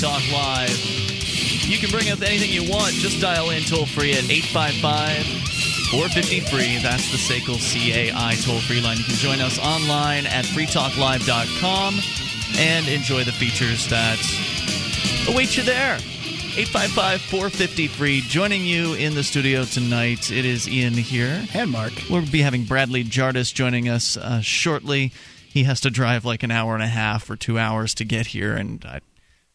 Talk Live. You can bring up anything you want. Just dial in toll-free at 855-450-FREE. That's the SACL CAI toll-free line. You can join us online at freetalklive.com and enjoy the features that await you there. 855-450-FREE. Joining you in the studio tonight, it is Ian here. And Mark. We'll be having Bradley Jardis joining us shortly. He has to drive like an hour and a half or 2 hours to get here, and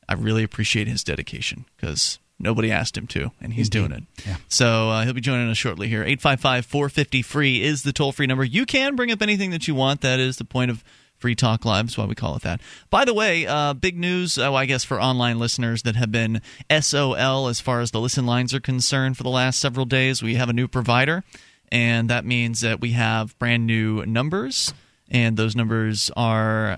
I really appreciate his dedication because nobody asked him to, and he's doing it. Yeah. So he'll be joining us shortly here. 855-450-FREE is the toll-free number. You can bring up anything that you want. That is the point of Free Talk Live. That's why we call it that. By the way, big news, I guess, for online listeners that have been SOL as far as the listen lines are concerned for the last several days. We have a new provider, and that means that we have brand new numbers, and those numbers are...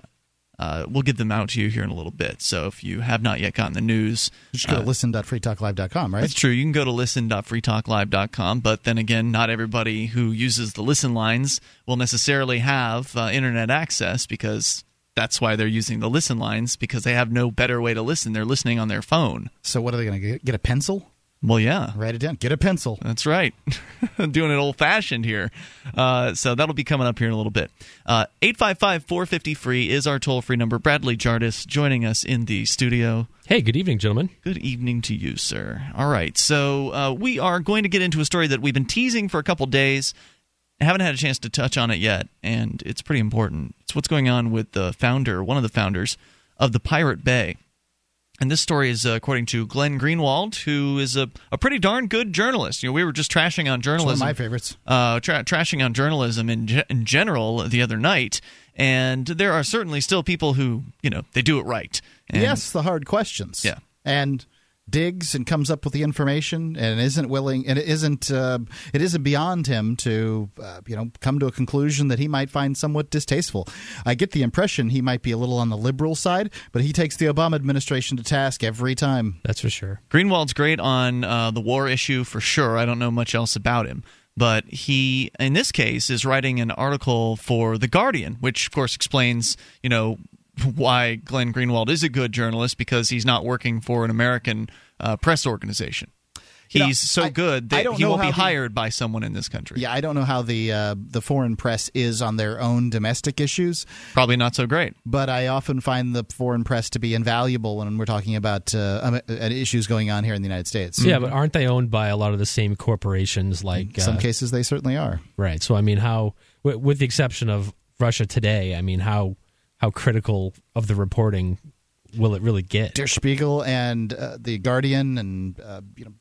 we'll get them out to you here in a little bit. So if you have not yet gotten the news... You should go to listen.freetalklive.com, right? That's true. You can go to listen.freetalklive.com, but then again, not everybody who uses the listen lines will necessarily have internet access, because that's why they're using the listen lines, because they have no better way to listen. They're listening on their phone. So what are they going to get a pencil? Well, yeah. Write it down. Get a pencil. That's right. I'm doing it old-fashioned here. So that'll be coming up here in a little bit. 855-450-FREE is our toll-free number. Bradley Jardis joining us in the studio. Hey, good evening, gentlemen. Good evening to you, sir. All right. So we are going to get into a story that we've been teasing for a couple days. I haven't had a chance to touch on it yet, and it's pretty important. It's what's going on with the founder, one of the founders, of the Pirate Bay. And this story is according to Glenn Greenwald, who is a pretty darn good journalist. You know, we were just trashing on journalism. It's one of my favorites. Trashing on journalism in general the other night. And there are certainly still people who, you know, they do it right. And he asks the hard questions. Yeah. And digs and comes up with the information and isn't willing, and it isn't beyond him to come to a conclusion that he might find somewhat distasteful. I get the impression he might be a little on the liberal side, but he takes the Obama administration to task every time. That's for sure. Greenwald's great on the war issue for sure. I don't know much else about him, but he, in this case, is writing an article for The Guardian, which of course explains, you know, why Glenn Greenwald is a good journalist, because he's not working for an American press organization. He's good that he will be hired by someone in this country. Yeah, I don't know how the foreign press is on their own domestic issues. Probably not so great. But I often find the foreign press to be invaluable when we're talking about issues going on here in the United States. Yeah, but aren't they owned by a lot of the same corporations? Like in some cases, they certainly are. Right. So, I mean, how, with the exception of Russia Today, I mean, how critical of the reporting will it really get? Der Spiegel and The Guardian and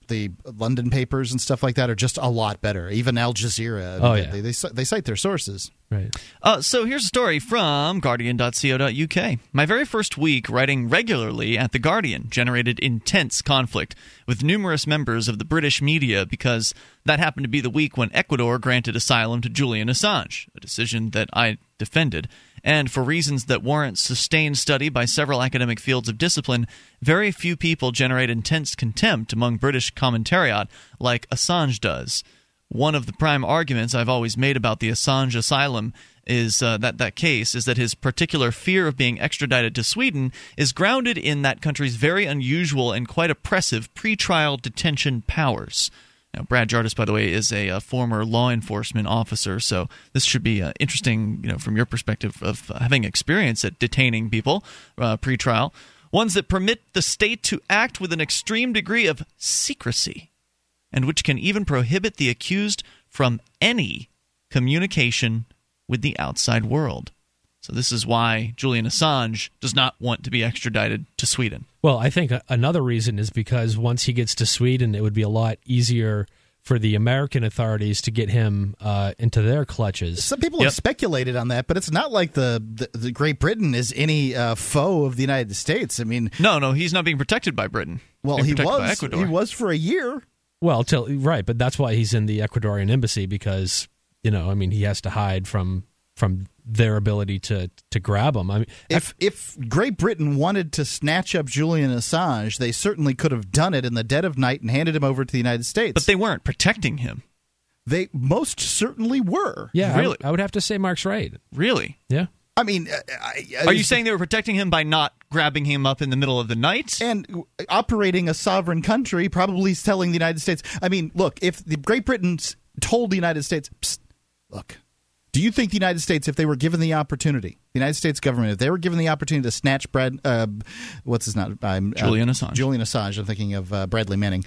the London papers and stuff like that are just a lot better. Even Al Jazeera, they cite their sources. Right. So here's a story from guardian.co.uk. My very first week writing regularly at The Guardian generated intense conflict with numerous members of the British media, because that happened to be the week when Ecuador granted asylum to Julian Assange, a decision that I defended. And for reasons that warrant sustained study by several academic fields of discipline, very few people generate intense contempt among British commentariat like Assange does. One of the prime arguments I've always made about the Assange asylum is that case is that his particular fear of being extradited to Sweden is grounded in that country's very unusual and quite oppressive pretrial detention powers. Now, Brad Jardis, by the way, is a former law enforcement officer, so this should be interesting, you know, from your perspective of having experience at detaining people pre-trial. Ones that permit the state to act with an extreme degree of secrecy, and which can even prohibit the accused from any communication with the outside world. So this is why Julian Assange does not want to be extradited to Sweden. Well, I think another reason is because once he gets to Sweden, it would be a lot easier for the American authorities to get him into their clutches. Some people have speculated on that, but it's not like the Great Britain is any foe of the United States. I mean, no, he's not being protected by Britain. Well, he was. He was for a year. Well, but that's why he's in the Ecuadorian embassy, because he has to hide from their ability to grab him. I mean, if Great Britain wanted to snatch up Julian Assange, they certainly could have done it in the dead of night and handed him over to the United States. But they weren't protecting him. They most certainly were. Yeah, really. I would have to say Mark's right. Really? Yeah. I mean, are you saying they were protecting him by not grabbing him up in the middle of the night. And operating a sovereign country, probably telling the United States, I mean, look, if the Great Britain told the United States, psst, look, do you think the United States, if they were given the opportunity, the United States government, if they were given the opportunity to snatch Julian Assange. Julian Assange. I'm thinking of Bradley Manning.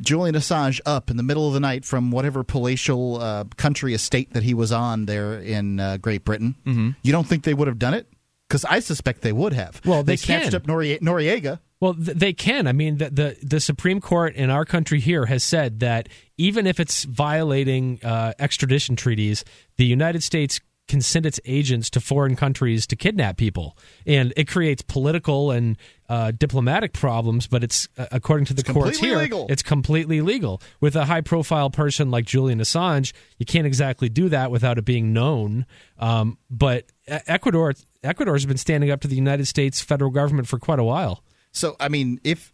Julian Assange up in the middle of the night from whatever palatial country estate that he was on there in Great Britain. Mm-hmm. You don't think they would have done it? Because I suspect they would have. Well, they snatched up Noriega. Well, they can. I mean, the Supreme Court in our country here has said that even if it's violating extradition treaties, the United States can send its agents to foreign countries to kidnap people. And it creates political and diplomatic problems, but it's, according to the courts here, it's completely legal. With a high-profile person like Julian Assange, you can't exactly do that without it being known. But Ecuador has been standing up to the United States federal government for quite a while. So, I mean, if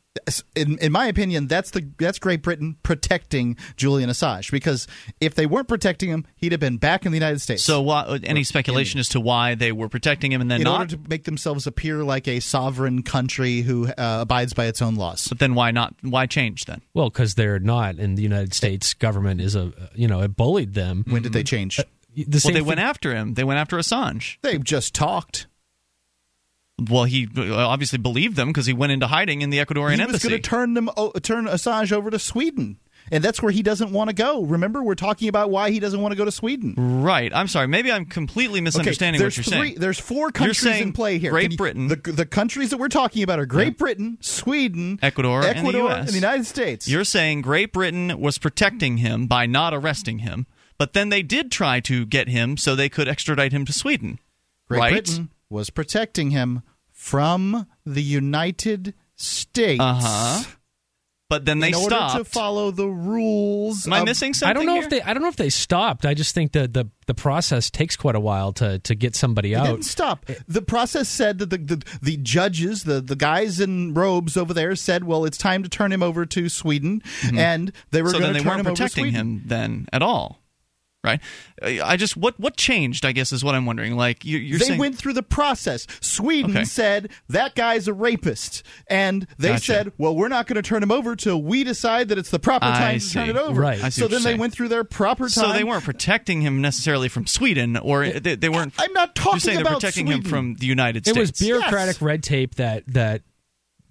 in my opinion, that's Great Britain protecting Julian Assange, because if they weren't protecting him, he'd have been back in the United States. So any speculation as to why they were protecting him and then in order to make themselves appear like a sovereign country who abides by its own laws. But then why not? Why change then? Well, because they're not, and the United States government is it bullied them. When did they change? They went after him. They went after Assange. They just talked. Well, he obviously believed them because he went into hiding in the Ecuadorian embassy. He was going to turn Assange over to Sweden, and that's where he doesn't want to go. Remember, we're talking about why he doesn't want to go to Sweden. Right. I'm sorry. Maybe I'm completely misunderstanding what you're saying. There's four countries in play here. Great Britain. The countries that we're talking about are Great Britain, Sweden, Ecuador, and the United States. You're saying Great Britain was protecting him by not arresting him, but then they did try to get him so they could extradite him to Sweden. Great Britain was protecting him from the United States, but then they stopped to follow the rules. Am I missing something? I don't know if they stopped. I just think that the process takes quite a while to get somebody out. They didn't stop. The process said that the judges, the guys in robes over there, said, "Well, it's time to turn him over to Sweden," and they were going to turn him over to Sweden. So then they weren't protecting him then at all. Right. I just what changed, I guess, is what I'm wondering. Like you're saying went through the process. Sweden said that guy's a rapist, and they said, "Well, we're not going to turn him over till we decide that it's the proper time to turn it over." Right. So then they went through their proper time. So they weren't protecting him necessarily from Sweden, or they weren't. I'm not talking about Sweden. They're protecting him from the United States. It was bureaucratic red tape that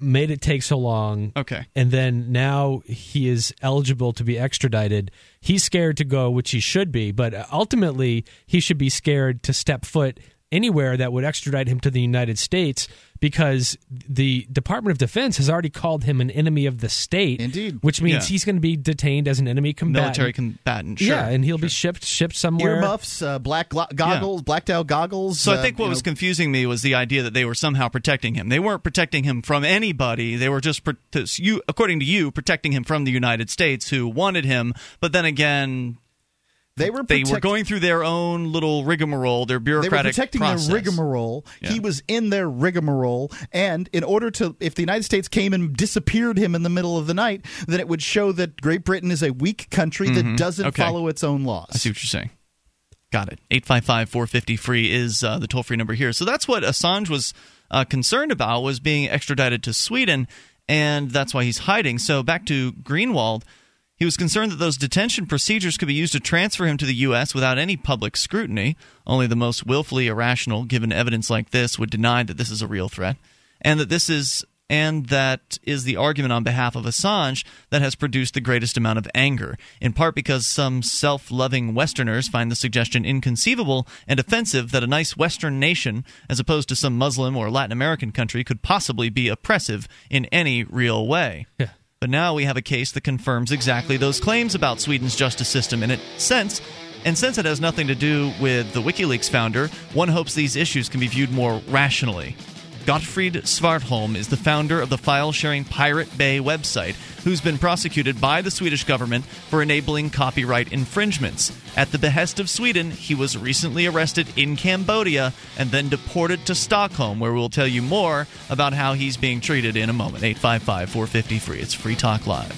made it take so long. Okay. And then now he is eligible to be extradited. He's scared to go, which he should be, but ultimately he should be scared to step foot anywhere that would extradite him to the United States, because the Department of Defense has already called him an enemy of the state. Indeed. Which means he's going to be detained as an enemy combatant. Military combatant, sure. Yeah, and he'll be shipped somewhere. Earmuffs, black goggles, blacked out goggles. So I think what was confusing me was the idea that they were somehow protecting him. They weren't protecting him from anybody. They were just, according to you, protecting him from the United States, who wanted him. But then again, They were going through their own little rigmarole, their bureaucratic process. They were protecting their rigmarole. Yeah. He was in their rigmarole, and if the United States came and disappeared him in the middle of the night, then it would show that Great Britain is a weak country that doesn't follow its own laws. I see what you're saying. Got it. 855-450-FREE is the toll-free number here. So that's what Assange was concerned about, was being extradited to Sweden, and that's why he's hiding. So back to Greenwald. He was concerned that those detention procedures could be used to transfer him to the U.S. without any public scrutiny. Only the most willfully irrational, given evidence like this, would deny that this is a real threat, and that is the argument on behalf of Assange that has produced the greatest amount of anger, in part because some self-loving Westerners find the suggestion inconceivable and offensive that a nice Western nation, as opposed to some Muslim or Latin American country, could possibly be oppressive in any real way. Yeah. But now we have a case that confirms exactly those claims about Sweden's justice system in its sense. And since it has nothing to do with the WikiLeaks founder, one hopes these issues can be viewed more rationally. Gottfrid Svartholm is the founder of the file-sharing Pirate Bay website, who's been prosecuted by the Swedish government for enabling copyright infringements. At the behest of Sweden, he was recently arrested in Cambodia and then deported to Stockholm, where we'll tell you more about how he's being treated in a moment. 855-450-FREE. It's Free Talk Live.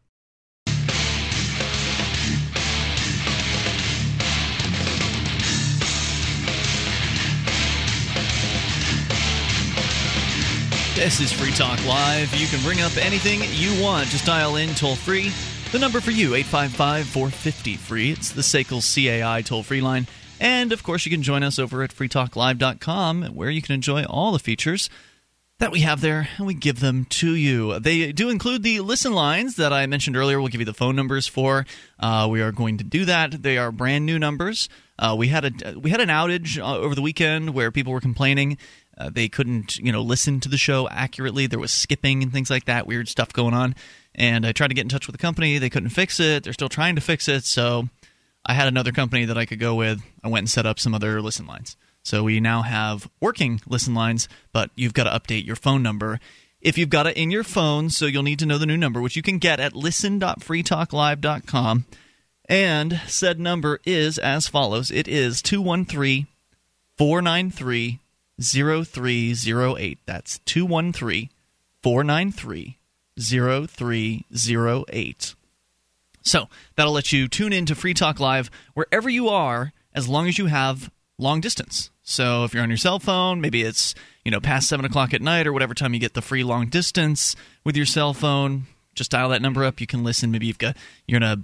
This is Free Talk Live. You can bring up anything you want. Just dial in toll-free. The number for you, 855-450-FREE. It's the SACL CAI toll-free line. And, of course, you can join us over at freetalklive.com, where you can enjoy all the features that we have there, and we give them to you. They do include the listen lines that I mentioned earlier. We'll give you the phone numbers for. We are going to do that. They are brand new numbers. We had an outage over the weekend where people were complaining they couldn't, listen to the show accurately. There was skipping and things like that, weird stuff going on. And I tried to get in touch with the company. They couldn't fix it. They're still trying to fix it. So I had another company that I could go with. I went and set up some other listen lines. So we now have working listen lines, but you've got to update your phone number. If you've got it in your phone, so you'll need to know the new number, which you can get at listen.freetalklive.com. And said number is as follows. It is 213-493-493. 0308. That's 213-493-0308. So that'll let you tune in to Free Talk Live wherever you are, as long as you have long distance. So if you're on your cell phone, maybe it's past 7 o'clock at night or whatever time you get the free long distance with your cell phone. Just dial that number up. You can listen. Maybe you're in a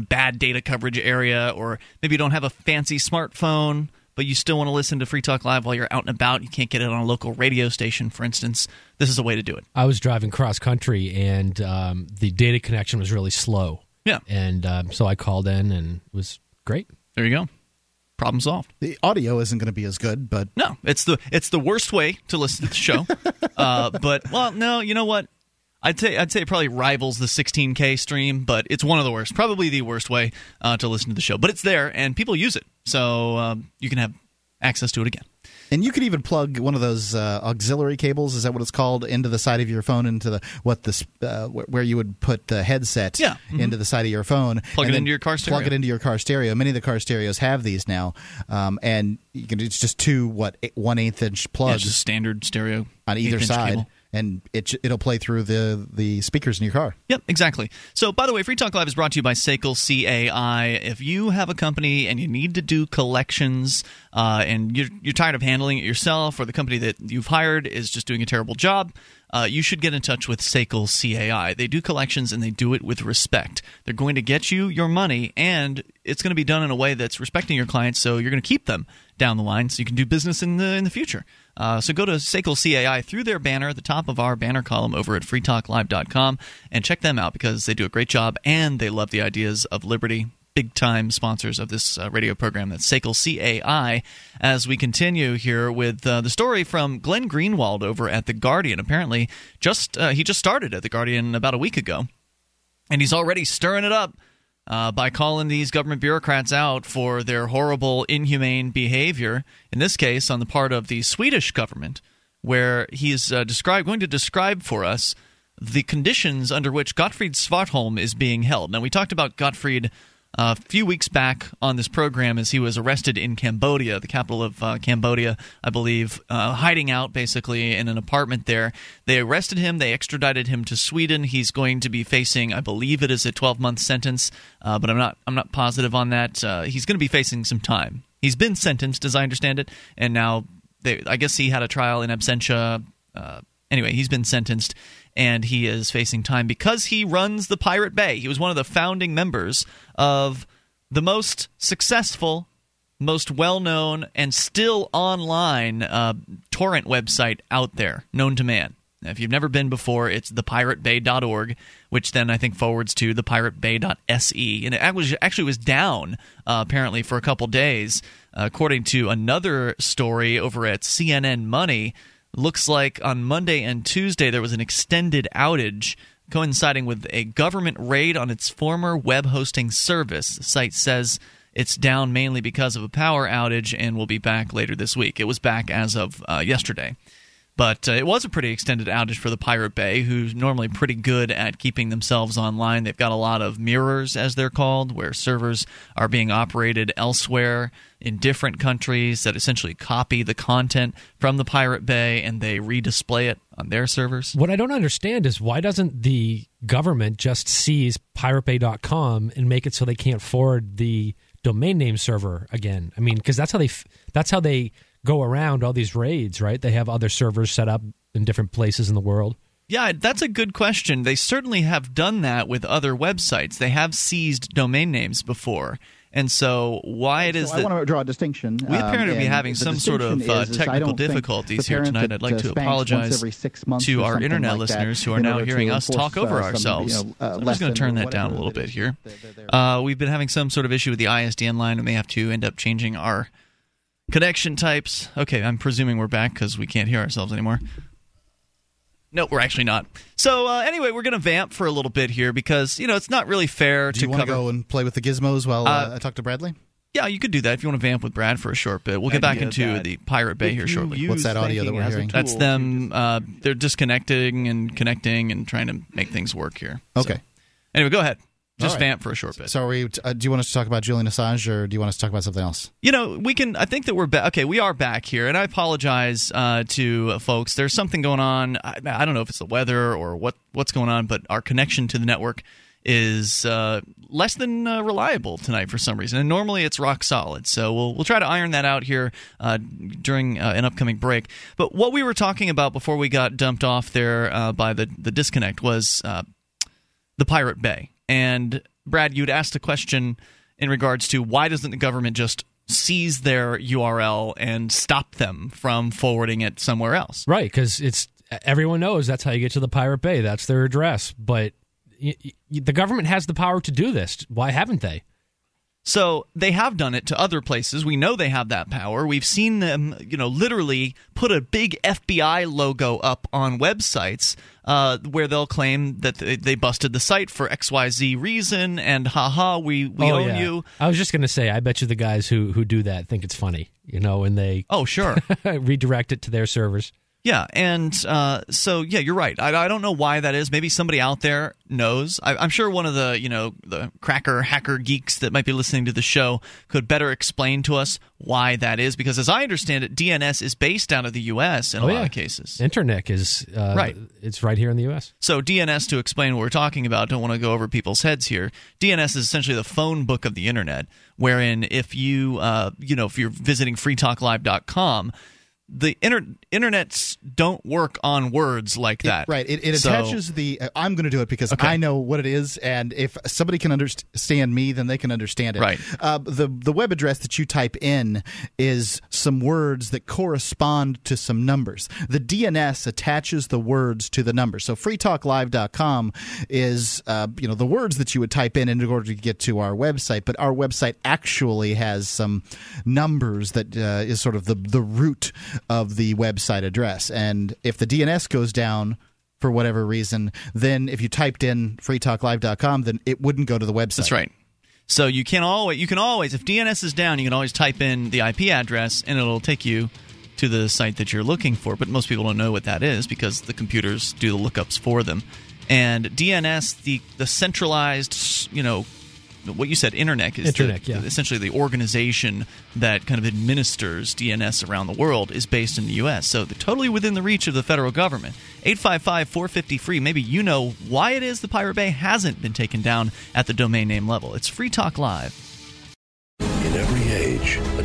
bad data coverage area, or maybe you don't have a fancy smartphone, but you still want to listen to Free Talk Live while you're out and about. You can't get it on a local radio station, for instance. This is a way to do it. I was driving cross-country, and the data connection was really slow. Yeah. And so I called in, and it was great. There you go. Problem solved. The audio isn't going to be as good, but... No, it's the worst way to listen to the show. You know what? I'd say it probably rivals the 16K stream, but it's one of the worst. Probably the worst way to listen to the show. But it's there, and people use it. So you can have access to it again. And you could even plug one of those auxiliary cables, is that what it's called, into the side of your phone, where you would put the headset into the side of your phone. Plug it into your car stereo. Many of the car stereos have these now. And you can, it's just two 1/8-inch plugs. Yeah, it's just standard stereo. On either side. Cable. And it'll play through the speakers in your car. Yep, exactly. So, by the way, Free Talk Live is brought to you by SACL CAI. If you have a company and you need to do collections and you're tired of handling it yourself, or the company that you've hired is just doing a terrible job, you should get in touch with SACL CAI. They do collections, and they do it with respect. They're going to get you your money, and it's going to be done in a way that's respecting your clients, so you're going to keep them down the line so you can do business in the future. So go to SACL CAI through their banner at the top of our banner column over at freetalklive.com and check them out, because they do a great job and they love the ideas of liberty. Big-time sponsors of this radio program. That's SACL CAI. As we continue here with the story from Glenn Greenwald over at The Guardian. Apparently, he just started at The Guardian about a week ago, and he's already stirring it up by calling these government bureaucrats out for their horrible, inhumane behavior, in this case on the part of the Swedish government, where he's going to describe for us the conditions under which Gottfrid Svartholm is being held. Now, we talked about Gottfried a few weeks back on this program as he was arrested in Cambodia, the capital of Cambodia, I believe, hiding out basically in an apartment there. They arrested him. They extradited him to Sweden. He's going to be facing, I believe it is a 12-month sentence, but I'm not positive on that. He's going to be facing some time. He's been sentenced, as I understand it, and now I guess he had a trial in absentia. Anyway, he's been sentenced, and he is facing time because he runs the Pirate Bay. He was one of the founding members of the most successful, most well-known, and still online torrent website out there, known to man. Now, if you've never been before, it's thepiratebay.org, which then I think forwards to thepiratebay.se. And it actually was down, apparently, for a couple days. According to another story over at CNN Money, looks like on Monday and Tuesday there was an extended outage coinciding with a government raid on its former web hosting service. The site says it's down mainly because of a power outage and will be back later this week. It was back as of yesterday. But it was a pretty extended outage for the Pirate Bay, who's normally pretty good at keeping themselves online. They've got a lot of mirrors, as they're called, where servers are being operated elsewhere in different countries that essentially copy the content from the Pirate Bay and they redisplay it on their servers. What I don't understand is why doesn't the government just seize piratebay.com and make it so they can't forward the domain name server again? I mean, because that's how they go around all these raids, right? They have other servers set up in different places in the world. Yeah, that's a good question. They certainly have done that with other websites. They have seized domain names before. And so why it is that... I want to draw a distinction. We appear to be having some sort of technical difficulties here tonight. I'd like to apologize to our internet listeners who are now hearing us talk over ourselves. I'm just going to turn that down a little bit here. We've been having some sort of issue with the ISDN line. We may have to end up changing our connection types. Okay, I'm presuming we're back because we can't hear ourselves anymore. No, we're actually not. So anyway, we're going to vamp for a little bit here because, you know, it's not really fair to cover. Do you want to go and play with the gizmos while I talk to Bradley? Yeah, you could do that if you want to vamp with Brad for a short bit. We'll get back into the Pirate Bay here shortly. What's that audio that we're hearing? That's them. They're disconnecting and connecting and trying to make things work here. Okay. So, anyway, go ahead. Just vamp for a short bit. So are we, do you want us to talk about Julian Assange, or do you want us to talk about something else? You know, we can. I think that we're back. Okay, we are back here, and I apologize to folks. There's something going on. I don't know if it's the weather or what's going on, but our connection to the network is less than reliable tonight for some reason. And normally it's rock solid. So we'll try to iron that out here during an upcoming break. But what we were talking about before we got dumped off there by the disconnect was the Pirate Bay. And, Brad, you'd asked a question in regards to why doesn't the government just seize their URL and stop them from forwarding it somewhere else? Right, because everyone knows that's how you get to the Pirate Bay. That's their address. But the government has the power to do this. Why haven't they? So they have done it to other places. We know they have that power. We've seen them, you know, literally put a big FBI logo up on websites where they'll claim that they busted the site for XYZ reason and haha, we own you. I was just going to say, I bet you the guys who do that think it's funny, you know, and they redirect it to their servers. Yeah, and so, yeah, you're right. I don't know why that is. Maybe somebody out there knows. I'm sure one of the, you know, the cracker hacker geeks that might be listening to the show could better explain to us why that is. Because as I understand it, DNS is based out of the U.S. in a lot of cases. Internet is right. It's right here in the U.S. So DNS, to explain what we're talking about, don't want to go over people's heads here. DNS is essentially the phone book of the internet, wherein if you, you know, if you're visiting freetalklive.com, the internets don't work on words like that. Right. It attaches the I'm going to do it because I know what it is, and if somebody can understand me, then they can understand it. Right. The web address that you type in is some words that correspond to some numbers. The DNS attaches the words to the numbers. So freetalklive.com is you know, the words that you would type in order to get to our website, but our website actually has some numbers that is sort of the root of the website address. And if the DNS goes down for whatever reason, then if you typed in freetalklive.com, then it wouldn't go to the website. That's right. So you can always, if DNS is down, you can always type in the IP address and it'll take you to the site that you're looking for. But most people don't know what that is because the computers do the lookups for them. And DNS, the centralized, you know, what you said, Internet, is essentially the organization that kind of administers DNS around the world, is based in the U.S. So they're totally within the reach of the federal government. 855-450-FREE. Maybe you know why it is the Pirate Bay hasn't been taken down at the domain name level. It's Free Talk Live. In every age, a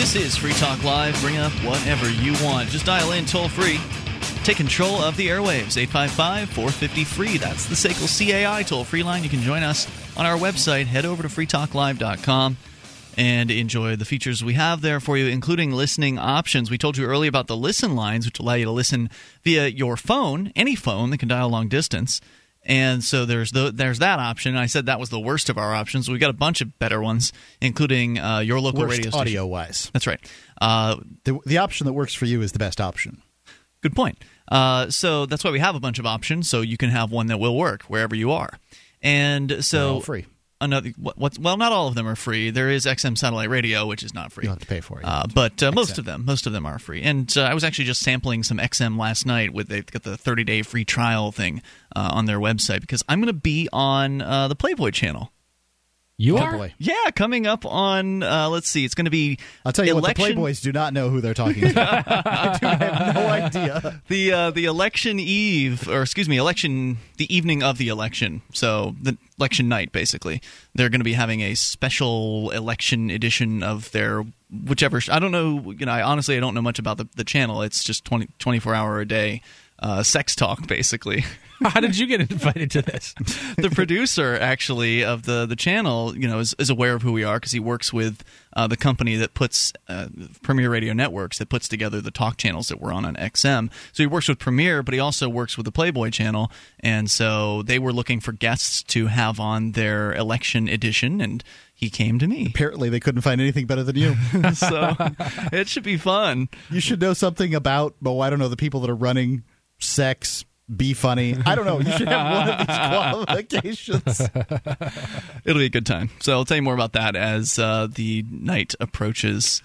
This is Free Talk Live. Bring up whatever you want. Just dial in toll free. Take control of the airwaves, 855-450-FREE. That's the SACL CAI toll-free line. You can join us on our website. Head over to freetalklive.com and enjoy the features we have there for you, including listening options. We told you earlier about the listen lines, which allow you to listen via your phone, any phone that can dial long distance. And so there's that option. I said that was the worst of our options. We got a bunch of better ones, including your local worst radio station. Audio-wise. That's right. The option that works for you is the best option. Good point. So that's why we have a bunch of options, so you can have one that will work wherever you are. And so they're all free. Well, not all of them are free. There is XM satellite radio, which is not free. You have to pay for it. But most of them are free. And I was actually just sampling some XM last night. They've got the 30-day free trial thing on their website, because I'm going to be on the Playboy channel. You are? Playboy. Yeah, coming up on, let's see, it's going to be I'll tell you election. What, the Playboys do not know who they're talking about. I do have no idea. The election eve, or excuse me, election, the evening of the election, so the election night, basically. They're going to be having a special election edition of their whichever, I don't know, I don't know much about the channel. It's just 24-hour a day. Sex talk, basically. How did you get invited to this? The producer, actually, of the channel, is aware of who we are, because he works with the company that puts Premier Radio Networks, that puts together the talk channels that we're on XM. So he works with Premier, but he also works with the Playboy channel, and so they were looking for guests to have on their election edition, and he came to me. Apparently, they couldn't find anything better than you. So it should be fun. You should know something about, the people that are running. Sex, be funny. I don't know. You should have one of these qualifications. It'll be a good time. So I'll tell you more about that as the night approaches.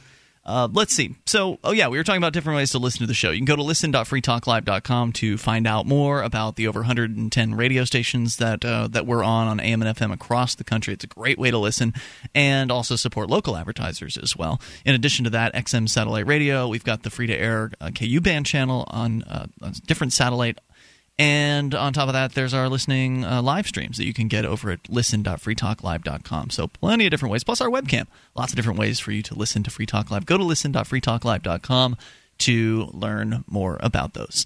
Let's see. So, we were talking about different ways to listen to the show. You can go to listen.freetalklive.com to find out more about the over 110 radio stations that we're on AM and FM across the country. It's a great way to listen and also support local advertisers as well. In addition to that, XM Satellite Radio, we've got the free-to-air KU band channel on different satellite. And on top of that, there's our listening live streams that you can get over at listen.freetalklive.com. So plenty of different ways, plus our webcam. Lots of different ways for you to listen to Free Talk Live. Go to listen.freetalklive.com to learn more about those.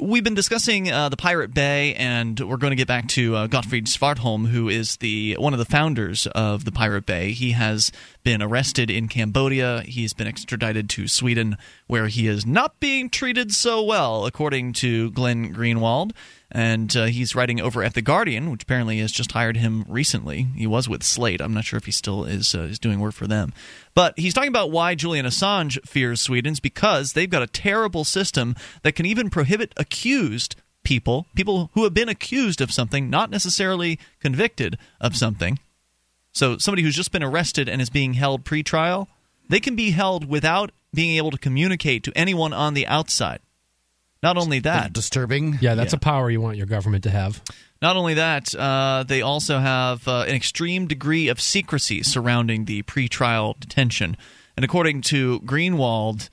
We've been discussing the Pirate Bay, and we're going to get back to Gottfrid Svartholm, who is one of the founders of the Pirate Bay. He has been arrested in Cambodia. He's been extradited to Sweden, where he is not being treated so well, according to Glenn Greenwald. And he's writing over at The Guardian, which apparently has just hired him recently. He was with Slate. I'm not sure if he still is doing work for them. But he's talking about why Julian Assange fears Sweden's, because they've got a terrible system that can even prohibit accused people who have been accused of something, not necessarily convicted of something. So somebody who's just been arrested and is being held pre-trial, they can be held without being able to communicate to anyone on the outside. Not only that, disturbing. Yeah, that's a power you want your government to have. Not only that, they also have an extreme degree of secrecy surrounding the pretrial detention. And according to Greenwald,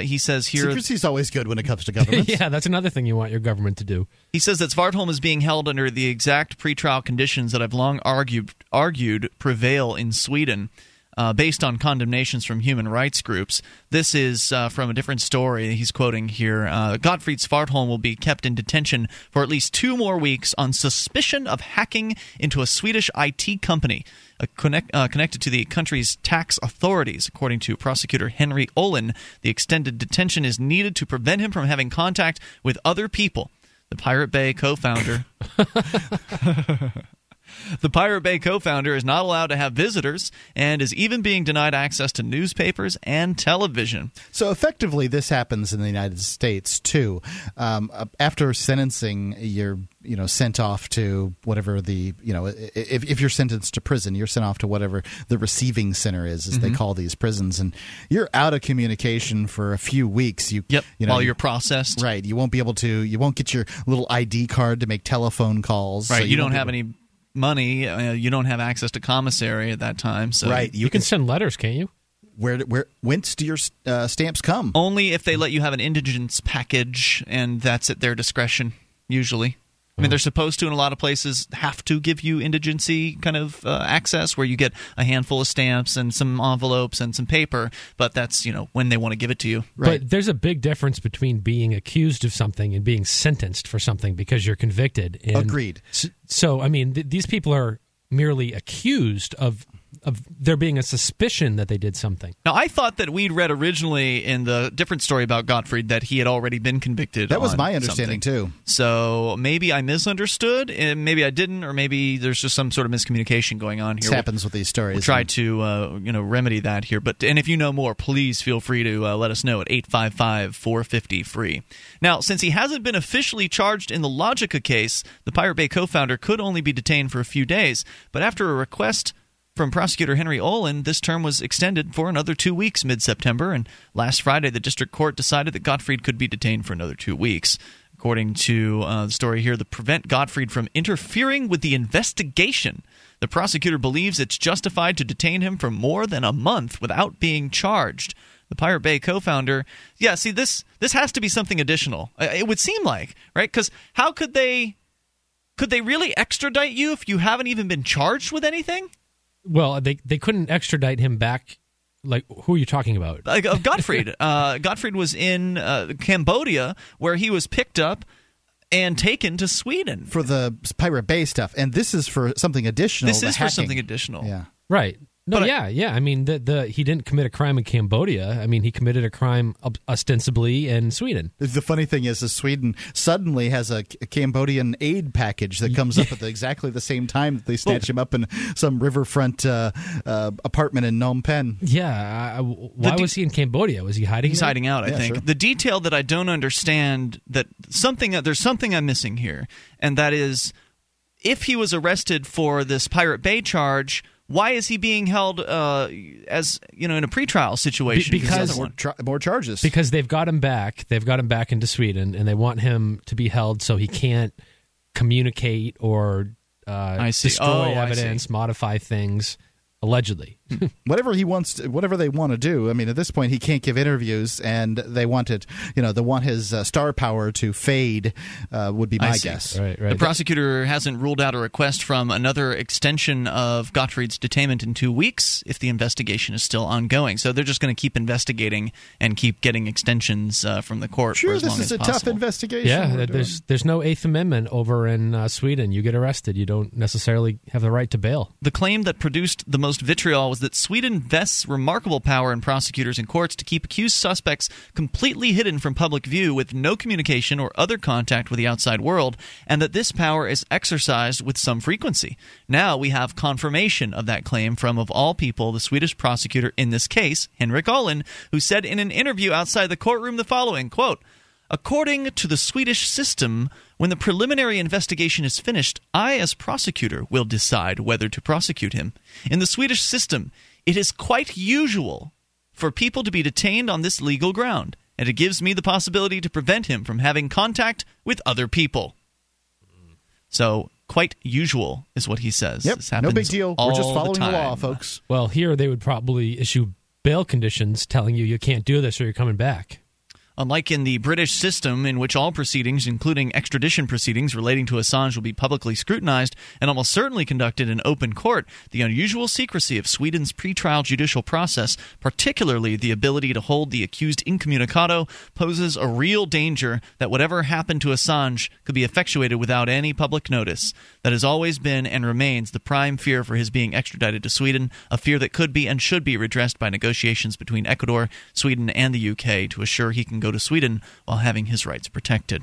he says here, secrecy is always good when it comes to government. Yeah, that's another thing you want your government to do. He says that Svartholm is being held under the exact pretrial conditions that I've long argued prevail in Sweden. Based on condemnations from human rights groups. This is from a different story he's quoting here. Gottfrid Svartholm will be kept in detention for at least 2 more weeks on suspicion of hacking into a Swedish IT company connected to the country's tax authorities. According to prosecutor Henry Olin, the extended detention is needed to prevent him from having contact with other people. The Pirate Bay co-founder... The Pirate Bay co-founder is not allowed to have visitors and is even being denied access to newspapers and television. So effectively, this happens in the United States, too. After sentencing, you're sent off to whatever the if you're sentenced to prison, you're sent off to whatever the receiving center is, as they call these prisons, and you're out of communication for a few weeks. While you're processed, right? You won't be able to. You won't get your little ID card to make telephone calls. Right. So you don't have any money. You don't have access to commissary at that time. So right, you can send letters, can't you? Whence do your stamps come? Only if they let you have an indigence package, and that's at their discretion, usually. I mean, they're supposed to, in a lot of places, have to give you indigency kind of access, where you get a handful of stamps and some envelopes and some paper, but that's, you know, when they want to give it to you. Right? But there's a big difference between being accused of something and being sentenced for something because you're convicted. And agreed. So, I mean, these people are merely accused of there being a suspicion that they did something. Now, I thought that we'd read originally in the different story about Gottfried that he had already been convicted. That was my understanding, something. Too. So maybe I misunderstood, and maybe I didn't, or maybe there's just some sort of miscommunication going on here. It happens with these stories. We'll try to remedy that here. And if you know more, please feel free to let us know at 855-450-FREE. Now, since he hasn't been officially charged in the Logica case, the Pirate Bay co-founder could only be detained for a few days, but after a request from prosecutor Henry Olin, this term was extended for another 2 weeks mid-September, and last Friday the district court decided that Gottfried could be detained for another 2 weeks. According to the story here, to prevent Gottfried from interfering with the investigation, the prosecutor believes it's justified to detain him for more than a month without being charged. The Pirate Bay co-founder, yeah, see, this has to be something additional, it would seem like, right? Because how could they really extradite you if you haven't even been charged with anything? Well, they couldn't extradite him back. Like, who are you talking about? Like, Gottfried. Gottfried was in Cambodia, where he was picked up and taken to Sweden for the Pirate Bay stuff. And this is for something additional. This is hacking. For something additional. Yeah. Right. No, yeah. I mean, he didn't commit a crime in Cambodia. I mean, he committed a crime ostensibly in Sweden. The funny thing is Sweden suddenly has a Cambodian aid package that comes up at exactly the same time that they snatch him up in some riverfront apartment in Phnom Penh. Yeah. Why was he in Cambodia? Was he hiding? He's hiding out, I think. Sure. The detail that I don't understand, there's something I'm missing here, and that is, if he was arrested for this Pirate Bay charge, why is he being held as, you know, in a pretrial situation? Because more charges. Because they've got him back. They've got him back into Sweden, and they want him to be held so he can't communicate or destroy evidence, modify things, allegedly. Whatever they want to do. I mean, at this point, he can't give interviews, and they want it. You know, they want his star power to fade. Would be my guess. Right. The prosecutor hasn't ruled out a request from another extension of Gottfried's detainment in 2 weeks if the investigation is still ongoing. So they're just going to keep investigating and keep getting extensions from the court. Sure, for as long as possible. Tough investigation. Yeah, there's no Eighth Amendment over in Sweden. You get arrested, you don't necessarily have the right to bail. The claim that produced the most vitriol was that Sweden vests remarkable power in prosecutors and courts to keep accused suspects completely hidden from public view with no communication or other contact with the outside world, and that this power is exercised with some frequency. Now we have confirmation of that claim from, of all people, the Swedish prosecutor in this case, Henry Olin, who said in an interview outside the courtroom the following, quote, "According to the Swedish system, when the preliminary investigation is finished, I, as prosecutor, will decide whether to prosecute him. In the Swedish system, it is quite usual for people to be detained on this legal ground, and it gives me the possibility to prevent him from having contact with other people." So, quite usual is what he says. Yep, no big deal. We're just following the law, folks. Well, here they would probably issue bail conditions telling you can't do this or you're coming back. Unlike in the British system, in which all proceedings, including extradition proceedings relating to Assange, will be publicly scrutinized and almost certainly conducted in open court, the unusual secrecy of Sweden's pretrial judicial process, particularly the ability to hold the accused incommunicado, poses a real danger that whatever happened to Assange could be effectuated without any public notice. That has always been and remains the prime fear for his being extradited to Sweden, a fear that could be and should be redressed by negotiations between Ecuador, Sweden, and the UK to assure he can go to Sweden while having his rights protected.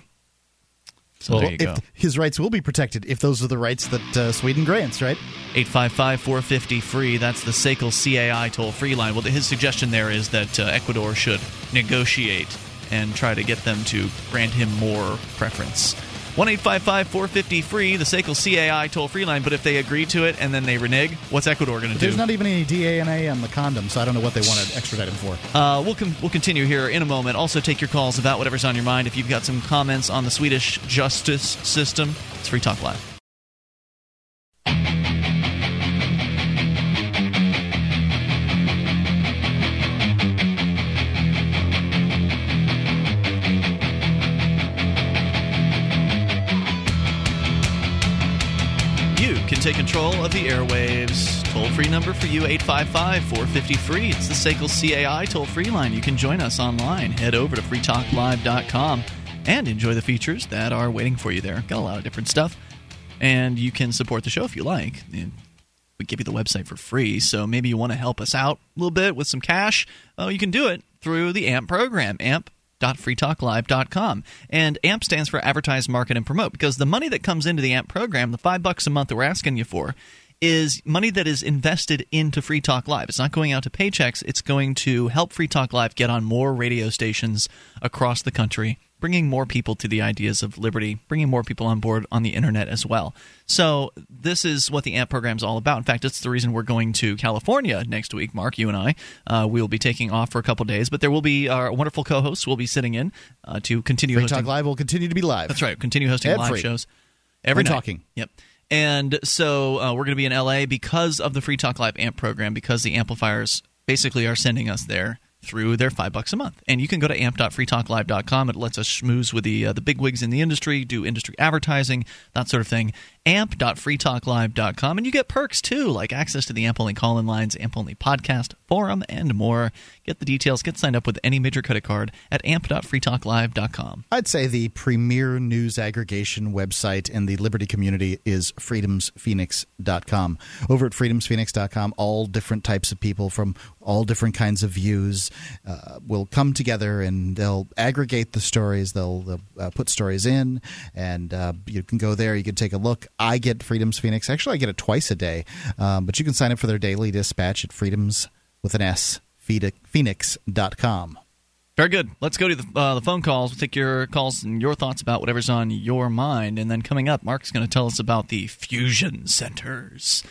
So there you go. His rights will be protected if those are the rights that Sweden grants, right? 855-450-FREE. That's the SACL CAI toll-free line. Well, his suggestion there is that Ecuador should negotiate and try to get them to grant him more preference. 1-855-450-FREE, the SACL CAI toll-free line. But if they agree to it and then they renege, what's Ecuador going to do? There's not even any DNA on the condom, so I don't know what they want to extradite him for. We'll continue here in a moment. Also, take your calls about whatever's on your mind. If you've got some comments on the Swedish justice system, it's Free Talk Live. take control of the airwaves. Toll-free number for you, 855-450-FREE. It's the SACL CAI toll-free line. You can join us online. Head over to freetalklive.com and enjoy the features that are waiting for you there. Got a lot of different stuff. And you can support the show if you like. We give you the website for free, so maybe you want to help us out a little bit with some cash. You can do it through the AMP program, amp.freetalklive.com. And AMP stands for Advertise, Market, and Promote, because the money that comes into the AMP program, the $5 a month that we're asking you for, is money that is invested into Free Talk Live. It's not going out to paychecks. It's going to help Free Talk Live get on more radio stations across the country, bringing more people to the ideas of liberty, bringing more people on board on the internet as well. So this is what the AMP program is all about. In fact, it's the reason we're going to California next week, Mark, you and I. We'll be taking off for a couple days, but there will be our wonderful co-hosts will be sitting in to continue hosting. Free Talk Live will continue to be live. That's right. Continue hosting live shows every night. Yep. And so we're going to be in L.A. because of the Free Talk Live AMP program, because the amplifiers basically are sending us there through their $5 a month. And you can go to amp.freetalklive.com. It lets us schmooze with the bigwigs in the industry, do industry advertising, that sort of thing. amp.freetalklive.com. And you get perks, too, like access to the AMP-only call-in lines, AMP-only podcast, forum, and more. Get the details. Get signed up with any major credit card at amp.freetalklive.com. I'd say the premier news aggregation website in the Liberty community is freedomsphoenix.com. Over at freedomsphoenix.com, all different types of people from all different kinds of views will come together, and they'll aggregate the stories. They'll put stories in, and you can go there. You can take a look. I get Freedoms Phoenix. Actually, I get it twice a day, but you can sign up for their daily dispatch at freedoms with an S, phoenix.com. Very good. Let's go to the phone calls. We'll take your calls and your thoughts about whatever's on your mind. And then coming up, Mark's going to tell us about the fusion centers,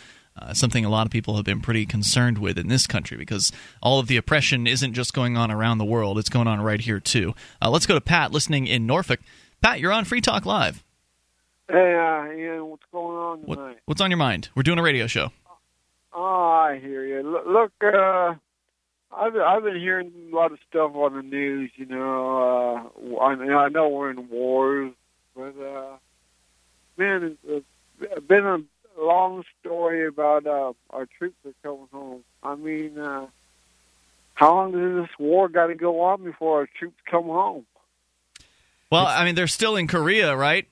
something a lot of people have been pretty concerned with in this country, because all of the oppression isn't just going on around the world. It's going on right here, too. Let's go to Pat listening in Norfolk. Pat, you're on Free Talk Live. Hey, Ian, what's going on tonight? What's on your mind? We're doing a radio show. Oh, I hear you. Look, I've been hearing a lot of stuff on the news, you know. I know we're in wars, but, man, it's been a long story about our troops are coming home. I mean, how long does this war got to go on before our troops come home? Well, I mean, they're still in Korea, right?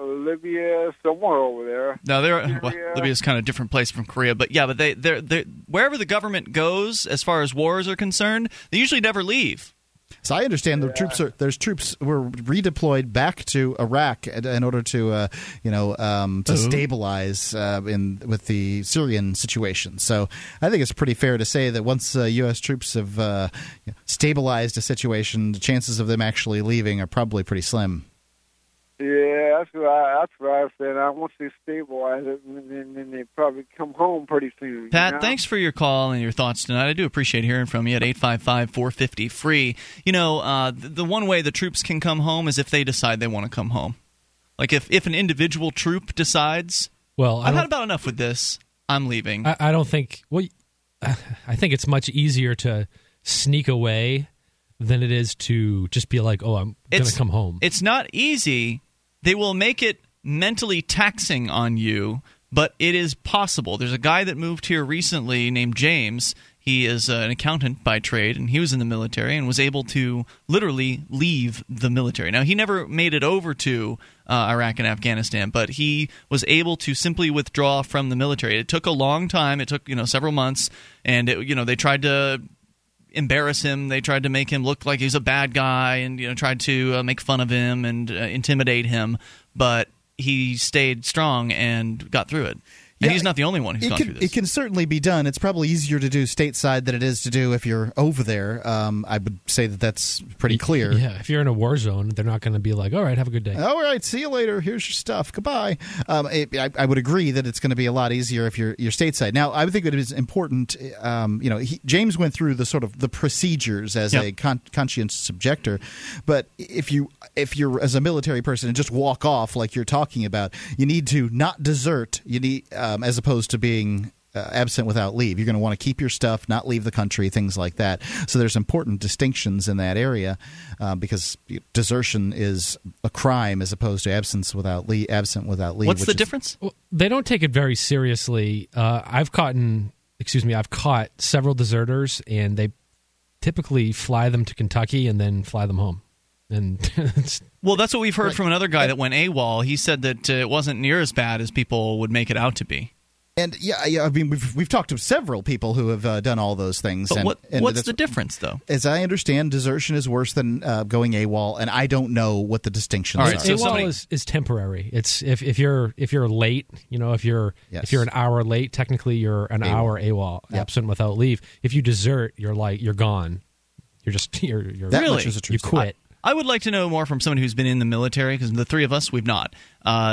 Libya, somewhere over there. No, Libya's kind of a different place from Korea, but yeah, but they're wherever the government goes, as far as wars are concerned, they usually never leave. So I understand the troops were redeployed back to Iraq in order to stabilize with the Syrian situation. So I think it's pretty fair to say that once U.S. troops have stabilized a situation, the chances of them actually leaving are probably pretty slim. Yeah, that's what I was saying. I want to stabilize it, and then they probably come home pretty soon. Pat, thanks for your call and your thoughts tonight. I do appreciate hearing from you at 855-450-FREE. You know, the one way the troops can come home is if they decide they want to come home. Like if an individual troop decides, well, I've had about enough with this, I'm leaving. I don't think – well, I think it's much easier to sneak away than it is to just be like, oh, I'm going to come home. It's not easy. They will make it mentally taxing on you, but it is possible. There's a guy that moved here recently named James. He is an accountant by trade, and he was in the military and was able to literally leave the military. Now, he never made it over to Iraq and Afghanistan, but he was able to simply withdraw from the military. It took a long time. It took, several months, and they tried to embarrass him. They tried to make him look like he's a bad guy, and tried to make fun of him and intimidate him, but he stayed strong and got through it. And he's not the only one who's gone through this. It can certainly be done. It's probably easier to do stateside than it is to do if you're over there. I would say that's pretty clear. Yeah, if you're in a war zone, they're not going to be like, all right, have a good day. All right, see you later. Here's your stuff. Goodbye. I would agree that it's going to be a lot easier if you're stateside. Now, I would think it is important, James went through the sort of the procedures as a conscientious objector, but if you're as a military person and just walk off like you're talking about, you need to not desert. You need as opposed to being absent without leave. You're going to want to keep your stuff, not leave the country, things like that. So there's important distinctions in that area because desertion is a crime as opposed to absent without leave. What's the difference? Well, they don't take it very seriously. I've caught several deserters, and they typically fly them to Kentucky and then fly them home. And well, that's what we've heard from another guy that went AWOL. He said that it wasn't near as bad as people would make it out to be. And yeah, I mean, we've talked to several people who have done all those things. But what's the difference, though? As I understand, desertion is worse than going AWOL, and I don't know what the distinctions are. So AWOL is temporary. It's if you're late, you know, if you're an hour late, technically you're an hour AWOL, absent without leave. If you desert, you're gone. You're really you quit. I would like to know more from someone who's been in the military, because the three of us, we've not.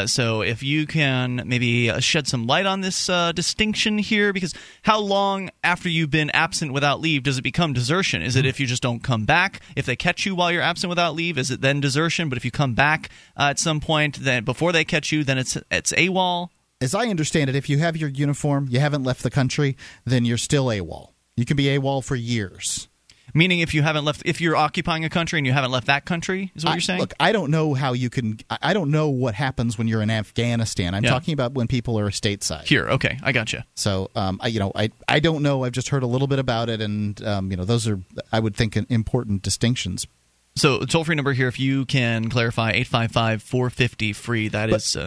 So if you can maybe shed some light on this distinction here, because how long after you've been absent without leave does it become desertion? Is it if you just don't come back? If they catch you while you're absent without leave, is it then desertion? But if you come back at some point, then before they catch you, then it's AWOL? As I understand it, if you have your uniform, you haven't left the country, then you're still AWOL. You can be AWOL for years. Meaning, if you're occupying a country and you haven't left that country, is what you're saying? Look, I don't know how you can. I don't know what happens when you're in Afghanistan. I'm talking about when people are stateside. Here, okay, I gotcha. So, I don't know. I've just heard a little bit about it, and those are, I would think, important distinctions. So, toll-free number here, if you can clarify, 855-450-FREE. That is.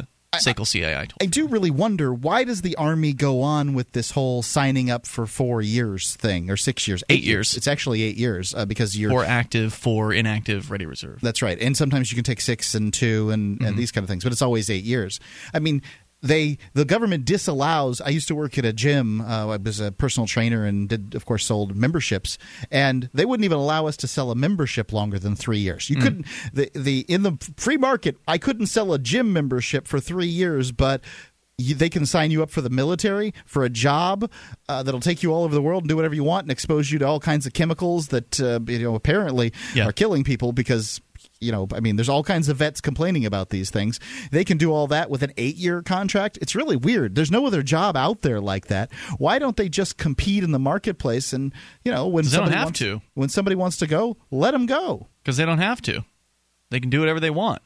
SACL CAI. I do really wonder, why does the Army go on with this whole signing up for 4 years thing, or 6 years? 8 years. It's actually 8 years because you're... 4 active, 4 inactive, ready reserve. That's right. And sometimes you can take 6 and 2 and these kind of things, but it's always 8 years. I mean... The government disallows. I used to work at a gym. I was a personal trainer and sold memberships. And they wouldn't even allow us to sell a membership longer than 3 years. You couldn't. In the free market, I couldn't sell a gym membership for 3 years, but they can sign you up for the military, for a job that'll take you all over the world and do whatever you want and expose you to all kinds of chemicals that apparently are killing people because. There's all kinds of vets complaining about these things. They can do all that with an 8-year contract. It's really weird. There's no other job out there like that. Why don't they just compete in the marketplace? And when somebody wants to go, let them go, because they don't have to. They can do whatever they want.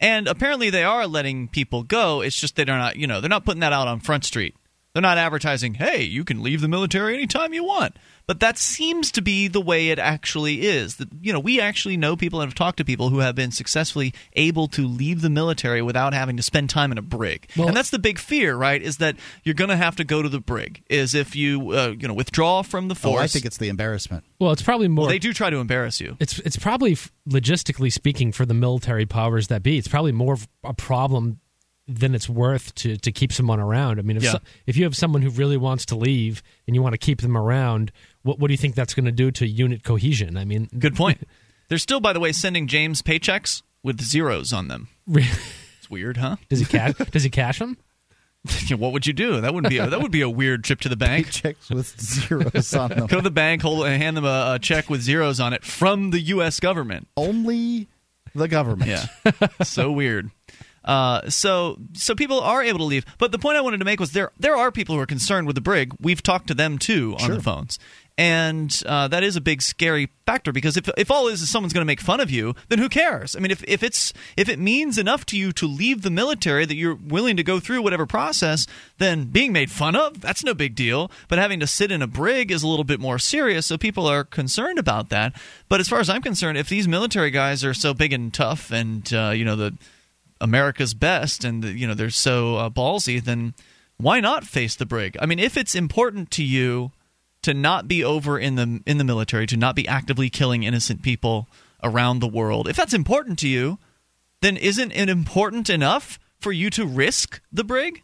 And apparently, they are letting people go. It's just they're not. They're not putting that out on Front Street. They're not advertising, hey, you can leave the military anytime you want. But that seems to be the way it actually is. We actually know people and have talked to people who have been successfully able to leave the military without having to spend time in a brig. Well, and that's the big fear, right, is that you're going to have to go to the brig, is if you withdraw from the force. Oh, I think it's the embarrassment. Well, it's probably more. Well, they do try to embarrass you. It's probably, logistically speaking, for the military powers that be, it's probably more of a problem than it's worth to keep someone around. I mean, if you have someone who really wants to leave and you want to keep them around, what do you think that's going to do to unit cohesion? I mean, good point. They're still, by the way, sending James paychecks with zeros on them. Really? It's weird, huh? Does he cash them? What would you do? That would be a weird trip to the bank. Checks with zeros on them. Go to the bank, hand them a check with zeros on it from the U.S. government. Only the government. Yeah. So weird. So people are able to leave. But the point I wanted to make was there are people who are concerned with the brig. We've talked to them, too, on the phones. And that is a big scary factor, because if all is someone's going to make fun of you, then who cares? I mean, if it means enough to you to leave the military that you're willing to go through whatever process, then being made fun of, that's no big deal. But having to sit in a brig is a little bit more serious, so people are concerned about that. But as far as I'm concerned, if these military guys are so big and tough and, the America's best and they're so ballsy, then why not face the brig? I mean, if it's important to you to not be over in the military, to not be actively killing innocent people around the world, if that's important to you, then isn't it important enough for you to risk the brig?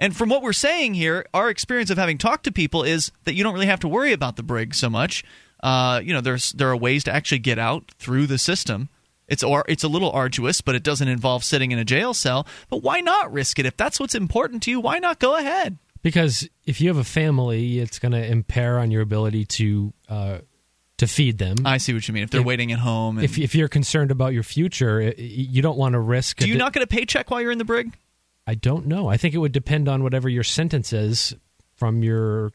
And from what we're saying here, our experience of having talked to people is that you don't really have to worry about the brig so much. There are ways to actually get out through the system. It's a little arduous, but it doesn't involve sitting in a jail cell. But why not risk it? If that's what's important to you, why not go ahead? Because if you have a family, it's going to impair on your ability to feed them. I see what you mean. If they're waiting at home. And if you're concerned about your future, you don't want to risk. Do you not get a paycheck while you're in the brig? I don't know. I think it would depend on whatever your sentence is from your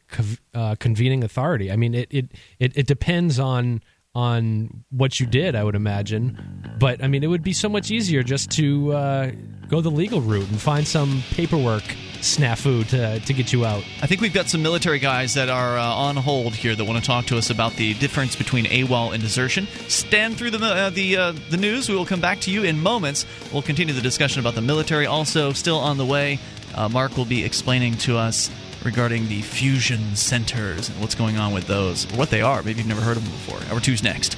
convening authority. I mean, it depends on what you did, I would imagine. But, I mean, it would be so much easier just to go the legal route and find some paperwork snafu to get you out. I think we've got some military guys that are on hold here that want to talk to us about the difference between AWOL and desertion. Stand through the news. We will come back to you in moments. We'll continue the discussion about the military. Also, still on the way, Mark will be explaining to us regarding the fusion centers and what's going on with those, or what they are. Maybe you've never heard of them before. Hour two's next.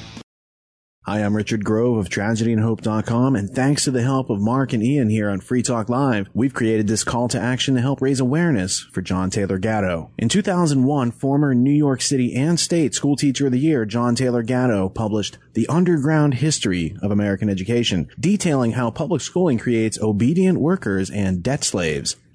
Hi, I'm Richard Grove of TragedyandHope.com, and thanks to the help of Mark and Ian here on Free Talk Live, we've created this call to action to help raise awareness for John Taylor Gatto. In 2001, former New York City and State School Teacher of the Year John Taylor Gatto published The Underground History of American Education, detailing how public schooling creates obedient workers and debt slaves.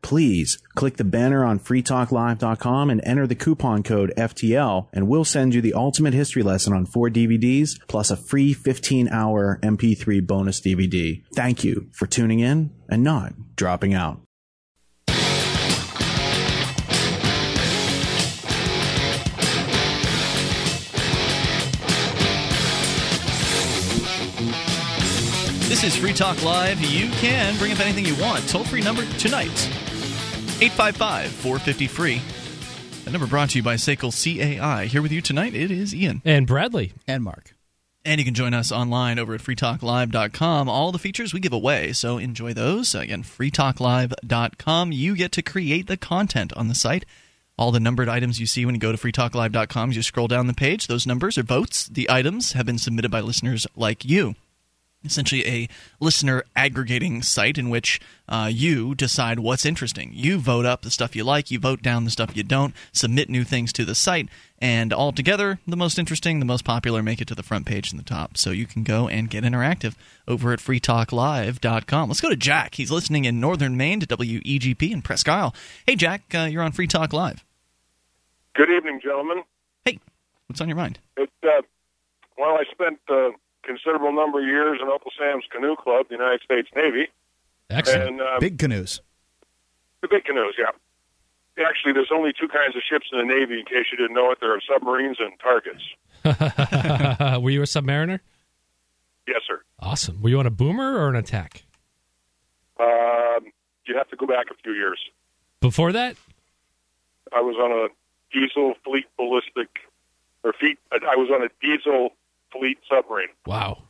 Please click the banner on freetalklive.com and enter the coupon code FTL, and we'll send you the ultimate history lesson on 4 DVDs plus a free 15-hour MP3 bonus DVD. Thank you for tuning in and not dropping out. This is Free Talk Live. You can bring up anything you want. Toll-free number tonight, 855-450-FREE. That number brought to you by SACL CAI. Here with you tonight, it is Ian. And Bradley. And Mark. And you can join us online over at freetalklive.com. All the features we give away, so enjoy those. Again, freetalklive.com. You get to create the content on the site. All the numbered items you see when you go to freetalklive.com, you scroll down the page. Those numbers are votes. The items have been submitted by listeners like you. Essentially a listener aggregating site in which you decide what's interesting. You vote up the stuff you like, you vote down the stuff you don't, submit new things to the site, and altogether, the most interesting, the most popular, make it to the front page in the top. So you can go and get interactive over at freetalklive.com. Let's go to Jack. He's listening in Northern Maine to WEGP in Presque Isle. Hey, Jack, you're on Free Talk Live. Good evening, gentlemen. Hey, what's on your mind? I spent considerable number of years in Uncle Sam's Canoe Club, the United States Navy. Excellent. And, big canoes. The big canoes, yeah. Actually, there's only two kinds of ships in the Navy, in case you didn't know it. There are submarines and targets. Were you a submariner? Yes, sir. Awesome. Were you on a boomer or an attack? You have to go back a few years. Before that? I was on a diesel fleet I was on a diesel fleet submarine. Wow.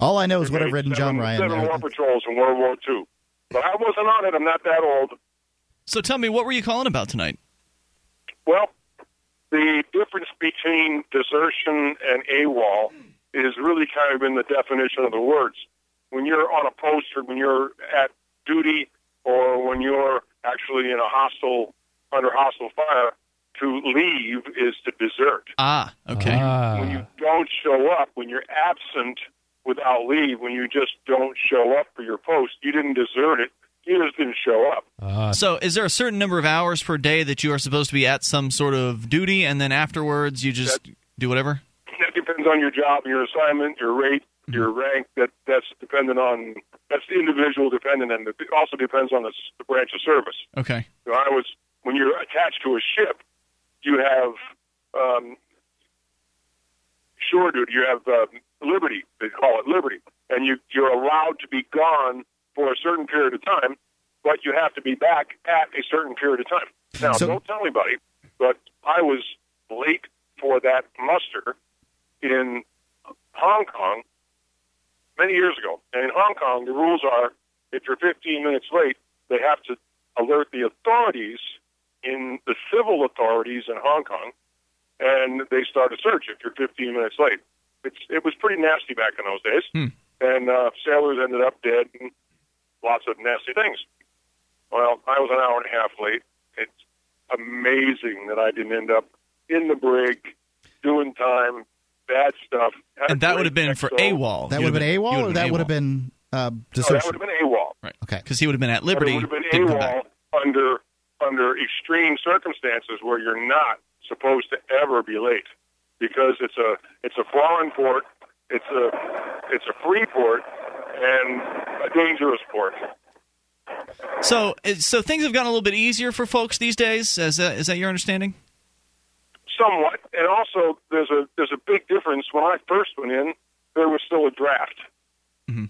All I know is what I've read in John Ryan. 7 war patrols in World War II. But I wasn't on it. I'm not that old. So tell me, what were you calling about tonight? Well, the difference between desertion and AWOL is really kind of in the definition of the words. When you're on a post or when you're at duty or when you're actually in under hostile fire, to leave is to desert. Ah, okay. When you don't show up, when you're absent without leave, when you just don't show up for your post, you didn't desert it, you just didn't show up. So is there a certain number of hours per day that you are supposed to be at some sort of duty, and then afterwards you just do whatever? That depends on your job, your assignment, your rate, your rank. That's dependent on individual dependent, and it also depends on the branch of service. Okay. So when you're attached to a ship, you have shore duty. You have liberty. They call it liberty. And you're allowed to be gone for a certain period of time, but you have to be back at a certain period of time. Now, don't tell anybody, but I was late for that muster in Hong Kong many years ago. And in Hong Kong, the rules are if you're 15 minutes late, they have to alert the authorities in the civil authorities in Hong Kong, and they start a search if you're 15 minutes late. It was pretty nasty back in those days, and sailors ended up dead and lots of nasty things. Well, I was an hour and a half late. It's amazing that I didn't end up in the brig doing time bad stuff. And that would have been for AWOL. That would have been AWOL, or that would have been desertion? No, that would have been AWOL. Right. Okay. Because he would have been at liberty. But it would have been AWOL under extreme circumstances where you're not supposed to ever be late, because it's a foreign port, it's a free port, and a dangerous port. So things have gotten a little bit easier for folks these days. Is that your understanding? Somewhat, and also there's a big difference. When I first went in, there was still a draft. Mm-hmm.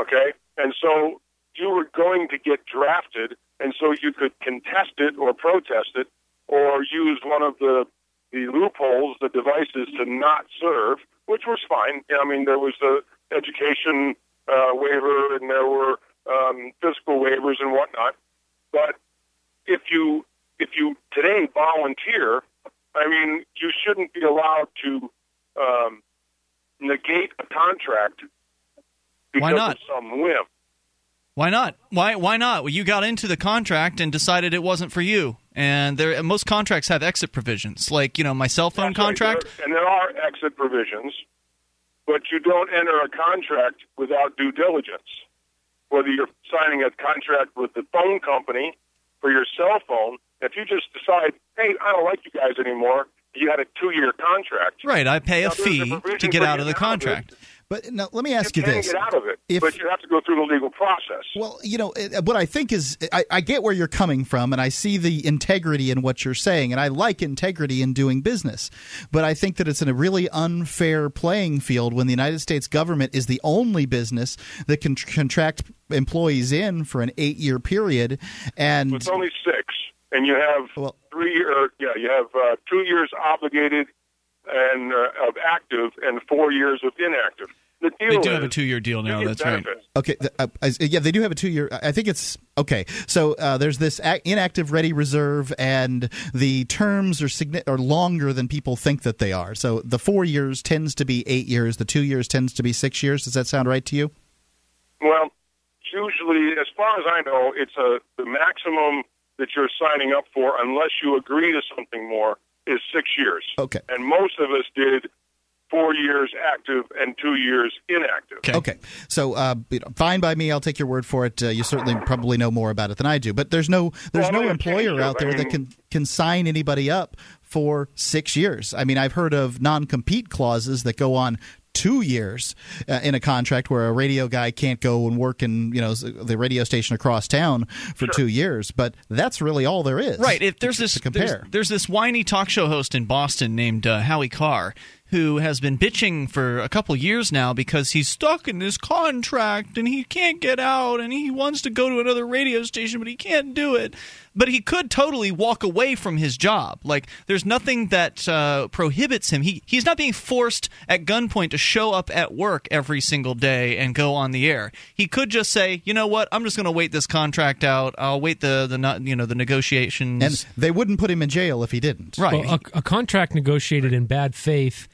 Okay, and so you were going to get drafted, and so you could contest it or protest it, or use one of the loopholes, the devices to not serve, which was fine. I mean, there was the education waiver, and there were fiscal waivers and whatnot. But if you today volunteer, I mean, you shouldn't be allowed to negate a contract because of some whim. Why not? Why not? Well, you got into the contract and decided it wasn't for you. And most contracts have exit provisions, like, you know, my cell phone contract. Right. And there are exit provisions, but you don't enter a contract without due diligence. Whether you're signing a contract with the phone company for your cell phone, if you just decide, hey, I don't like you guys anymore, you had a 2-year contract. Right, I pay a fee to get out of the contract. But now, let me ask you this. You can get out of it, but you have to go through the legal process. Well, you know, what I think is I get where you're coming from, and I see the integrity in what you're saying, and I like integrity in doing business. But I think that it's in a really unfair playing field when the United States government is the only business that can contract employees in for an 8-year period. And it's only 6, and you have 2 years obligated and of active and 4 years of inactive. They do have a 2-year deal now. That's benefits. Right. Okay. They do have a 2-year. I think it's okay. So there's this inactive ready reserve, and the terms are longer than people think that they are. So the 4 years tends to be 8 years. The 2 years tends to be 6 years. Does that sound right to you? Well, usually, as far as I know, it's the maximum that you're signing up for, unless you agree to something more, is 6 years. Okay. And most of us did 4 years active and 2 years inactive. Okay. So fine by me. I'll take your word for it. You certainly probably know more about it than I do. But there's no employer out there that can sign anybody up for 6 years. I mean, I've heard of non-compete clauses that go on 2 years in a contract where a radio guy can't go and work in, you know, the radio station across town for 2 years, but that's really all there is. Right. If there's this to compare. There's this whiny talk show host in Boston named Howie Carr, who has been bitching for a couple years now because he's stuck in this contract and he can't get out, and he wants to go to another radio station, but he can't do it. But he could totally walk away from his job. Like, there's nothing that prohibits him. He's not being forced at gunpoint to show up at work every single day and go on the air. He could just say, you know what, I'm just going to wait this contract out. I'll wait the negotiations. And they wouldn't put him in jail if he didn't. Right. Well, a contract negotiated in bad faith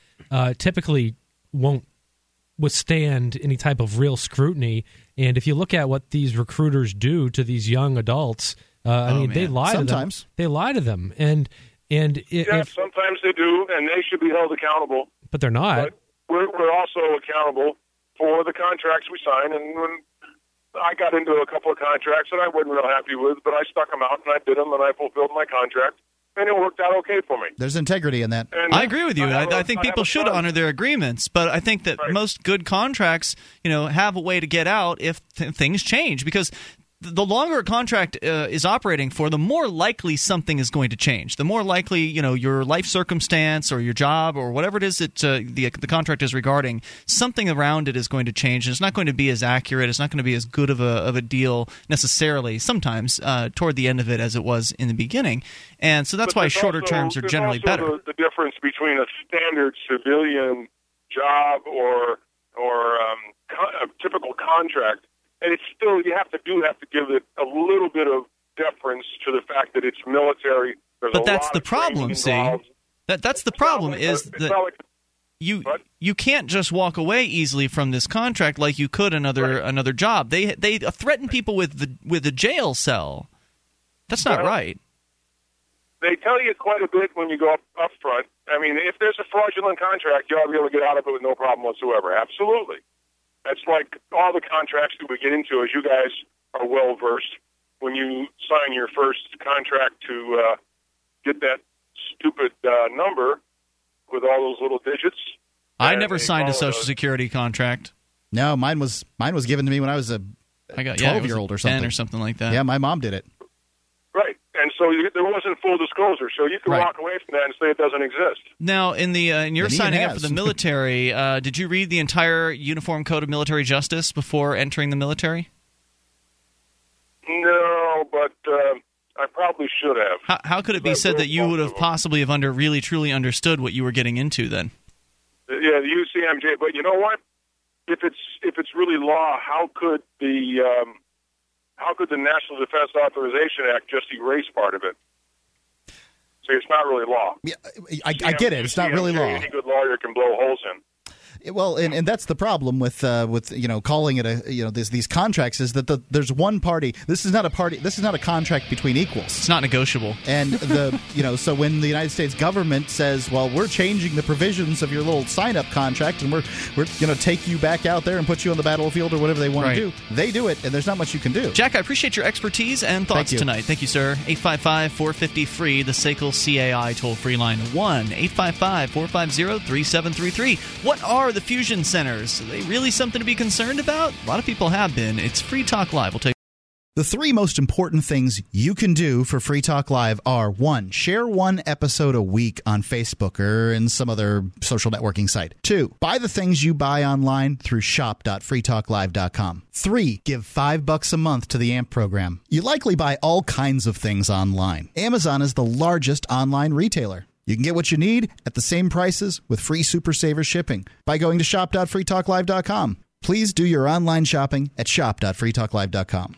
typically won't withstand any type of real scrutiny. And if you look at what these recruiters do to these young adults, they lie sometimes. To them. They lie to them, and sometimes they do, and they should be held accountable. But they're not. But we're also accountable for the contracts we sign. And when I got into a couple of contracts that I wasn't real happy with, but I stuck them out and I did them and I fulfilled my contract. And it worked out okay for me. There's integrity in that. And I agree with you. I think people should honor their agreements, but I think that most good contracts, you know, have a way to get out if things change, because the longer a contract is operating for, the more likely something is going to change. The more likely, you know, your life circumstance or your job or whatever it is that the contract is regarding, something around it is going to change. And it's not going to be as accurate. It's not going to be as good of a deal necessarily sometimes toward the end of it as it was in the beginning. And so that's why shorter terms are generally better. The difference between a standard civilian job or a typical contract. And it's still, you have to give it a little bit of deference to the fact that it's military. But that's the problem, see? That's the problem is that you can't just walk away easily from this contract like you could another job. They threaten people with the jail cell. That's not right. They tell you quite a bit when you go up front. I mean, if there's a fraudulent contract, you ought to be able to get out of it with no problem whatsoever. Absolutely. That's like all the contracts that we get into, as you guys are well-versed. When you sign your first contract to get that stupid number with all those little digits. I never signed a Social Security contract. No, mine was given to me when I was a 12-year-old or something. 10 or something like that. Yeah, my mom did it. Right, and so there wasn't full disclosure, so you can walk away from that and say it doesn't exist. Now, in your signing up for the military, did you read the entire Uniform Code of Military Justice before entering the military? No, but I probably should have. How could it be said that you would have possibly have really truly understood what you were getting into then? Yeah, the UCMJ. But you know what? If it's really law, how could the National Defense Authorization Act just erase part of it? So it's not really law. Yeah, I get it. It's not really law. Any good lawyer can blow holes in. Well, and that's the problem with calling it these contracts is that there's one party. This is not a party. This is not a contract between equals. It's not negotiable. And so when the United States government says, "Well, we're changing the provisions of your little sign-up contract, and we're going to take you back out there and put you on the battlefield or whatever they want to do," they do it, and there's not much you can do. Jack, I appreciate your expertise and thoughts tonight. Thank you, sir. 855-450-FREE, the SACL CAI toll-free line 1-855-450-3733. What are the fusion centers? Are they really something to be concerned about? A lot of people have been. It's Free Talk Live. We'll take the three most important things you can do for Free Talk Live are, 1, share one episode a week on Facebook or in some other social networking site. 2, buy the things you buy online through shop.freetalklive.com. 3, give $5 a month to the AMP program. You likely buy all kinds of things online. Amazon is the largest online retailer. You can get what you need at the same prices with free Super Saver shipping by going to shop.freetalklive.com. Please do your online shopping at shop.freetalklive.com.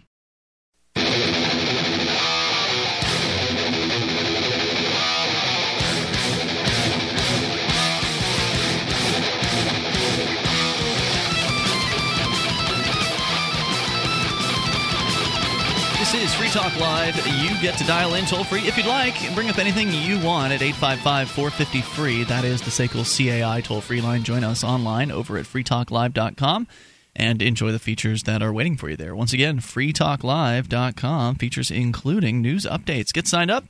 This is Free Talk Live. You get to dial in toll-free if you'd like. Bring up anything you want at 855-450-FREE. That is the SACL CAI toll-free line. Join us online over at freetalklive.com and enjoy the features that are waiting for you there. Once again, freetalklive.com. Features including news updates. Get signed up,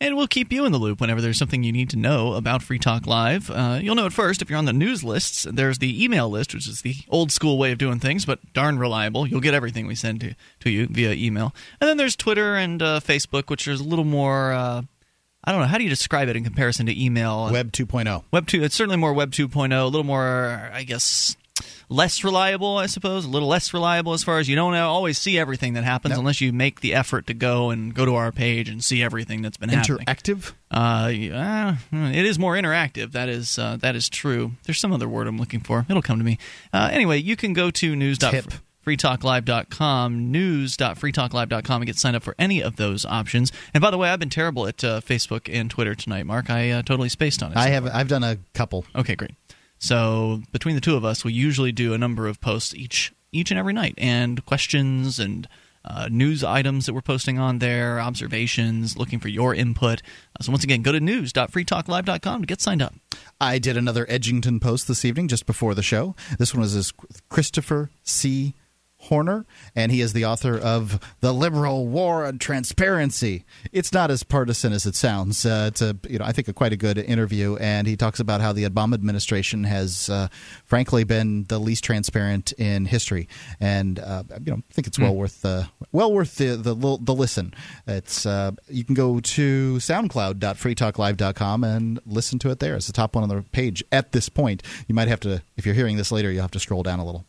and we'll keep you in the loop whenever there's something you need to know about Free Talk Live. You'll know it first if you're on the news lists. There's the email list, which is the old-school way of doing things, but darn reliable. You'll get everything we send to you via email. And then there's Twitter and Facebook, which is a little more I don't know. How do you describe it in comparison to email? Web 2.0. It's certainly more Web 2.0, a little more, I guess, less reliable, I suppose. A little less reliable as far as you don't always see everything that happens unless you make the effort to go to our page and see everything that's been happening. Interactive? It is more interactive. That is true. There's some other word I'm looking for. It'll come to me. Anyway, you can go to news.freetalklive.com and get signed up for any of those options. And by the way, I've been terrible at Facebook and Twitter tonight, Mark. I totally spaced on it. I've done a couple. Okay, great. So between the two of us, we usually do a number of posts each and every night, and questions and news items that we're posting on there, observations, looking for your input. So once again, go to news.freetalklive.com to get signed up. I did another Edgington post this evening just before the show. This one was Christopher C. Horner, and he is the author of The Liberal War on Transparency. It's not as partisan as it sounds. It's I think quite a good interview, and he talks about how the Obama administration has, frankly, been the least transparent in history. And I think it's well worth the listen. It's you can go to soundcloud.freetalklive.com and listen to it there. It's the top one on the page at this point. You might have to, if you're hearing this later, you'll have to scroll down a little.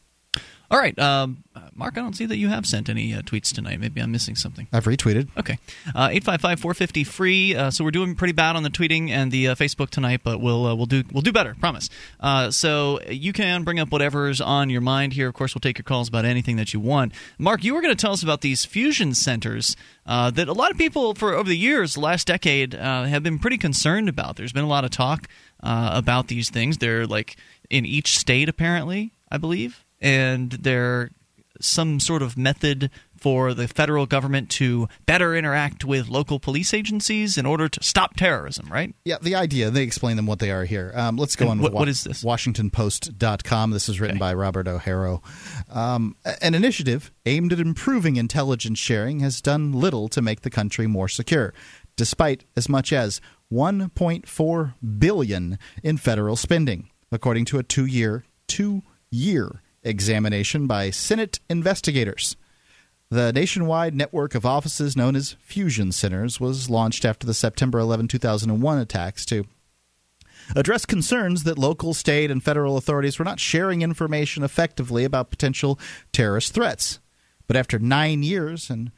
All right, Mark, I don't see that you have sent any tweets tonight. Maybe I'm missing something. I've retweeted. Okay. 855-450-FREE. So we're doing pretty bad on the tweeting and the Facebook tonight, but we'll do better, promise. So you can bring up whatever's on your mind here. Of course, we'll take your calls about anything that you want. Mark, you were going to tell us about these fusion centers that a lot of people for over the years, the last decade, have been pretty concerned about. There's been a lot of talk about these things. They're like in each state apparently, I believe. And they're some sort of method for the federal government to better interact with local police agencies in order to stop terrorism, right? Yeah, the idea. They explain them what they are here. Let's go on. What is this? WashingtonPost.com. This is written by Robert O'Hara. An initiative aimed at improving intelligence sharing has done little to make the country more secure, despite as much as $1.4 billion in federal spending, according to a two-year examination by Senate investigators. The nationwide network of offices known as fusion centers was launched after the September 11, 2001 attacks to address concerns that local, state, and federal authorities were not sharing information effectively about potential terrorist threats. But after 9 years and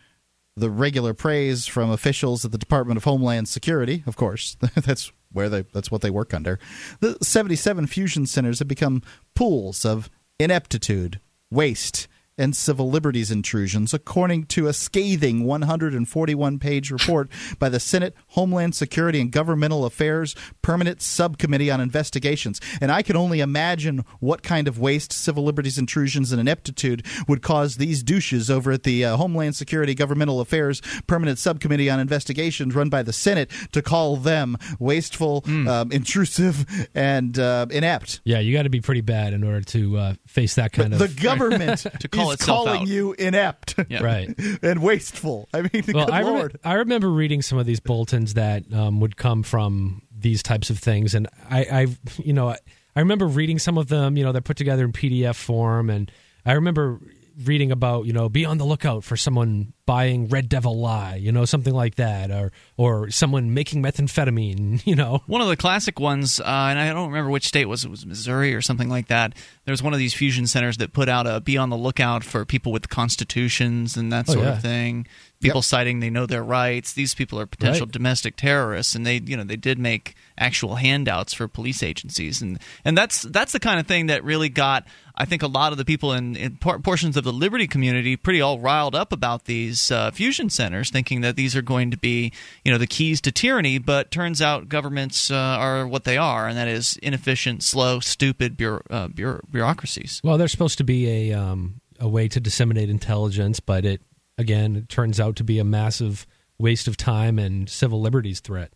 the regular praise from officials at the Department of Homeland Security, of course, that's what they work under, the 77 fusion centers have become pools of ineptitude, waste, and civil liberties intrusions, according to a scathing 141-page report by the Senate Homeland Security and Governmental Affairs Permanent Subcommittee on Investigations. And I can only imagine what kind of waste, civil liberties intrusions, and ineptitude would cause these douches over at the Homeland Security Governmental Affairs Permanent Subcommittee on Investigations run by the Senate to call them wasteful, intrusive, and inept. Yeah, you got to be pretty bad in order to face that kind of... The government... to call calling out. You inept, yep. Right, and wasteful. I mean, Lord. I remember reading some of these bulletins that would come from these types of things, and I remember reading some of them. You know, they're put together in PDF form, and I remember reading about, you know, be on the lookout for someone buying Red Devil Lie, you know, something like that, or someone making methamphetamine, you know. One of the classic ones, and I don't remember which state it was Missouri or something like that. There's one of these fusion centers that put out a be on the lookout for people with constitutions and that sort of thing. People citing they know their rights. These people are potential domestic terrorists, and they did make actual handouts for police agencies, and that's the kind of thing that really got, I think, a lot of the people in portions of the liberty community pretty all riled up about these fusion centers, thinking that these are going to be, you know, the keys to tyranny. But turns out governments are what they are, and that is inefficient, slow, stupid bureaucracies. Well, they're supposed to be a way to disseminate intelligence, but it turns out to be a massive waste of time and civil liberties threat.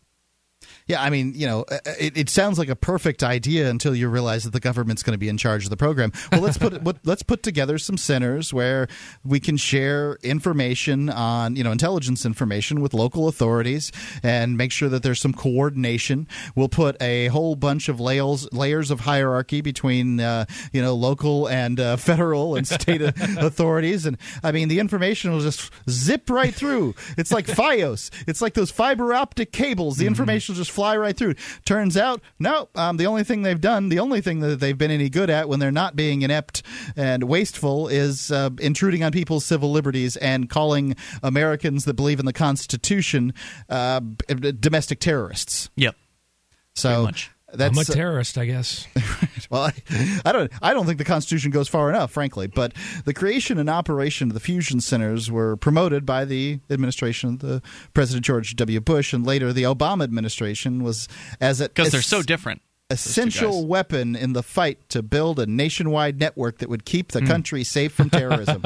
Yeah, I mean, you know, it sounds like a perfect idea until you realize that the government's going to be in charge of the program. Well, let's put together some centers where we can share information on, you know, intelligence information with local authorities and make sure that there's some coordination. We'll put a whole bunch of layers of hierarchy between, you know, local and federal and state authorities. And I mean, the information will just zip right through. It's like Fios. It's like those fiber optic cables. The information will just fly right through. Turns out, no, the only thing that they've been any good at when they're not being inept and wasteful is intruding on people's civil liberties and calling Americans that believe in the Constitution domestic terrorists. Yep. So that's, I'm a terrorist, I guess. Well, I don't think the Constitution goes far enough, frankly. But the creation and operation of the fusion centers were promoted by the administration of the President George W. Bush, and later the Obama administration was because they're so different. Essential weapon in the fight to build a nationwide network that would keep the country safe from terrorism.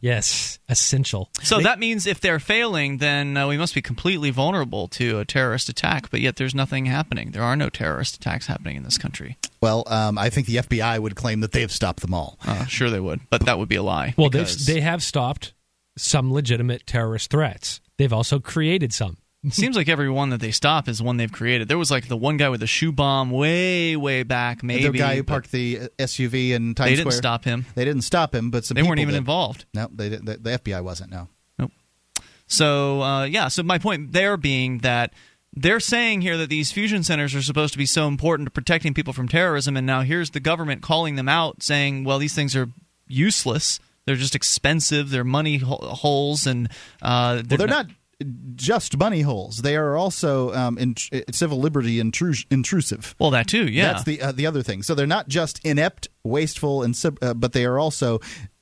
Yes, essential. So that means if they're failing, then we must be completely vulnerable to a terrorist attack, but yet there's nothing happening. There are no terrorist attacks happening in this country. Well, I think the FBI would claim that they've stopped them all. Sure they would, but that would be a lie. Well, they have stopped some legitimate terrorist threats. They've also created some. Seems like every one that they stop is one they've created. There was like the one guy with the shoe bomb way, way back, maybe. The guy who parked the SUV in Times Square. They didn't stop him, but some people weren't even involved. No, they didn't. The FBI wasn't, no. Nope. So, so my point there being that they're saying here that these fusion centers are supposed to be so important to protecting people from terrorism, and now here's the government calling them out, saying, well, these things are useless. They're just expensive. They're money holes, and they're not just money holes. They are also civil liberty intrusive. Well, that too, yeah. That's the other thing. So they're not just inept, wasteful, but they are also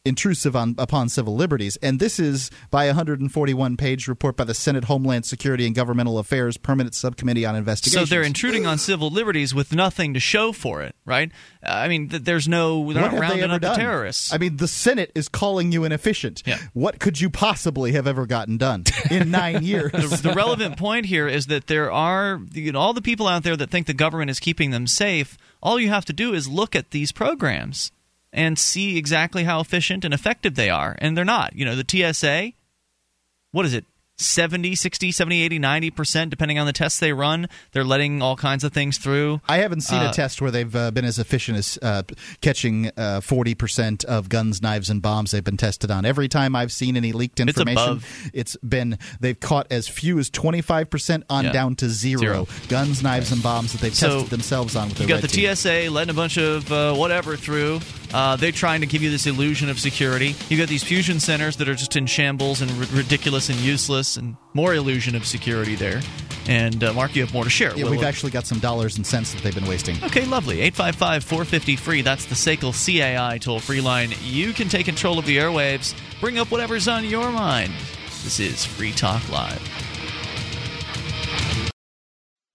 intrusive upon civil liberties. And this is by a 141-page report by the Senate Homeland Security and Governmental Affairs Permanent Subcommittee on Investigations. So they're intruding on civil liberties with nothing to show for it, right? I mean, there's no – they're not rounding up the terrorists. I mean, the Senate is calling you inefficient. Yeah. What could you possibly have ever gotten done in 9 years? The relevant point here is that there are all the people out there that think the government is keeping them safe. All you have to do is look at these programs and see exactly how efficient and effective they are. And they're not. You know, the TSA, what is it, 70, 60, 70, 80, 90%, depending on the tests they run, they're letting all kinds of things through. I haven't seen a test where they've been as efficient as catching 40% of guns, knives, and bombs they've been tested on. Every time I've seen any leaked information, it's been they've caught as few as 25% on down to zero guns, knives, and bombs that they've tested themselves on. With their You've got the TSA letting a bunch of whatever through. They're trying to give you this illusion of security. You've got these fusion centers that are just in shambles and ridiculous and useless, and more illusion of security there. And, Mark, you have more to share. Yeah, we've actually got some dollars and cents that they've been wasting. Okay, lovely. 855-450-FREE. That's the SACL CAI toll-free line. You can take control of the airwaves. Bring up whatever's on your mind. This is Free Talk Live.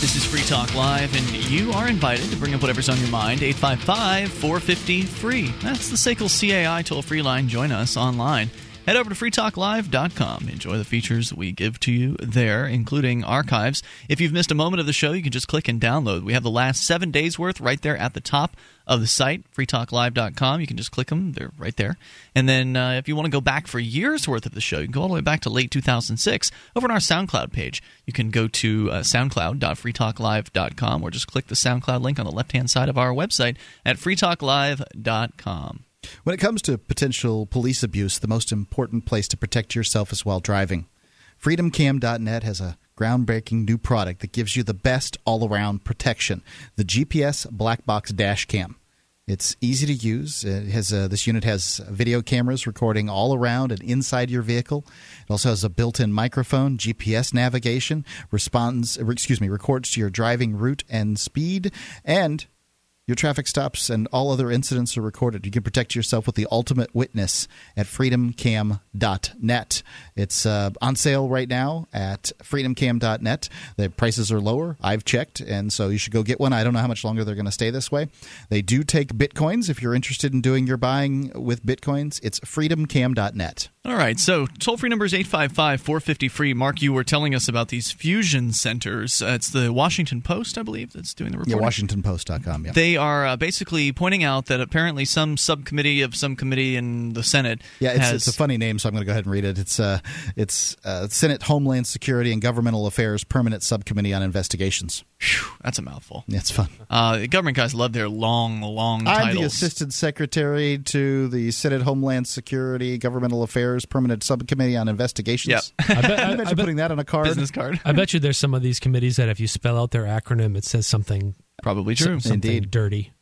This is Free Talk Live, and you are invited to bring up whatever's on your mind. 855-450-FREE. That's the SACL CAI toll-free line. Join us online. Head over to freetalklive.com. Enjoy the features we give to you there, including archives. If you've missed a moment of the show, you can just click and download. We have the last 7 days' worth right there at the top of the site, freetalklive.com. You can just click them. They're right there. And then if you want to go back for years' worth of the show, you can go all the way back to late 2006 over on our SoundCloud page. You can go to soundcloud.freetalklive.com or just click the SoundCloud link on the left-hand side of our website at freetalklive.com. When it comes to potential police abuse, the most important place to protect yourself is while driving. FreedomCam.net has a groundbreaking new product that gives you the best all-around protection, the GPS Black Box Dash Cam. It's easy to use. It has this unit has video cameras recording all around and inside your vehicle. It also has a built-in microphone, GPS navigation, records to your driving route and speed, and your traffic stops and all other incidents are recorded. You can protect yourself with the ultimate witness at freedomcam.net. It's on sale right now at freedomcam.net. The prices are lower. I've checked, and so you should go get one. I don't know how much longer they're going to stay this way. They do take Bitcoins. If you're interested in doing your buying with Bitcoins, it's freedomcam.net. All right, so toll-free number is 855-450-FREE. Mark, you were telling us about these fusion centers. It's the Washington Post, I believe, that's doing the reporting. Yeah, WashingtonPost.com, yeah. They are basically pointing out that apparently some subcommittee of some committee in the Senate it's a funny name, so I'm going to go ahead and read it. It's Senate Homeland Security and Governmental Affairs Permanent Subcommittee on Investigations. Whew, that's a mouthful. That's fun. Government guys love their long titles. I'm the Assistant Secretary to the Senate Homeland Security Governmental Affairs Permanent Subcommittee on Investigations. Yep. I bet putting that on a card. Business card. I bet you there's some of these committees that if you spell out their acronym, it says something. Probably true. Indeed. Dirty.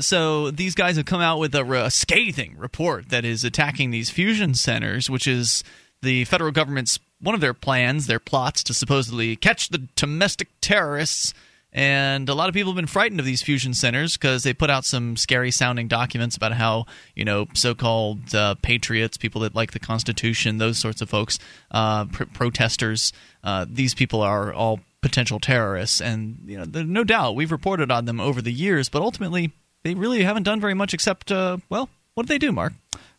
So these guys have come out with a scathing report that is attacking these fusion centers, which is the federal government's one of their plans, their plots to supposedly catch the domestic terrorists. And a lot of people have been frightened of these fusion centers because they put out some scary-sounding documents about how, you know, so-called patriots, people that like the Constitution, those sorts of folks, protesters, these people are all potential terrorists. And, you know, no doubt we've reported on them over the years, but ultimately they really haven't done very much except, what did they do, Mark?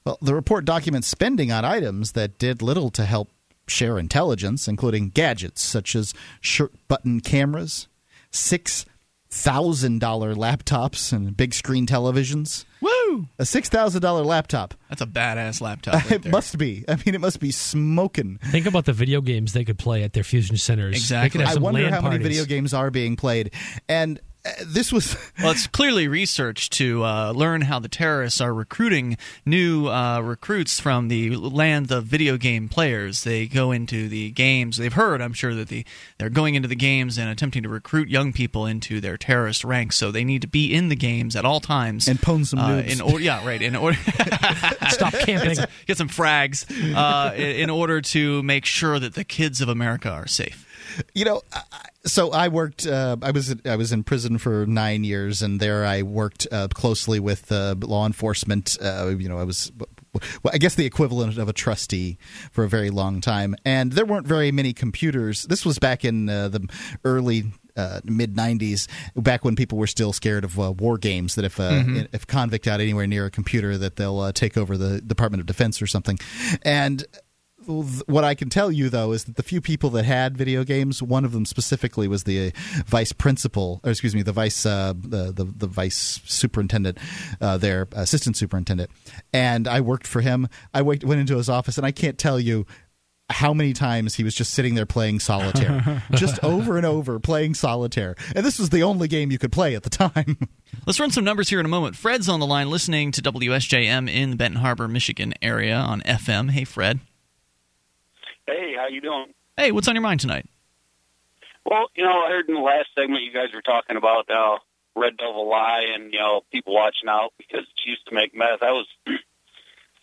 Well, the report documents spending on items that did little to help share intelligence, including gadgets such as shirt button cameras, $6,000 laptops and big screen televisions. Woo! Woo! A $6,000 laptop. That's a badass laptop right there. It must be. I mean, it must be smoking. Think about the video games they could play at their fusion centers. Exactly. I wonder how many video games are being played. And this was... Well, it's clearly research to learn how the terrorists are recruiting new recruits from the land of video game players. They go into the games. They've heard, I'm sure, that they're going into the games and attempting to recruit young people into their terrorist ranks. So they need to be in the games at all times. And pwn some noobs. In order... Stop camping. Get some frags in order to make sure that the kids of America are safe. You know, so I worked. I was in prison for 9 years, and there I worked closely with law enforcement. I was, well, I guess, the equivalent of a trustee for a very long time. And there weren't very many computers. This was back in the early. Mid 90s, back when people were still scared of war games, that if convict out anywhere near a computer, that they'll take over the Department of Defense or something. And what I can tell you, though, is that the few people that had video games, one of them specifically was the vice principal, or excuse me, the vice the vice superintendent, their assistant superintendent. And I worked for him. I went into his office, and I can't tell you how many times he was just sitting there playing solitaire, just over and over playing solitaire. And this was the only game you could play at the time. Let's run some numbers here in a moment. Fred's on the line listening to WSJM in the Benton Harbor, Michigan area on FM. Hey, Fred. Hey, how you doing? Hey, what's on your mind tonight? Well, I heard in the last segment you guys were talking about Red Devil Lie and, people watching out because it's used to make meth.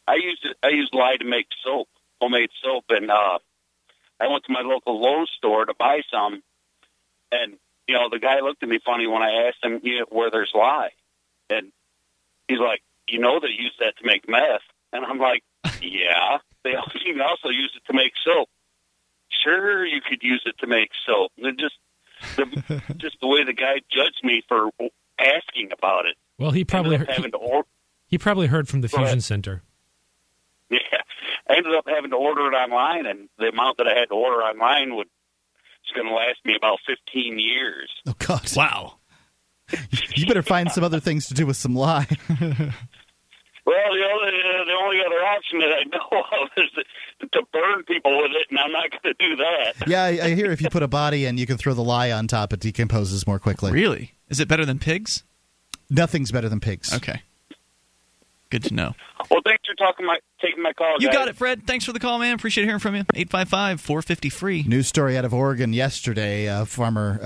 I used lye to make soap. Homemade soap, and I went to my local Lowe's store to buy some, and the guy looked at me funny when I asked him where there's lye, and he's like, they use that to make meth, and I'm like, yeah, they also use it to make soap. Sure, you could use it to make soap. And just the way the guy judged me for asking about it. Well, he probably heard from the fusion center. Yeah. I ended up having to order it online, and the amount that I had to order online was going to last me about 15 years. Oh, God. Wow. You better find some other things to do with some lye. Well, the only other option that I know of is to burn people with it, and I'm not going to do that. Yeah, I hear if you put a body in, you can throw the lye on top, it decomposes more quickly. Really? Is it better than pigs? Nothing's better than pigs. Okay. Good to know. Well, thanks for taking my call, guys. You got it, Fred. Thanks for the call, man. Appreciate hearing from you. 855-450-FREE. News story out of Oregon yesterday. A farmer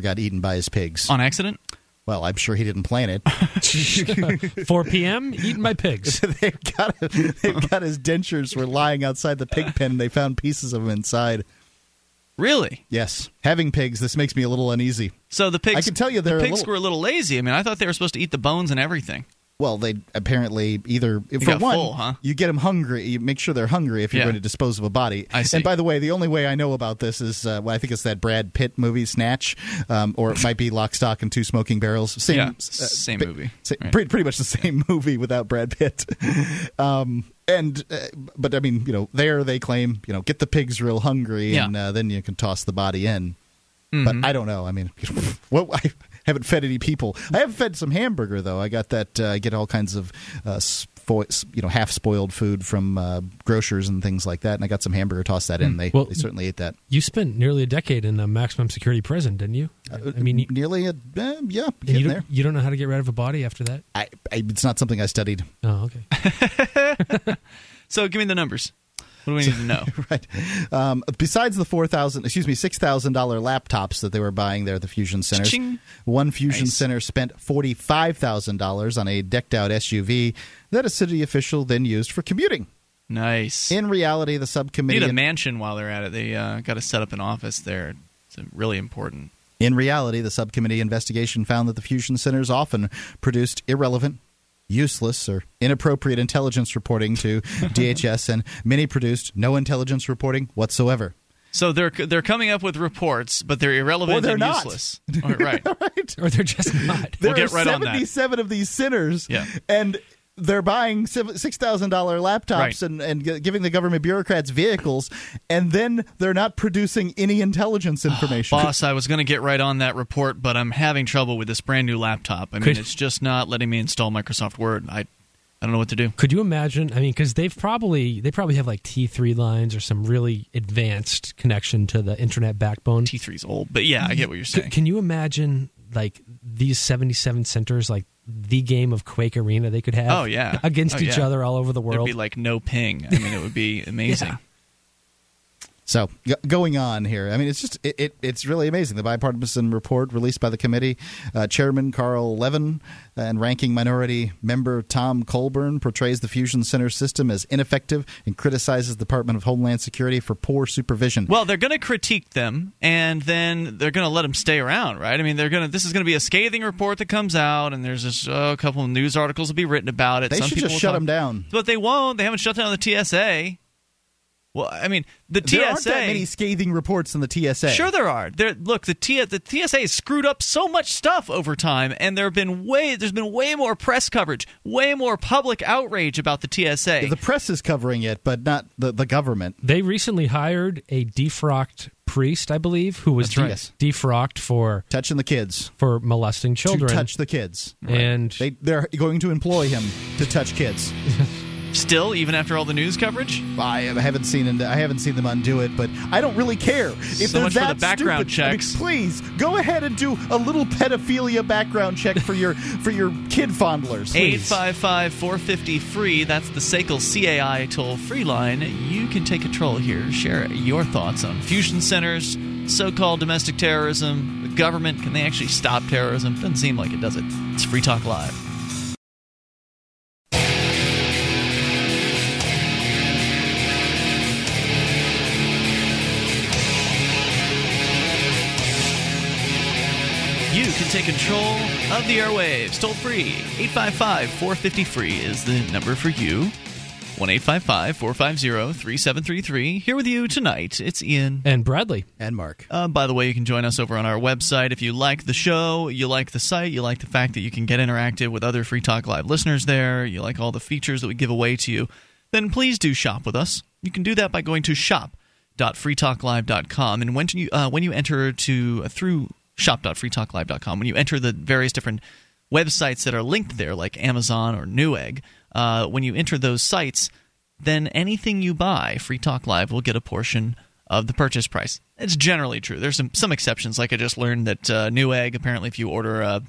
got eaten by his pigs. On accident? Well, I'm sure he didn't plan it. 4 p.m., eaten by pigs. They've got his dentures were lying outside the pig pen, and they found pieces of them inside. Really? Yes. Having pigs, this makes me a little uneasy. So the pigs, I can tell you were a little lazy. I mean, I thought they were supposed to eat the bones and everything. Well, they apparently you get them hungry. You make sure they're hungry if you're going to dispose of a body. I see. And by the way, the only way I know about this is, I think it's that Brad Pitt movie, Snatch, or it might be Lock, Stock, and Two Smoking Barrels. Same movie. Right. Pretty much the same movie without Brad Pitt. But I mean, there they claim, get the pigs real hungry, and then you can toss the body in. Mm-hmm. But I don't know. I mean, I haven't fed any people. I have fed some hamburger, though. I got that. I get all kinds of, half spoiled food from grocers and things like that. And I got some hamburger, tossed that in. They certainly ate that. You spent nearly a decade in a maximum security prison, didn't you? I mean, nearly a there. You don't know how to get rid of a body after that? It's not something I studied. Oh, okay. So give me the numbers. What do we need to know? Right. Besides the $6,000 laptops that they were buying there at the fusion centers, one fusion center spent $45,000 on a decked-out SUV that a city official then used for commuting. Nice. In reality, the subcommittee... They need a mansion while they're at it. They got to set up an office there. It's really important. In reality, the subcommittee investigation found that the fusion centers often produced irrelevant, useless, or inappropriate intelligence reporting to DHS, and many produced no intelligence reporting whatsoever. So they're coming up with reports, but they're irrelevant or they're useless. Right. Or they're just not. We'll get right on that. There are 77 of these centers, and they're buying $6,000 laptops and giving the government bureaucrats vehicles, and then they're not producing any intelligence information. Boss, I was going to get right on that report, but I'm having trouble with this brand new laptop. I mean, it's just not letting me install Microsoft Word. I don't know what to do. Could you imagine? I mean, because they probably have like T3 lines or some really advanced connection to the internet backbone. T3's old, but yeah, I get what you're saying. Can you imagine like these 77 centers, like the game of Quake Arena they could have against each other all over the world? It would be like no ping. I mean, it would be amazing. Yeah. So going on here, I mean, it's just it's really amazing. The bipartisan report released by the committee, Chairman Carl Levin and Ranking Minority Member Tom Coburn portrays the fusion center system as ineffective and criticizes the Department of Homeland Security for poor supervision. Well, they're going to critique them, and then they're going to let them stay around, right? I mean, this is going to be a scathing report that comes out, and there's just a couple of news articles will be written about it. They should just shut them down, but they won't. They haven't shut down the TSA. Well, I mean, the TSA... There aren't that many scathing reports in the TSA. Sure there are. Look, the TSA has screwed up so much stuff over time, and there's been way more press coverage, way more public outrage about the TSA. The press is covering it, but not the government. They recently hired a defrocked priest, I believe, who was defrocked for... touching the kids. For molesting children. To touch the kids. Right. And... They're going to employ him to touch kids. Still, even after all the news coverage, I haven't seen them undo it, but I don't really care. If so much for the background checks. I mean, please go ahead and do a little pedophilia background check for your kid fondlers. 855-450-FREE. That's the SACL CAI toll free line. You can take control here. Share your thoughts on fusion centers, so-called domestic terrorism, the government. Can they actually stop terrorism? Doesn't seem like it, does it? It's Free Talk Live. You can take control of the airwaves. Toll free, 855-450-FREE is the number for you. 1-855-450-3733. Here with you tonight, it's Ian. And Bradley. And Mark. By the way, you can join us over on our website. If you like the show, you like the site, you like the fact that you can get interactive with other Free Talk Live listeners there, you like all the features that we give away to you, then please do shop with us. You can do that by going to shop.freetalklive.com. And when you enter through... shop.freetalklive.com. When you enter the various different websites that are linked there, like Amazon or Newegg, when you enter those sites, then anything you buy, Free Talk Live will get a portion of the purchase price. It's generally true. There's some exceptions. Like I just learned that Newegg, apparently if you order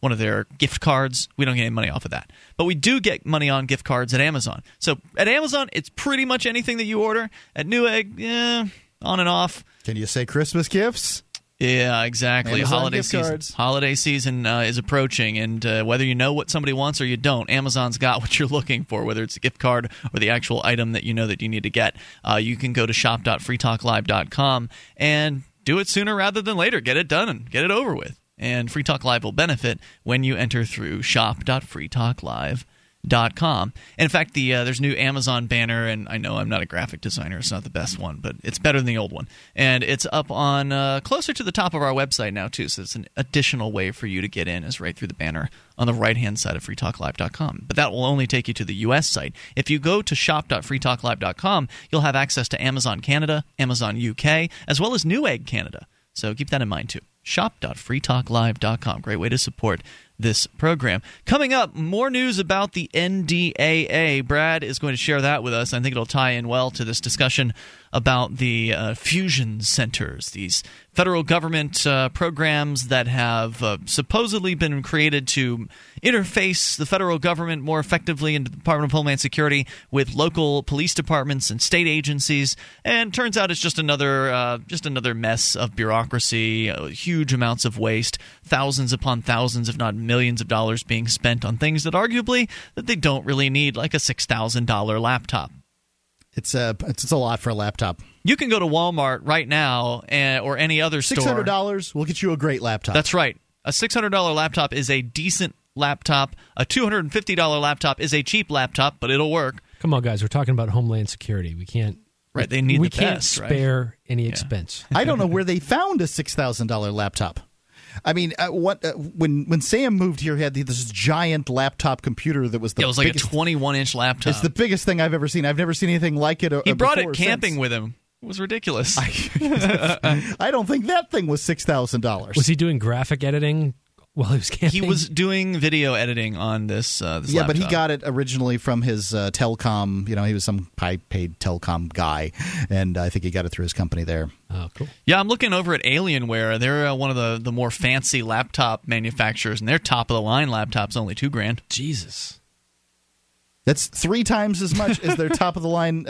one of their gift cards, we don't get any money off of that. But we do get money on gift cards at Amazon. So at Amazon, it's pretty much anything that you order. At Newegg, on and off. Can you say Christmas gifts? Yeah, exactly. Amazon holiday season. Cards. Holiday season is approaching, and whether you know what somebody wants or you don't, Amazon's got what you're looking for, whether it's a gift card or the actual item that you know that you need to get. You can go to shop.freetalklive.com and do it sooner rather than later. Get it done and get it over with. And Free Talk Live will benefit when you enter through shop.freetalklive.com. And in fact, there's a new Amazon banner, and I know I'm not a graphic designer, it's not the best one, but it's better than the old one. And it's up on closer to the top of our website now, too, so it's an additional way for you to get in is right through the banner on the right-hand side of freetalklive.com. But that will only take you to the U.S. site. If you go to shop.freetalklive.com, you'll have access to Amazon Canada, Amazon UK, as well as Newegg Canada. So keep that in mind, too. Shop.freetalklive.com. Great way to support this program. Coming up, more news about the NDAA. Brad is going to share that with us. I think it'll tie in well to this discussion about the fusion centers, these federal government programs that have supposedly been created to interface the federal government more effectively into the Department of Homeland Security with local police departments and state agencies. And turns out it's just another mess of bureaucracy, huge amounts of waste, thousands upon thousands, if not millions of dollars being spent on things that arguably that they don't really need, like a $6,000 laptop. It's a lot for a laptop. You can go to Walmart right now or any other store. $600 will get you a great laptop. That's right. A $600 laptop is a decent laptop. A $250 laptop is a cheap laptop, but it'll work. Come on, guys. We're talking about Homeland Security. We can't. Right. They need the best. We can't spare any expense. I don't know where they found a $6,000 laptop. I mean, when Sam moved here, he had this giant laptop computer that was the biggest. It was like a 21-inch laptop. It's the biggest thing I've ever seen. I've never seen anything like it. He brought it camping with him. It was ridiculous. I don't think that thing was $6,000. Was he doing graphic editing while he was camping? He was doing video editing on this laptop. But he got it originally from his telecom. You know, he was some high-paid telecom guy, and I think he got it through his company there. Oh, cool. Yeah, I'm looking over at Alienware. They're one of the more fancy laptop manufacturers, and their top-of-the-line laptop's only $2,000. Jesus. That's 3 times as much as their top-of-the-line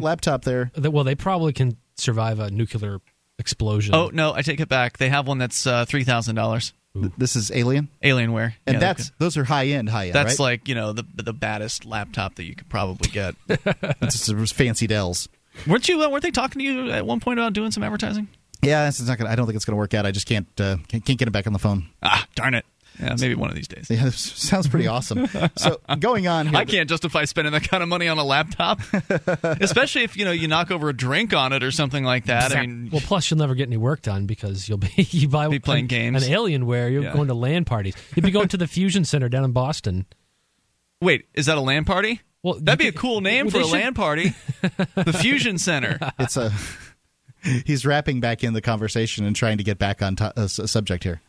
laptop there. Well, they probably can survive a nuclear explosion. Oh, no, I take it back. They have one that's $3,000. This is Alienware. And yeah, those are high-end, that's right? That's like, you know, the baddest laptop that you could probably get. It's just fancy Dells. Weren't they talking to you at one point about doing some advertising? Yeah, I don't think it's going to work out. I just can't get it back on the phone. Ah, darn it. Yeah, maybe one of these days. Yeah, sounds pretty awesome. So going on here, I can't justify spending that kind of money on a laptop, especially if you knock over a drink on it or something like that. I mean, well, plus you'll never get any work done because you buy playing games. An Alienware, you're going to LAN parties. You'd be going to the Fusion Center down in Boston. Wait, is that a LAN party? Well, that'd be a cool name for a LAN party. The Fusion Center. It's a. He's wrapping back in the conversation and trying to get back on subject here.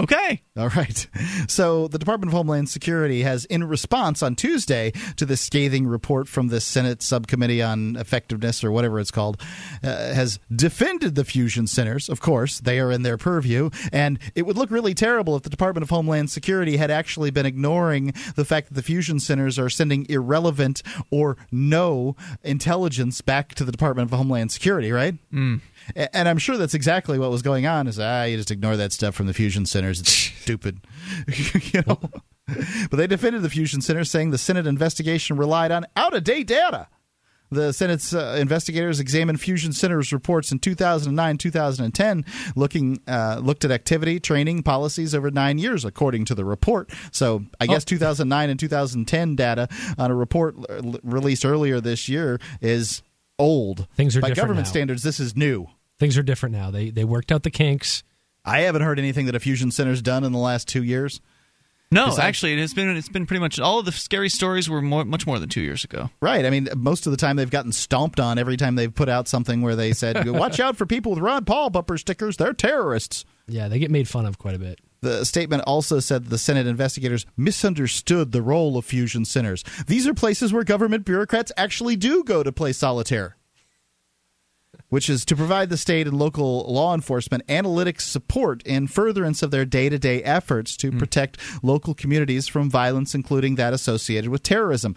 Okay. All right. So the Department of Homeland Security has, in response on Tuesday to this scathing report from the Senate Subcommittee on Effectiveness or whatever it's called, has defended the fusion centers. Of course, they are in their purview. And it would look really terrible if the Department of Homeland Security had actually been ignoring the fact that the fusion centers are sending irrelevant or no intelligence back to the Department of Homeland Security, right? Mm. And I'm sure that's exactly what was going on is, you just ignore that stuff from the fusion centers. It's stupid. But they defended the fusion centers, saying the Senate investigation relied on out-of-date data. The Senate's investigators examined fusion centers reports in 2009, 2010, looked at activity, training, policies over 9 years, according to the report. So I guess 2009 and 2010 data on a report released earlier this year is old. Things are different now. By government standards, this is new. Things are different now. They worked out the kinks. I haven't heard anything that a fusion center's done in the last 2 years. No, actually, it's been pretty much all of the scary stories were much more than 2 years ago. Right. I mean, most of the time they've gotten stomped on every time they've put out something where they said, "Watch out for people with Ron Paul bumper stickers. They're terrorists." Yeah, they get made fun of quite a bit. The statement also said the Senate investigators misunderstood the role of fusion centers. These are places where government bureaucrats actually do go to play solitaire, which is to provide the state and local law enforcement analytic support in furtherance of their day-to-day efforts to protect local communities from violence, including that associated with terrorism.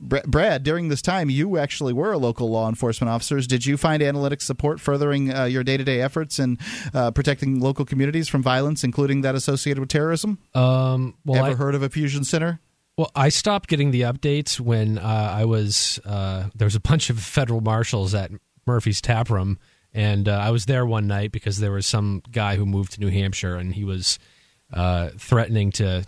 Brad, during this time, you actually were a local law enforcement officer. Did you find analytic support furthering your day-to-day efforts in protecting local communities from violence, including that associated with terrorism? Ever heard of a fusion center? Well, I stopped getting the updates when there was a bunch of federal marshals at Murphy's Tap Room, and I was there one night because there was some guy who moved to New Hampshire, and he was threatening to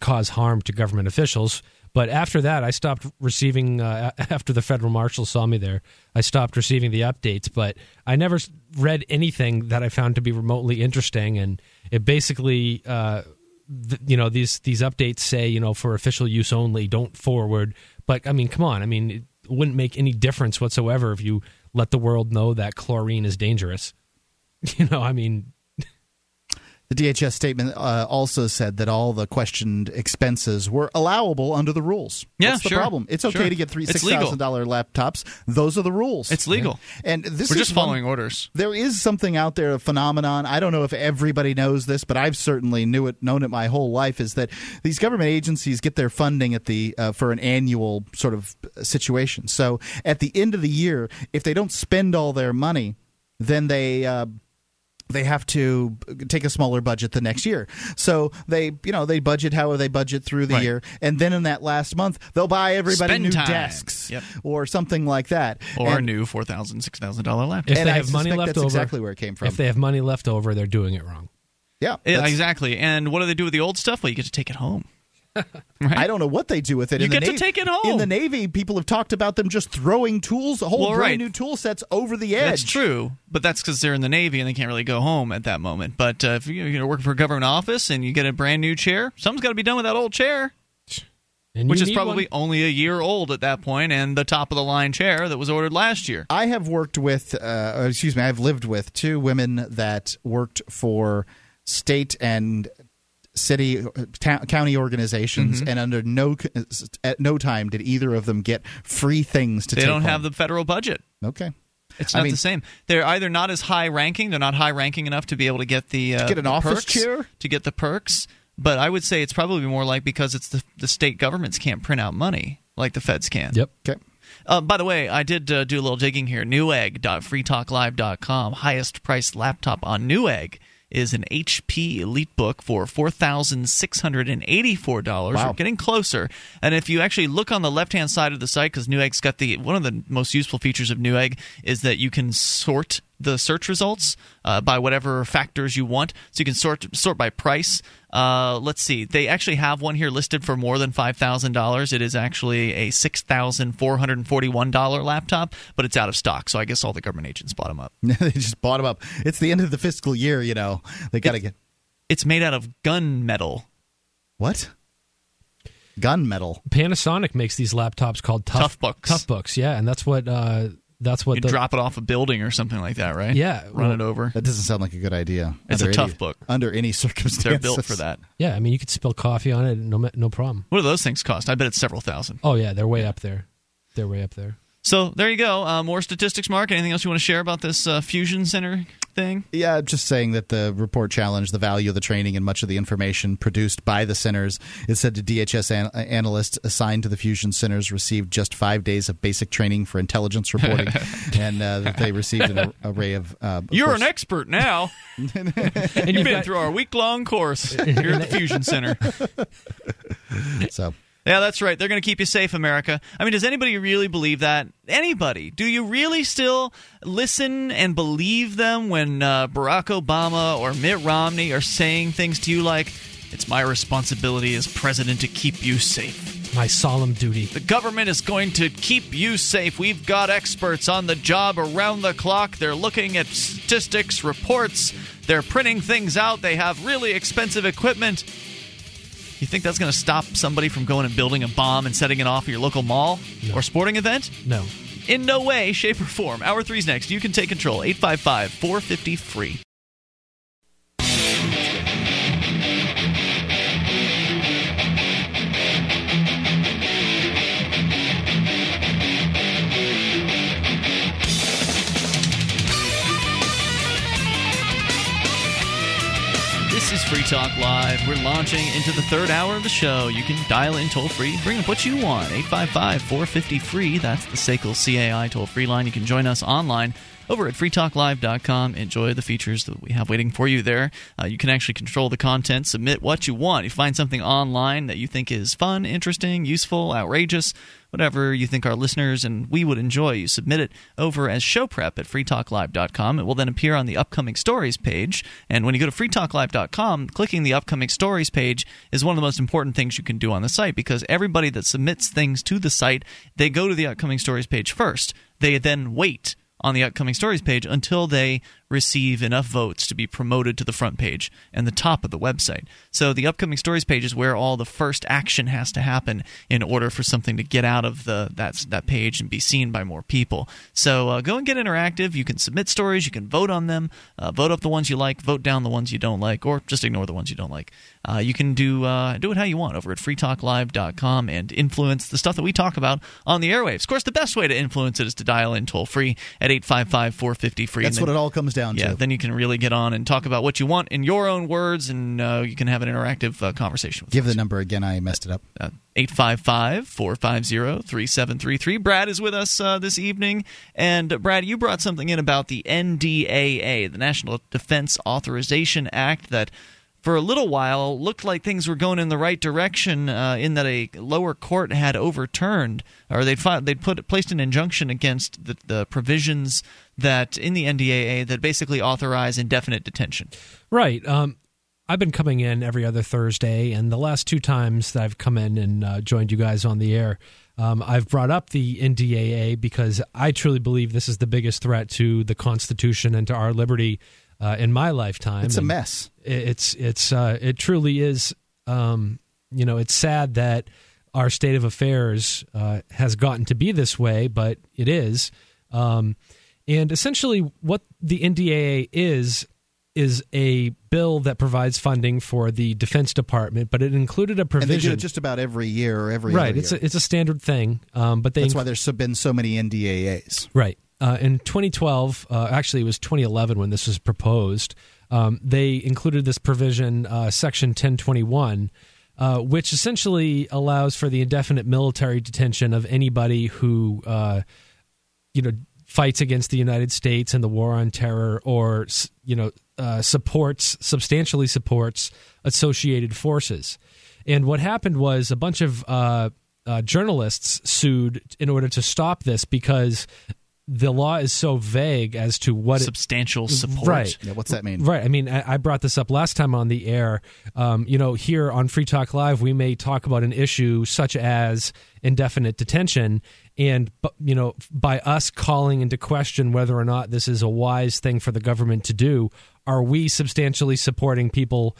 cause harm to government officials. But after that, I stopped receiving, after the federal marshal saw me there, I stopped receiving the updates, but I never read anything that I found to be remotely interesting, and it basically... these updates say, for official use only, don't forward. But, I mean, come on. I mean, it wouldn't make any difference whatsoever if you let the world know that chlorine is dangerous. The DHS statement also said that all the questioned expenses were allowable under the rules. Yeah, that's the problem. It's okay to get $3,000, $6,000 laptops. Those are the rules. It's legal. Yeah. And we're just following orders. There is something out there, a phenomenon. I don't know if everybody knows this, but I've certainly known it my whole life, is that these government agencies get their funding at the for an annual sort of situation. So at the end of the year, if they don't spend all their money, then they have to take a smaller budget the next year. So they budget however they budget through the year, and then in that last month they'll buy everybody desks or something like that, or a new $4,000, $6,000 laptop. If they have money left over, that's exactly where it came from. If they have money left over, they're doing it wrong. Yeah, exactly. And what do they do with the old stuff? Well, you get to take it home. I don't know what they do with it. You get to take it home. In the Navy, people have talked about them just throwing tools, brand new tool sets over the edge. That's true, but that's because they're in the Navy and they can't really go home at that moment. But if you're working for a government office and you get a brand new chair, something's got to be done with that old chair. And which is probably only a year old at that point, and the top-of-the-line chair that was ordered last year. I have lived with two women that worked for state and city, county organizations, mm-hmm. and at no time did either of them get free things to take home. They don't have the federal budget. Okay. It's not the same. They're either not as high-ranking, they're not high-ranking enough to be able to get the to get an office chair? To get the perks. But I would say it's probably more like because it's the state governments can't print out money like the feds can. Yep. Okay. By the way, I did do a little digging here. Newegg.freetalklive.com. Highest priced laptop on Newegg is an HP EliteBook for $4,684. Wow. We're getting closer. And if you actually look on the left-hand side of the site, because Newegg's got one of the most useful features of Newegg is that you can sort the search results by whatever factors you want. So you can sort by price. Let's see. They actually have one here listed for more than $5,000. It is actually a $6,441 laptop, but it's out of stock. So I guess all the government agents bought them up. They just bought them up. It's the end of the fiscal year, you know. They got to get. It's made out of gun metal. What? Gun metal. Panasonic makes these laptops called Toughbooks. Toughbooks, yeah, and that's what. You drop it off a building or something like that, right? Yeah. Run it over. That doesn't sound like a good idea. It's a tough book. Under any circumstances. They're built for that. Yeah, I mean, you could spill coffee on it, no problem. What do those things cost? I bet it's several thousand. Oh, yeah, they're way up there. They're way up there. So there you go. More statistics, Mark. Anything else you want to share about this fusion center thing? Yeah, just saying that the report challenged the value of the training and much of the information produced by the centers. It said the DHS analysts assigned to the fusion centers received just 5 days of basic training for intelligence reporting, and that they received an array of. You're an expert now. And you've been through our week-long course here at the fusion center. So. Yeah, that's right. They're going to keep you safe, America. I mean, does anybody really believe that? Anybody? Do you really still listen and believe them when Barack Obama or Mitt Romney are saying things to you like, it's my responsibility as president to keep you safe? My solemn duty. The government is going to keep you safe. We've got experts on the job around the clock. They're looking at statistics, reports. They're printing things out. They have really expensive equipment. You think that's going to stop somebody from going and building a bomb and setting it off at your local mall or sporting event? No. In no way, shape, or form. Hour 3's next. You can take control. 855-450-FREE. This is Free Talk Live. We're launching into the third hour of the show. You can dial in toll-free. Bring up what you want. 855-450-FREE. That's the SACL CAI toll-free line. You can join us online over at freetalklive.com. Enjoy the features that we have waiting for you there. You can actually control the content, submit what you want. You find something online that you think is fun, interesting, useful, outrageous, whatever you think our listeners and we would enjoy, you submit it over as show prep at freetalklive.com. It will then appear on the upcoming stories page. And when you go to freetalklive.com, clicking the upcoming stories page is one of the most important things you can do on the site, because everybody that submits things to the site, they go to the upcoming stories page first. They then wait on the upcoming stories page until they receive enough votes to be promoted to the front page and the top of the website. So the upcoming stories page is where all the first action has to happen in order for something to get out of that page and be seen by more people. So go and get interactive. You can submit stories. You can vote on them. Vote up the ones you like. Vote down the ones you don't like, or just ignore the ones you don't like. You can do it how you want over at freetalklive.com and influence the stuff that we talk about on the airwaves. Of course, the best way to influence it is to dial in toll-free at 855-450-FREE. That's what it all comes down to. Yeah, then you can really get on and talk about what you want in your own words, and you can have an interactive conversation with us. Give the number again. I messed it up. 855-450-3733. Brad is with us this evening. And, Brad, you brought something in about the NDAA, the National Defense Authorization Act, that for a little while looked like things were going in the right direction in that a lower court had overturned, or they'd placed an injunction against the provisions that in the NDAA that basically authorize indefinite detention. Right. I've been coming in every other Thursday, and the last two times that I've come in and joined you guys on the air, I've brought up the NDAA because I truly believe this is the biggest threat to the Constitution and to our liberty in my lifetime. It's a mess. It truly is. It's sad that our state of affairs has gotten to be this way, but it is. And essentially what the NDAA is a bill that provides funding for the Defense Department, but it included a provision. And they do it just about every year or every other year. Right, it's a standard thing. That's why there's been so many NDAAs. Right. In 2012, actually it was 2011 when this was proposed, they included this provision, Section 1021, which essentially allows for the indefinite military detention of anybody who, fights against the United States and the war on terror, or, substantially supports associated forces. And what happened was a bunch of journalists sued in order to stop this because the law is so vague as to what substantial support. Right. Yeah, what's that mean? Right. I mean, I brought this up last time on the air. Here on Free Talk Live, we may talk about an issue such as indefinite detention, and by us calling into question whether or not this is a wise thing for the government to do, are we substantially supporting people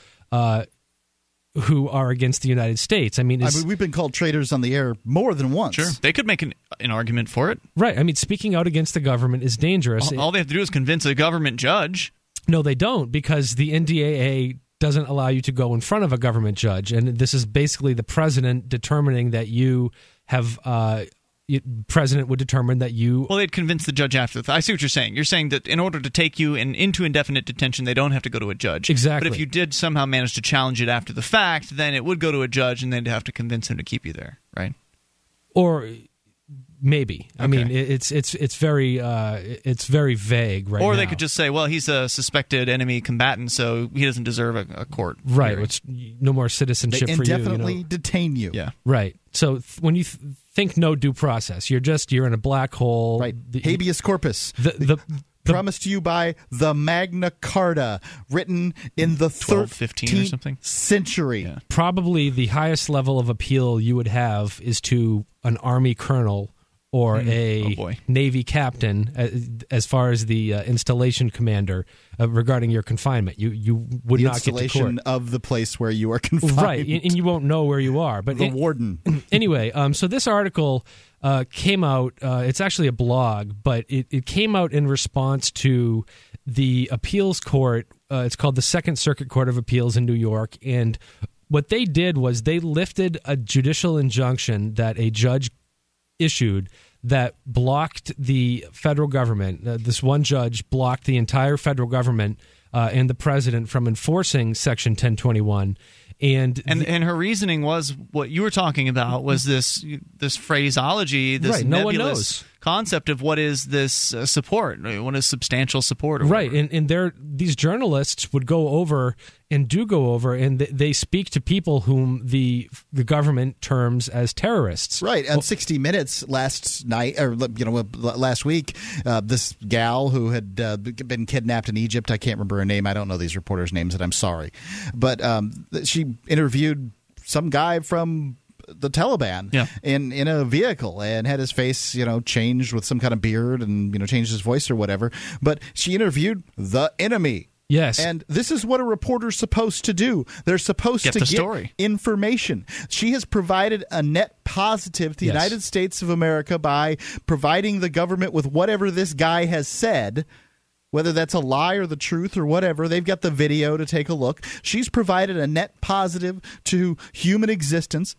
who are against the United States? I mean, we've been called traitors on the air more than once. Sure, they could make an argument for it. Right. I mean, speaking out against the government is dangerous. All they have to do is convince a government judge. No, they don't, because the NDAA doesn't allow you to go in front of a government judge, and this is basically the president determining that you have. President would determine that you... Well, they'd convince the judge after that. I see what you're saying. You're saying that in order to take you into indefinite detention, they don't have to go to a judge. Exactly. But if you did somehow manage to challenge it after the fact, then it would go to a judge, and they'd have to convince him to keep you there, right? Or maybe. Okay. I mean, it's very vague right now. Or they could just say, well, he's a suspected enemy combatant, so he doesn't deserve a court. Right. Hearing. It's no more citizenship for you. They indefinitely detain you. Yeah. Right. So when you... think no due process. You're in a black hole. Right. Habeas corpus. Promised to you by the Magna Carta, written in the 13th century. Yeah. Probably the highest level of appeal you would have is to an Army colonel or a Navy captain as far as the installation commander regarding your confinement. You would not get to court. The installation of the place where you are confined. Right, and you won't know where you are. But the warden. Anyway, so this article came out. It's actually a blog, but it came out in response to the appeals court. It's called the Second Circuit Court of Appeals in New York, and what they did was they lifted a judicial injunction that a judge issued that blocked the federal government. This one judge blocked the entire federal government and the president from enforcing Section 1021. And her reasoning was what you were talking about, was this phraseology, this right, nebulous no one knows. Concept of what is this support, what is substantial support. Or right, and these journalists would go over and they speak to people whom the government terms as terrorists. Right, on 60 Minutes last week, this gal who had been kidnapped in Egypt, I can't remember her name, I don't know these reporters' names, and I'm sorry, but she interviewed some guy from the Taliban in a vehicle and had his face, changed with some kind of beard and, changed his voice or whatever. But she interviewed the enemy. Yes. And this is what a reporter's supposed to do. They're supposed to get story. Information. She has provided a net positive to the United States of America by providing the government with whatever this guy has said, whether that's a lie or the truth or whatever. They've got the video to take a look. She's provided a net positive to human existence.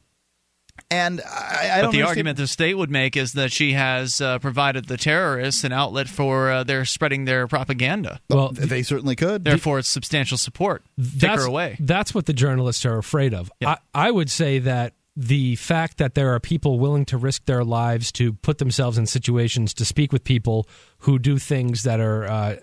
And I don't. But the argument the state would make is that she has provided the terrorists an outlet for their spreading their propaganda. Well, they certainly could. Therefore, it's substantial support. Take her away. That's what the journalists are afraid of. Yeah. I would say that the fact that there are people willing to risk their lives to put themselves in situations to speak with people who do things that are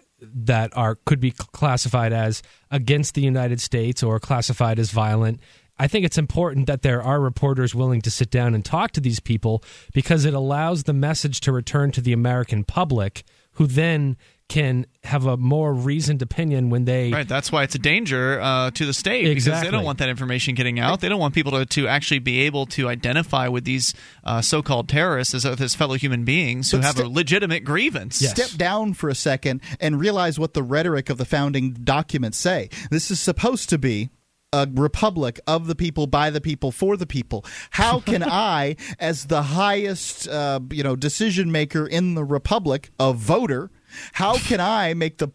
could be classified as against the United States or classified as violent. I think it's important that there are reporters willing to sit down and talk to these people, because it allows the message to return to the American public, who then can have a more reasoned opinion when they... Right, that's why it's a danger to the state, because they don't want that information getting out. Right. They don't want people to actually be able to identify with these so-called terrorists as fellow human beings who have a legitimate grievance. Yes. Step down for a second and realize what the rhetoric of the founding documents say. This is supposed to be a republic of the people, by the people, for the people. How can I, as the highest decision maker in the republic, a voter... How can I make the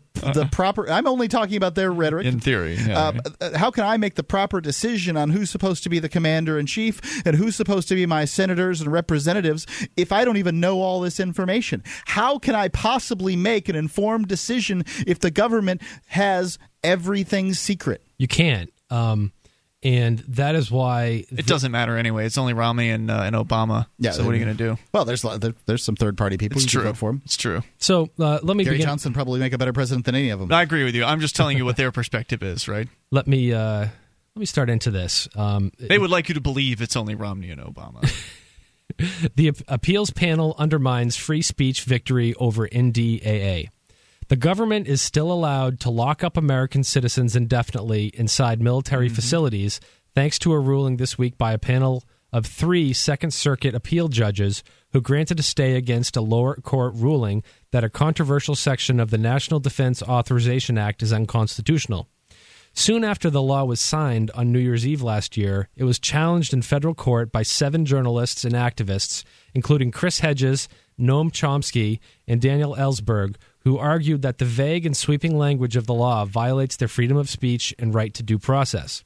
proper – I'm only talking about their rhetoric. In theory. Yeah. How can I make the proper decision on who's supposed to be the commander-in-chief and who's supposed to be my senators and representatives if I don't even know all this information? How can I possibly make an informed decision if the government has everything secret? You can't. And that is why it doesn't matter anyway. It's only Romney and Obama. Yeah, so what are you going to do? Well, there's some third party people. It's true. Vote for him. It's true. So let me. Gary Johnson probably make a better president than any of them. I agree with you. I'm just telling you what their perspective is, right? Let me start into this. They would like you to believe it's only Romney and Obama. The appeals panel undermines free speech victory over NDAA. The government is still allowed to lock up American citizens indefinitely inside military facilities, thanks to a ruling this week by a panel of 3 Second Circuit appeal judges who granted a stay against a lower court ruling that a controversial section of the National Defense Authorization Act is unconstitutional. Soon after the law was signed on New Year's Eve last year, it was challenged in federal court by 7 journalists and activists, including Chris Hedges, Noam Chomsky, and Daniel Ellsberg, who argued that the vague and sweeping language of the law violates their freedom of speech and right to due process.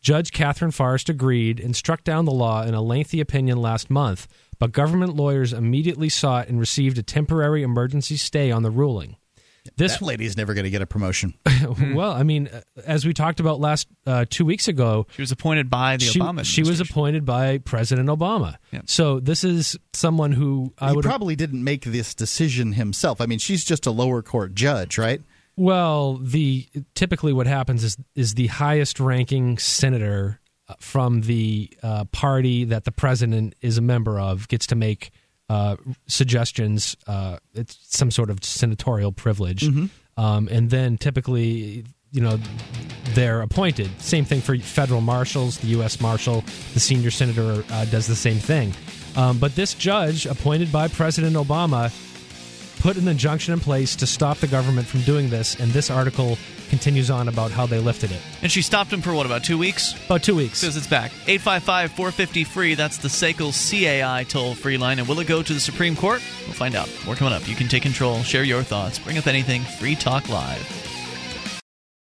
Judge Catherine Forrest agreed and struck down the law in a lengthy opinion last month, but government lawyers immediately sought and received a temporary emergency stay on the ruling. This lady's never going to get a promotion. Well, I mean, as we talked about last 2 weeks ago, she was appointed by Obama. She was appointed by President Obama. Yeah. So this is someone who probably didn't make this decision himself. I mean, she's just a lower court judge, right? Well, typically what happens is the highest ranking senator from the party that the president is a member of gets to make suggestions. It's some sort of senatorial privilege. And then typically, they're appointed. Same thing for federal marshals, the U.S. Marshal, the senior senator does the same thing. But this judge, appointed by President Obama, put an injunction in place to stop the government from doing this, and this article continues on about how they lifted it. And she stopped him for what, about 2 weeks? About 2 weeks. Because it's back. 855-450-FREE, that's the SACL CAI toll-free line. And will it go to the Supreme Court? We'll find out. More coming up. You can take control, share your thoughts, bring up anything, Free Talk Live.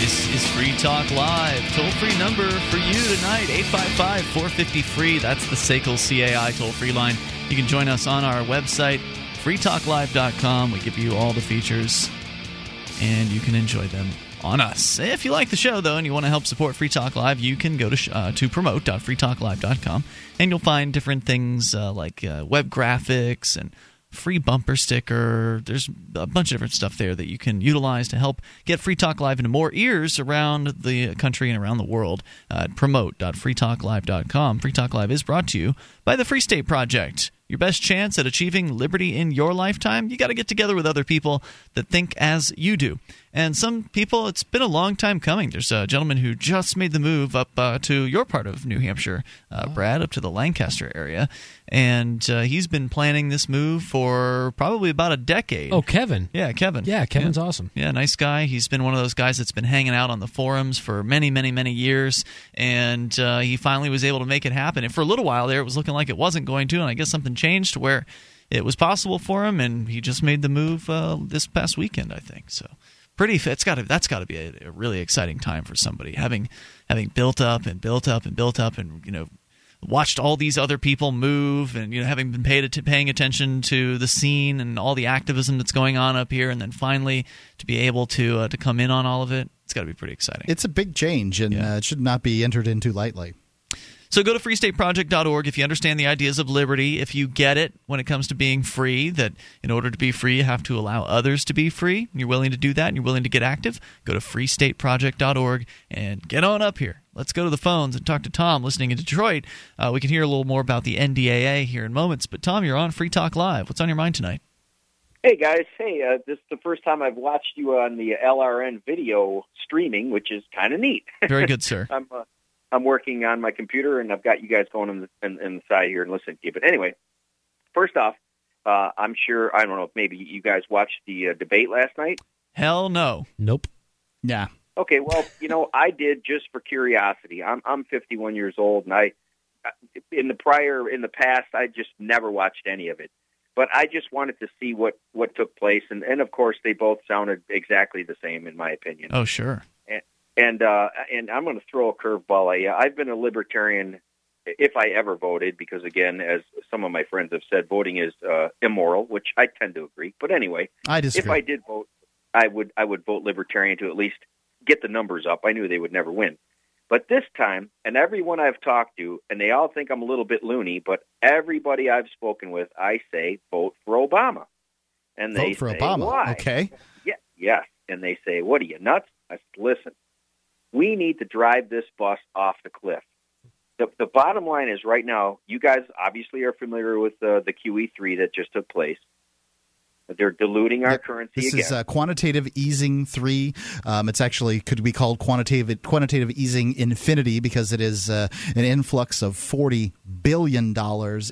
This is Free Talk Live. Toll-free number for you tonight, 855-450-FREE. That's the SACL CAI toll-free line. You can join us on our website, freetalklive.com. We give you all the features, and you can enjoy them on us. If you like the show, though, and you want to help support Free Talk Live, you can go to promote.freetalklive.com, and you'll find different things like web graphics and free bumper sticker. There's a bunch of different stuff there that you can utilize to help get Free Talk Live into more ears around the country and around the world at promote.freetalklive.com. Free Talk Live is brought to you by the Free State Project. Your best chance at achieving liberty in your lifetime, you got to get together with other people that think as you do. And some people, it's been a long time coming. There's a gentleman who just made the move up to your part of New Hampshire, Brad, up to the Lancaster area. And he's been planning this move for probably about a decade. Oh, Kevin. Yeah, Kevin. Yeah, Kevin's awesome. Yeah, nice guy. He's been one of those guys that's been hanging out on the forums for many, many, many years. And he finally was able to make it happen. And for a little while there, it was looking like it wasn't going to. And I guess something changed where it was possible for him, and he just made the move this past weekend, I think. So That's got to be a really exciting time for somebody, having built up and watched all these other people move, and having been paying attention to the scene and all the activism that's going on up here, and then finally to be able to come in on all of it. It's got to be pretty exciting. It's a big change, and it should not be entered into lightly. So go to freestateproject.org if you understand the ideas of liberty, if you get it when it comes to being free, that in order to be free, you have to allow others to be free. You're willing to do that and you're willing to get active. Go to freestateproject.org and get on up here. Let's go to the phones and talk to Tom listening in Detroit. We can hear a little more about the NDAA here in moments. But, Tom, you're on Free Talk Live. What's on your mind tonight? Hey, guys. Hey, this is the first time I've watched you on the LRN video streaming, which is kind of neat. Very good, sir. I'm working on my computer, and I've got you guys going in the side here and listening to you. But anyway, first off, I'm sure, I don't know, maybe you guys watched the debate last night? Hell no. Nope. Nah. Okay, well, I did just for curiosity. I'm 51 years old, and in the past, I just never watched any of it. But I just wanted to see what took place, and of course, they both sounded exactly the same, in my opinion. Oh, sure. And I'm going to throw a curveball at you. I've been a libertarian if I ever voted, because, again, as some of my friends have said, voting is immoral, which I tend to agree. But anyway, if I did vote, I would vote libertarian to at least get the numbers up. I knew they would never win. But this time, and everyone I've talked to, and they all think I'm a little bit loony, but everybody I've spoken with, I say vote for Obama. And they say, why? Okay. Yes. And they say, what are you, nuts? I said, listen. We need to drive this bus off the cliff. The bottom line is right now, you guys obviously are familiar with the QE3 that just took place. They're diluting our currency again. This is quantitative easing 3. It's actually could be called quantitative easing infinity, because it is an influx of $40 billion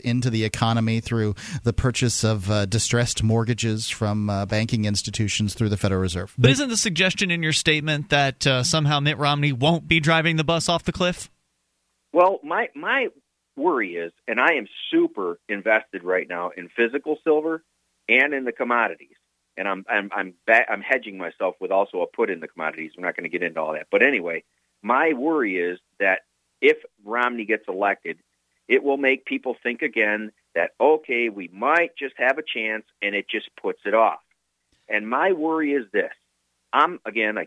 into the economy through the purchase of distressed mortgages from banking institutions through the Federal Reserve. But isn't the suggestion in your statement that somehow Mitt Romney won't be driving the bus off the cliff? Well, my worry is, and I am super invested right now in physical silver and in the commodities, and I'm hedging myself with also a put in the commodities. We're not going to get into all that, but anyway, my worry is that if Romney gets elected, it will make people think again that okay, we might just have a chance, and it just puts it off. And my worry is this: I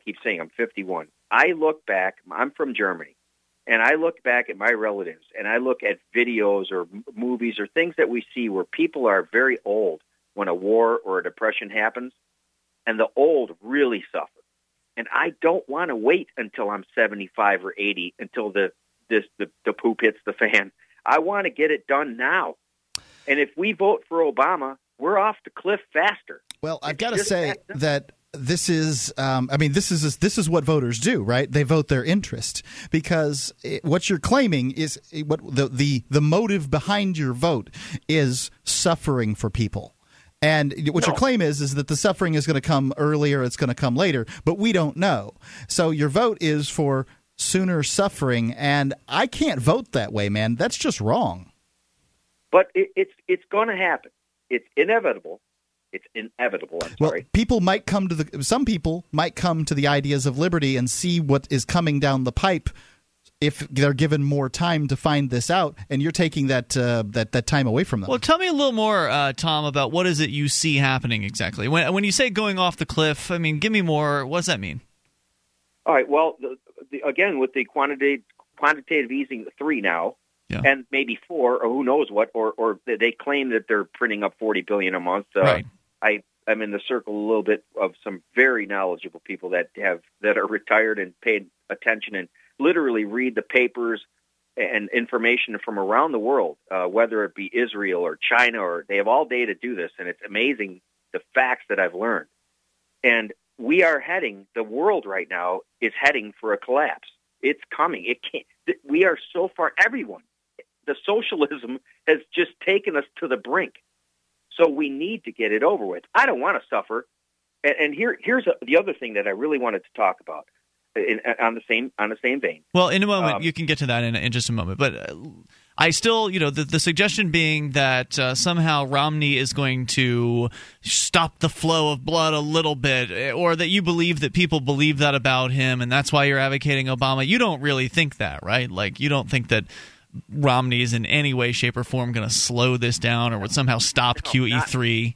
keep saying I'm 51. I look back. I'm from Germany, and I look back at my relatives, and I look at videos or movies or things that we see where people are very old. When a war or a depression happens, and the old really suffer. And I don't want to wait until I'm 75 or 80 until the poop hits the fan. I want to get it done now. And if we vote for Obama, we're off the cliff faster. Well, I've got to say that this is, this is what voters do, right? They vote their interest, because what you're claiming is what the motive behind your vote is suffering for people. And what your claim is that the suffering is going to come earlier, it's going to come later, but we don't know. So your vote is for sooner suffering, and I can't vote that way, man. That's just wrong. But it's going to happen. It's inevitable. It's inevitable. I'm sorry. Well, some people might come to the ideas of liberty and see what is coming down the pipe if they're given more time to find this out, and you're taking that time away from them. Well, tell me a little more, Tom, about what is it you see happening exactly? When you say going off the cliff, I mean, give me more. What does that mean? All right, well, again, with the quantitative easing 3 now, and maybe 4, or who knows what, or they claim that they're printing up $40 billion a month. Right. I'm in the circle a little bit of some very knowledgeable people that are retired and paid attention and literally read the papers and information from around the world, whether it be Israel or China, or they have all day to do this, and it's amazing the facts that I've learned. And the world right now is heading for a collapse. It's coming. We are so far, everyone, the socialism has just taken us to the brink. So we need to get it over with. I don't want to suffer. And here's the other thing that I really wanted to talk about. On the same vein. Well, in a moment, you can get to that in just a moment. But I still, you know, the suggestion being that somehow Romney is going to stop the flow of blood a little bit, or that you believe that people believe that about him, and that's why you're advocating Obama. You don't really think that, right? Like, you don't think that Romney is in any way, shape, or form going to slow this down, or would somehow stop QE3.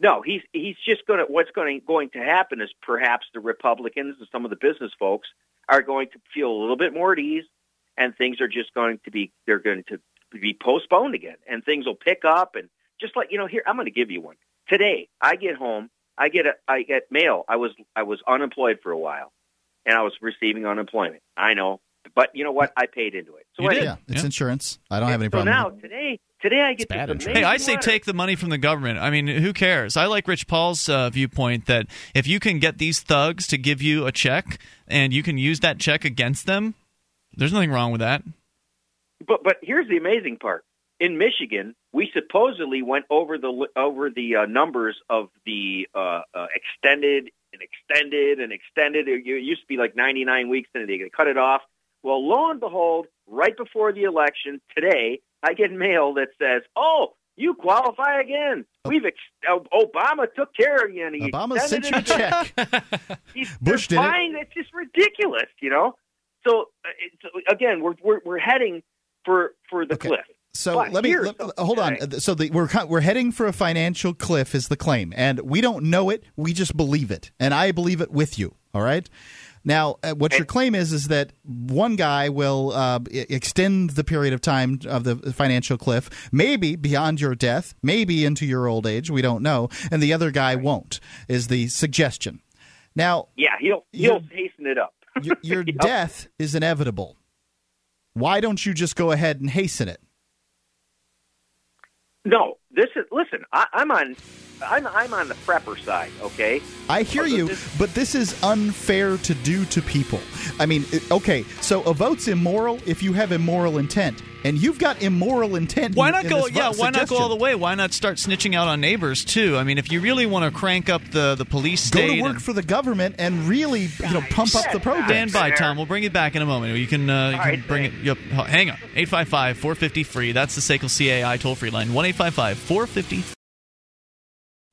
No, he's just going to. What's going to happen is perhaps the Republicans and some of the business folks are going to feel a little bit more at ease. And things are just going to be, they're going to be postponed again. And things will pick up. And just like, you know, here, I'm going to give you one. Today, I get home, I get mail. I was unemployed for a while, and I was receiving unemployment. I know. But you know what? I paid into it. So you did. Yeah, it's insurance. I don't have any problem. So now, today I get to pay. Hey, I say take the money from the government. I mean, who cares? I like Rich Paul's viewpoint that if you can get these thugs to give you a check and you can use that check against them, there's nothing wrong with that. But here's the amazing part. In Michigan, we supposedly went over the numbers of the extended. It used to be like 99 weeks, and they cut it off. Well, lo and behold, right before the election today, I get mail that says, "Oh, you qualify again. Obama took care of you, and Obama sent you a check." Bush did it. It's just ridiculous, you know. So again, we're heading for the cliff. So but hold on. So we're heading for a financial cliff is the claim, and we don't know it. We just believe it, and I believe it with you. All right. Now, what your claim is that one guy will extend the period of time of the financial cliff, maybe beyond your death, maybe into your old age. We don't know, and the other guy won't. Is the suggestion? Now, yeah, he'll hasten it up. Your death is inevitable. Why don't you just go ahead and hasten it? No, this is listen. I'm on the prepper side. Okay, I hear you, but this is unfair to do to people. I mean, okay, so a vote's immoral if you have immoral intent, and you've got immoral intent. Why not go? Yeah, why not go all the way? Why not start snitching out on neighbors too? I mean, if you really want to crank up the police state, go to work for the government and really pump up the program. Stand by, Tom. We'll bring it back in a moment. You can bring it. Yep, hang on. 855-450-FREE. That's the SACL CAI toll free line. 1-855-450-FREE.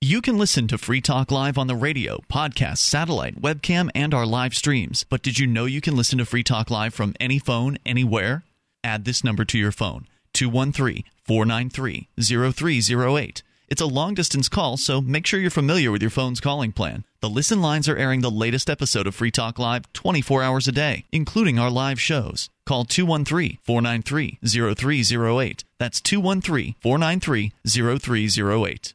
You can listen to Free Talk Live on the radio, podcast, satellite, webcam, and our live streams. But did you know you can listen to Free Talk Live from any phone, anywhere? Add this number to your phone, 213-493-0308. It's a long-distance call, so make sure you're familiar with your phone's calling plan. The Listen Lines are airing the latest episode of Free Talk Live 24 hours a day, including our live shows. Call 213-493-0308. That's 213-493-0308.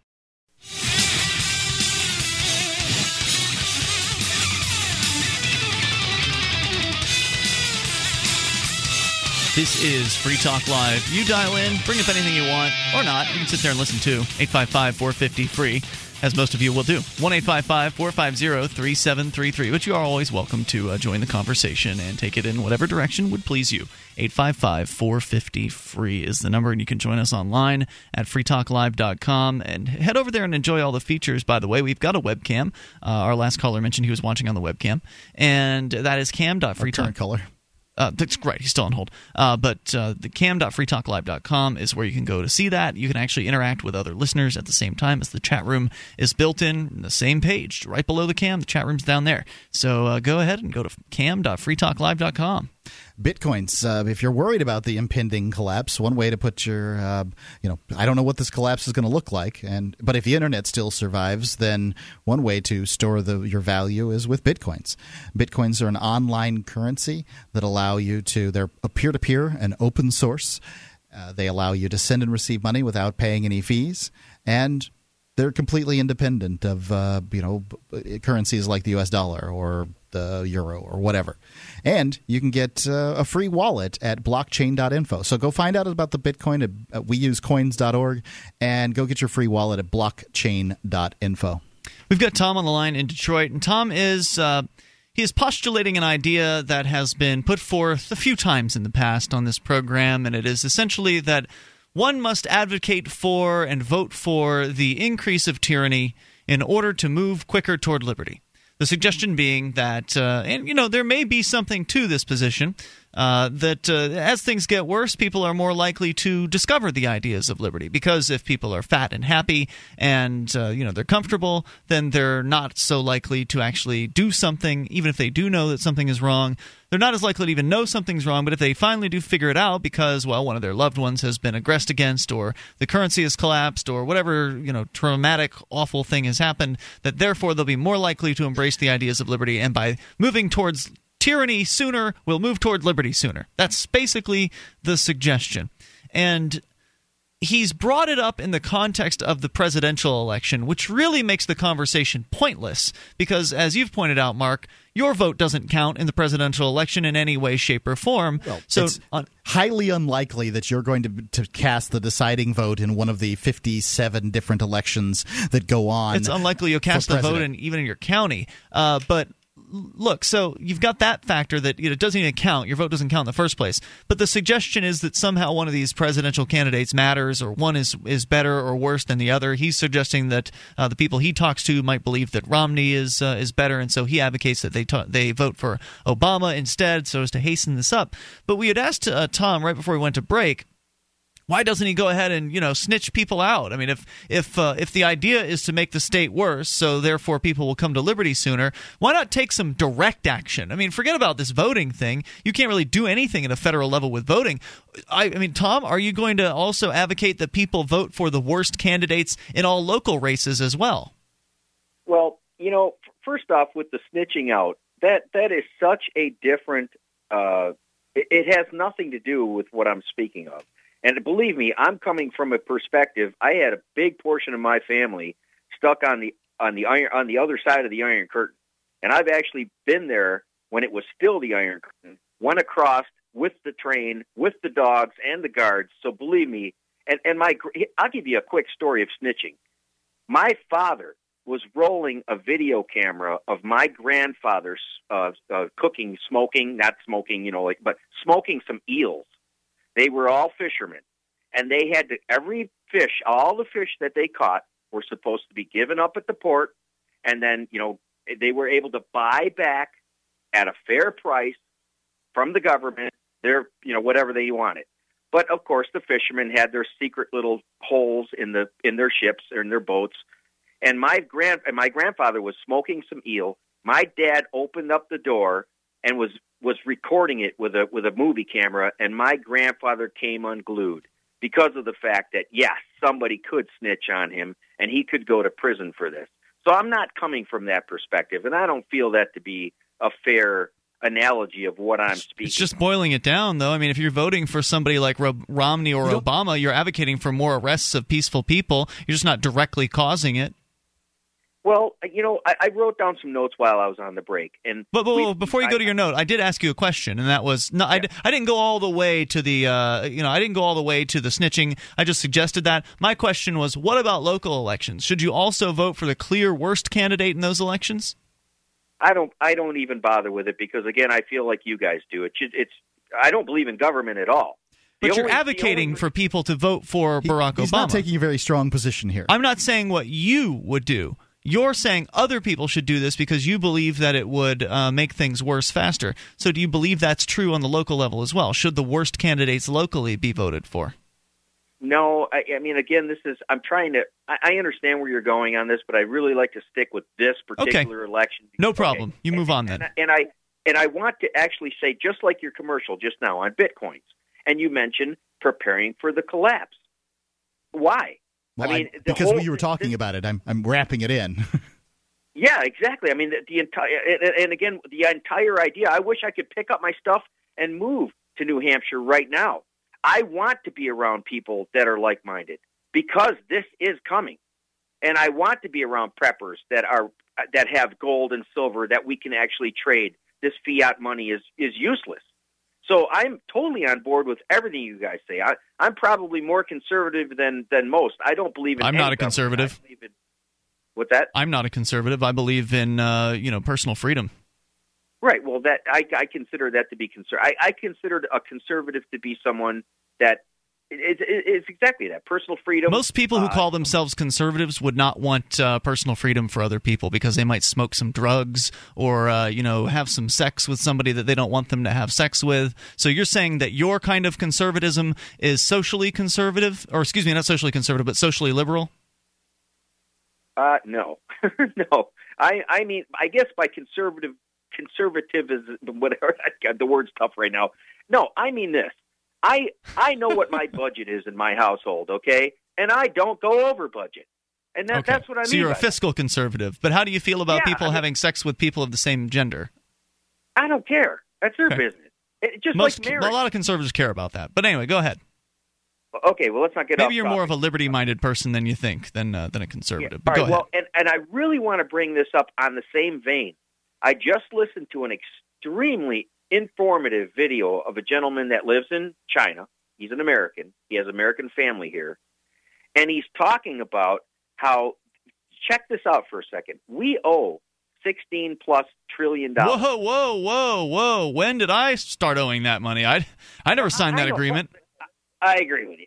This is Free Talk Live. You dial in, bring up anything you want, or not. You can sit there and listen to 855-450-FREE, as most of you will do. 1-855-450-3733. But you are always welcome to join the conversation and take it in whatever direction would please you. 855-450-FREE is the number, and you can join us online at freetalklive.com. And head over there and enjoy all the features, by the way. We've got a webcam. Our last caller mentioned he was watching on the webcam. And that is cam.freetalk. That's great. He's still on hold. But the cam.freetalklive.com is where you can go to see that. You can actually interact with other listeners at the same time, as the chat room is built in the same page. Right below the cam, the chat room's down there. So go ahead and go to cam.freetalklive.com. Bitcoins. If you're worried about the impending collapse, one way to put your, I don't know what this collapse is going to look like, but if the internet still survives, then one way to store your value is with Bitcoins. Bitcoins are an online currency that allow you to, they're peer-to-peer and open source. They allow you to send and receive money without paying any fees, and they're completely independent of, currencies like the U.S. dollar or the euro or whatever. And you can get a free wallet at blockchain.info. So go find out about the Bitcoin at weusecoins.org and go get your free wallet at blockchain.info. We've got Tom on the line in Detroit, and Tom is he is postulating an idea that has been put forth a few times in the past on this program, and it is essentially that one must advocate for and vote for the increase of tyranny in order to move quicker toward liberty. The suggestion being that, there may be something to this position, that as things get worse, people are more likely to discover the ideas of liberty, because if people are fat and happy and they're comfortable, then they're not so likely to actually do something. Even if they do know that something is wrong, they're not as likely to even know something's wrong. But if they finally do figure it out because, well, one of their loved ones has been aggressed against, or the currency has collapsed, or whatever traumatic, awful thing has happened, that therefore they'll be more likely to embrace the ideas of liberty, and by moving towards tyranny sooner, we'll move toward liberty sooner. That's basically the suggestion. And he's brought it up in the context of the presidential election, which really makes the conversation pointless because, as you've pointed out, Mark, your vote doesn't count in the presidential election in any way, shape, or form. Well, so it's highly unlikely that you're going to cast the deciding vote in one of the 57 different elections that go on. It's unlikely you'll cast the vote even in your county. But look, so you've got that factor that it doesn't even count. Your vote doesn't count in the first place. But the suggestion is that somehow one of these presidential candidates matters, or one is better or worse than the other. He's suggesting that the people he talks to might believe that Romney is better, and so he advocates that they vote for Obama instead, so as to hasten this up. But we had asked Tom right before we went to break, why doesn't he go ahead and snitch people out? I mean, if the idea is to make the state worse, so therefore people will come to liberty sooner, why not take some direct action? I mean, forget about this voting thing. You can't really do anything at a federal level with voting. I mean, Tom, are you going to also advocate that people vote for the worst candidates in all local races as well? Well, first off, with the snitching out, that is such a different it has nothing to do with what I'm speaking of. And believe me, I'm coming from a perspective. I had a big portion of my family stuck on the other side of the Iron Curtain, and I've actually been there when it was still the Iron Curtain. Went across with the train, with the dogs and the guards. So believe me, I'll give you a quick story of snitching. My father was rolling a video camera of my grandfather's cooking, but smoking some eels. They were all fishermen, and they had to, all the fish that they caught were supposed to be given up at the port, and then, they were able to buy back at a fair price from the government, whatever they wanted. But of course, the fishermen had their secret little holes in their ships or in their boats. And my grandfather was smoking some eel. My dad opened up the door and was recording it with a movie camera, and my grandfather came unglued because of the fact that, yes, somebody could snitch on him, and he could go to prison for this. So I'm not coming from that perspective, and I don't feel that to be a fair analogy of what I'm speaking. It's just boiling it down, though. I mean, if you're voting for somebody like Romney or Obama, you're advocating for more arrests of peaceful people. You're just not directly causing it. Well, I wrote down some notes while I was on the break. But before you go to your note, I did ask you a question, and that was I didn't go all the way to the I didn't go all the way to the snitching. I just suggested that. My question was, what about local elections? Should you also vote for the clear worst candidate in those elections? I don't even bother with it because, again, I feel like you guys do. I don't believe in government at all. But you're advocating for people to vote for Barack Obama. He's not taking a very strong position here. I'm not saying what you would do. You're saying other people should do this because you believe that it would make things worse faster. So do you believe that's true on the local level as well? Should the worst candidates locally be voted for? No. I mean, again, I understand where you're going on this, but I really like to stick with this particular election. No problem. You move on then. And I want to actually say, just like your commercial just now on Bitcoins, and you mentioned preparing for the collapse. Why? Well, you were talking about it, I'm wrapping it in. Yeah, exactly. I mean, the entire idea. I wish I could pick up my stuff and move to New Hampshire right now. I want to be around people that are like-minded because this is coming, and I want to be around preppers that have gold and silver that we can actually trade. This fiat money is useless. So I'm totally on board with everything you guys say. I'm probably more conservative than most. I don't believe in I'm not a conservative. With that? I'm not a conservative. I believe in personal freedom. Right. Well, that I consider that to be conservative. I considered a conservative to be someone that It's exactly that, personal freedom. Most people who call themselves conservatives would not want personal freedom for other people because they might smoke some drugs or have some sex with somebody that they don't want them to have sex with. So you're saying that your kind of conservatism is socially conservative, or excuse me, not socially conservative, but socially liberal? No. No. I mean, I guess by conservative is whatever. The word's tough right now. No, I mean this. I know what my budget is in my household, okay? And I don't go over budget. And that's what I mean. So you're a fiscal conservative. But how do you feel about people having sex with people of the same gender? I don't care. That's their business. It, just like marriage. A lot of conservatives care about that. But anyway, go ahead. Okay, well, let's not get off topic. Maybe you're more of a liberty-minded person than you think, than a conservative. Yeah. All right, well, and I really want to bring this up on the same vein. I just listened to an extremely informative video of a gentleman that lives in China. He's an American. He has an American family here. And he's talking about how, check this out for a second, we owe $16+ trillion. Whoa, whoa, whoa, whoa. When did I start owing that money? I never signed that agreement. I agree with you.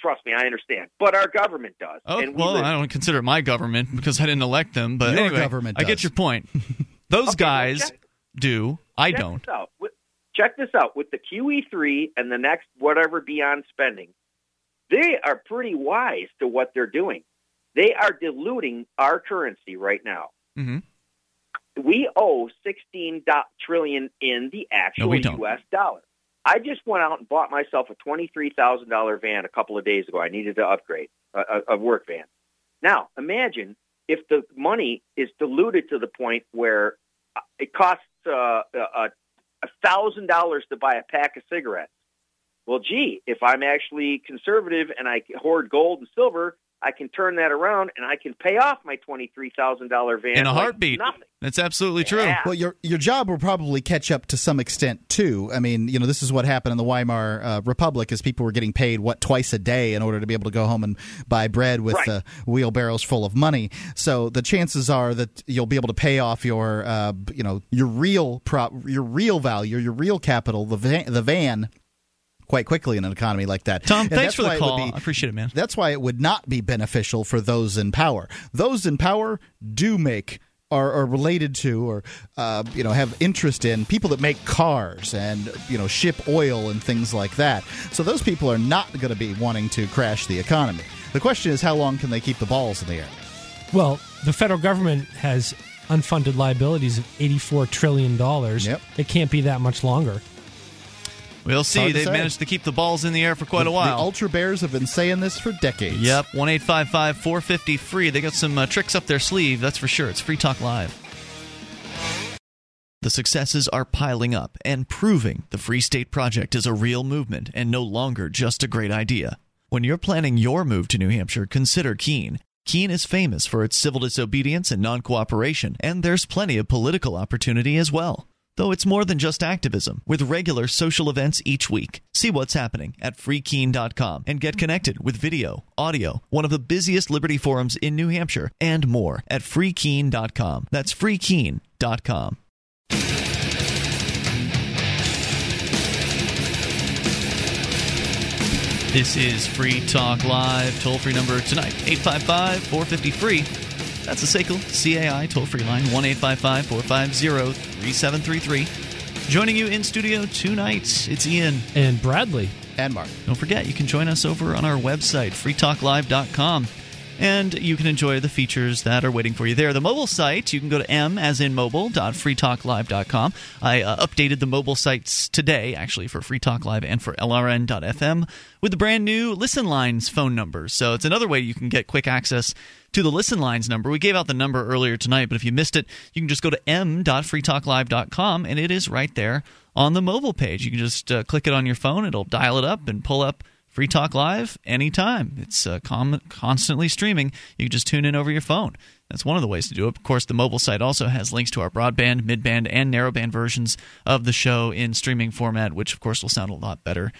Trust me, I understand. But our government does. Oh, and well, I don't consider it my government because I didn't elect them. But your government does. I get your point. Those guys do. I don't. Check this out. With the QE3 and the next whatever beyond spending, they are pretty wise to what they're doing. They are diluting our currency right now. Mm-hmm. We owe $16 trillion in the actual U.S. dollar. I just went out and bought myself a $23,000 van a couple of days ago. I needed to upgrade a work van. Now, imagine if the money is diluted to the point where it costs $1,000 to buy a pack of cigarettes. Well, gee, if I'm actually conservative and I hoard gold and silver, I can turn that around and I can pay off my $23,000 van in a heartbeat. Nothing. That's absolutely true. Yeah. Well, your job will probably catch up to some extent too. I mean, this is what happened in the Weimar Republic, is people were getting paid twice a day in order to be able to go home and buy bread with wheelbarrows full of money. So the chances are that you'll be able to pay off your real capital, the van. Quite quickly in an economy like that. Tom, thanks for the call. I appreciate it, man. That's why it would not be beneficial for those in power. Those in power do make are related to or have interest in people that make cars and ship oil and things like that. So those people are not going to be wanting to crash the economy. The question is, how long can they keep the balls in the air? Well, the federal government has unfunded liabilities of $84 trillion. Yep. It can't be that much longer. We'll see. They've managed to keep the balls in the air for quite a while. The Ultra Bears have been saying this for decades. Yep. 1-855-450-FREE. They got some tricks up their sleeve, that's for sure. It's Free Talk Live. The successes are piling up and proving the Free State Project is a real movement and no longer just a great idea. When you're planning your move to New Hampshire, consider Keene. Keene is famous for its civil disobedience and non-cooperation, and there's plenty of political opportunity as well. Though it's more than just activism, with regular social events each week. See what's happening at freekeen.com and get connected with video, audio, one of the busiest liberty forums in New Hampshire, and more at freekeen.com. That's freekeen.com. This is Free Talk Live. Toll-free number tonight, 855-450-FREE. That's the SACL CAI toll-free line, 1-855-450-3733. Joining you in studio tonight, it's Ian. And Bradley. And Mark. Don't forget, you can join us over on our website, freetalklive.com. And you can enjoy the features that are waiting for you there. The mobile site, you can go to mobile.freetalklive.com. I updated the mobile sites today, actually, for Free Talk Live and for LRN.fm with the brand new Listen Lines phone numbers. So it's another way you can get quick access to the Listen Lines number. We gave out the number earlier tonight, but if you missed it, you can just go to m.freetalklive.com, and it is right there on the mobile page. You can just click it on your phone. It'll dial it up and pull up Free Talk Live anytime. It's constantly streaming. You can just tune in over your phone. That's one of the ways to do it. Of course, the mobile site also has links to our broadband, midband, and narrowband versions of the show in streaming format, which, of course, will sound a lot better.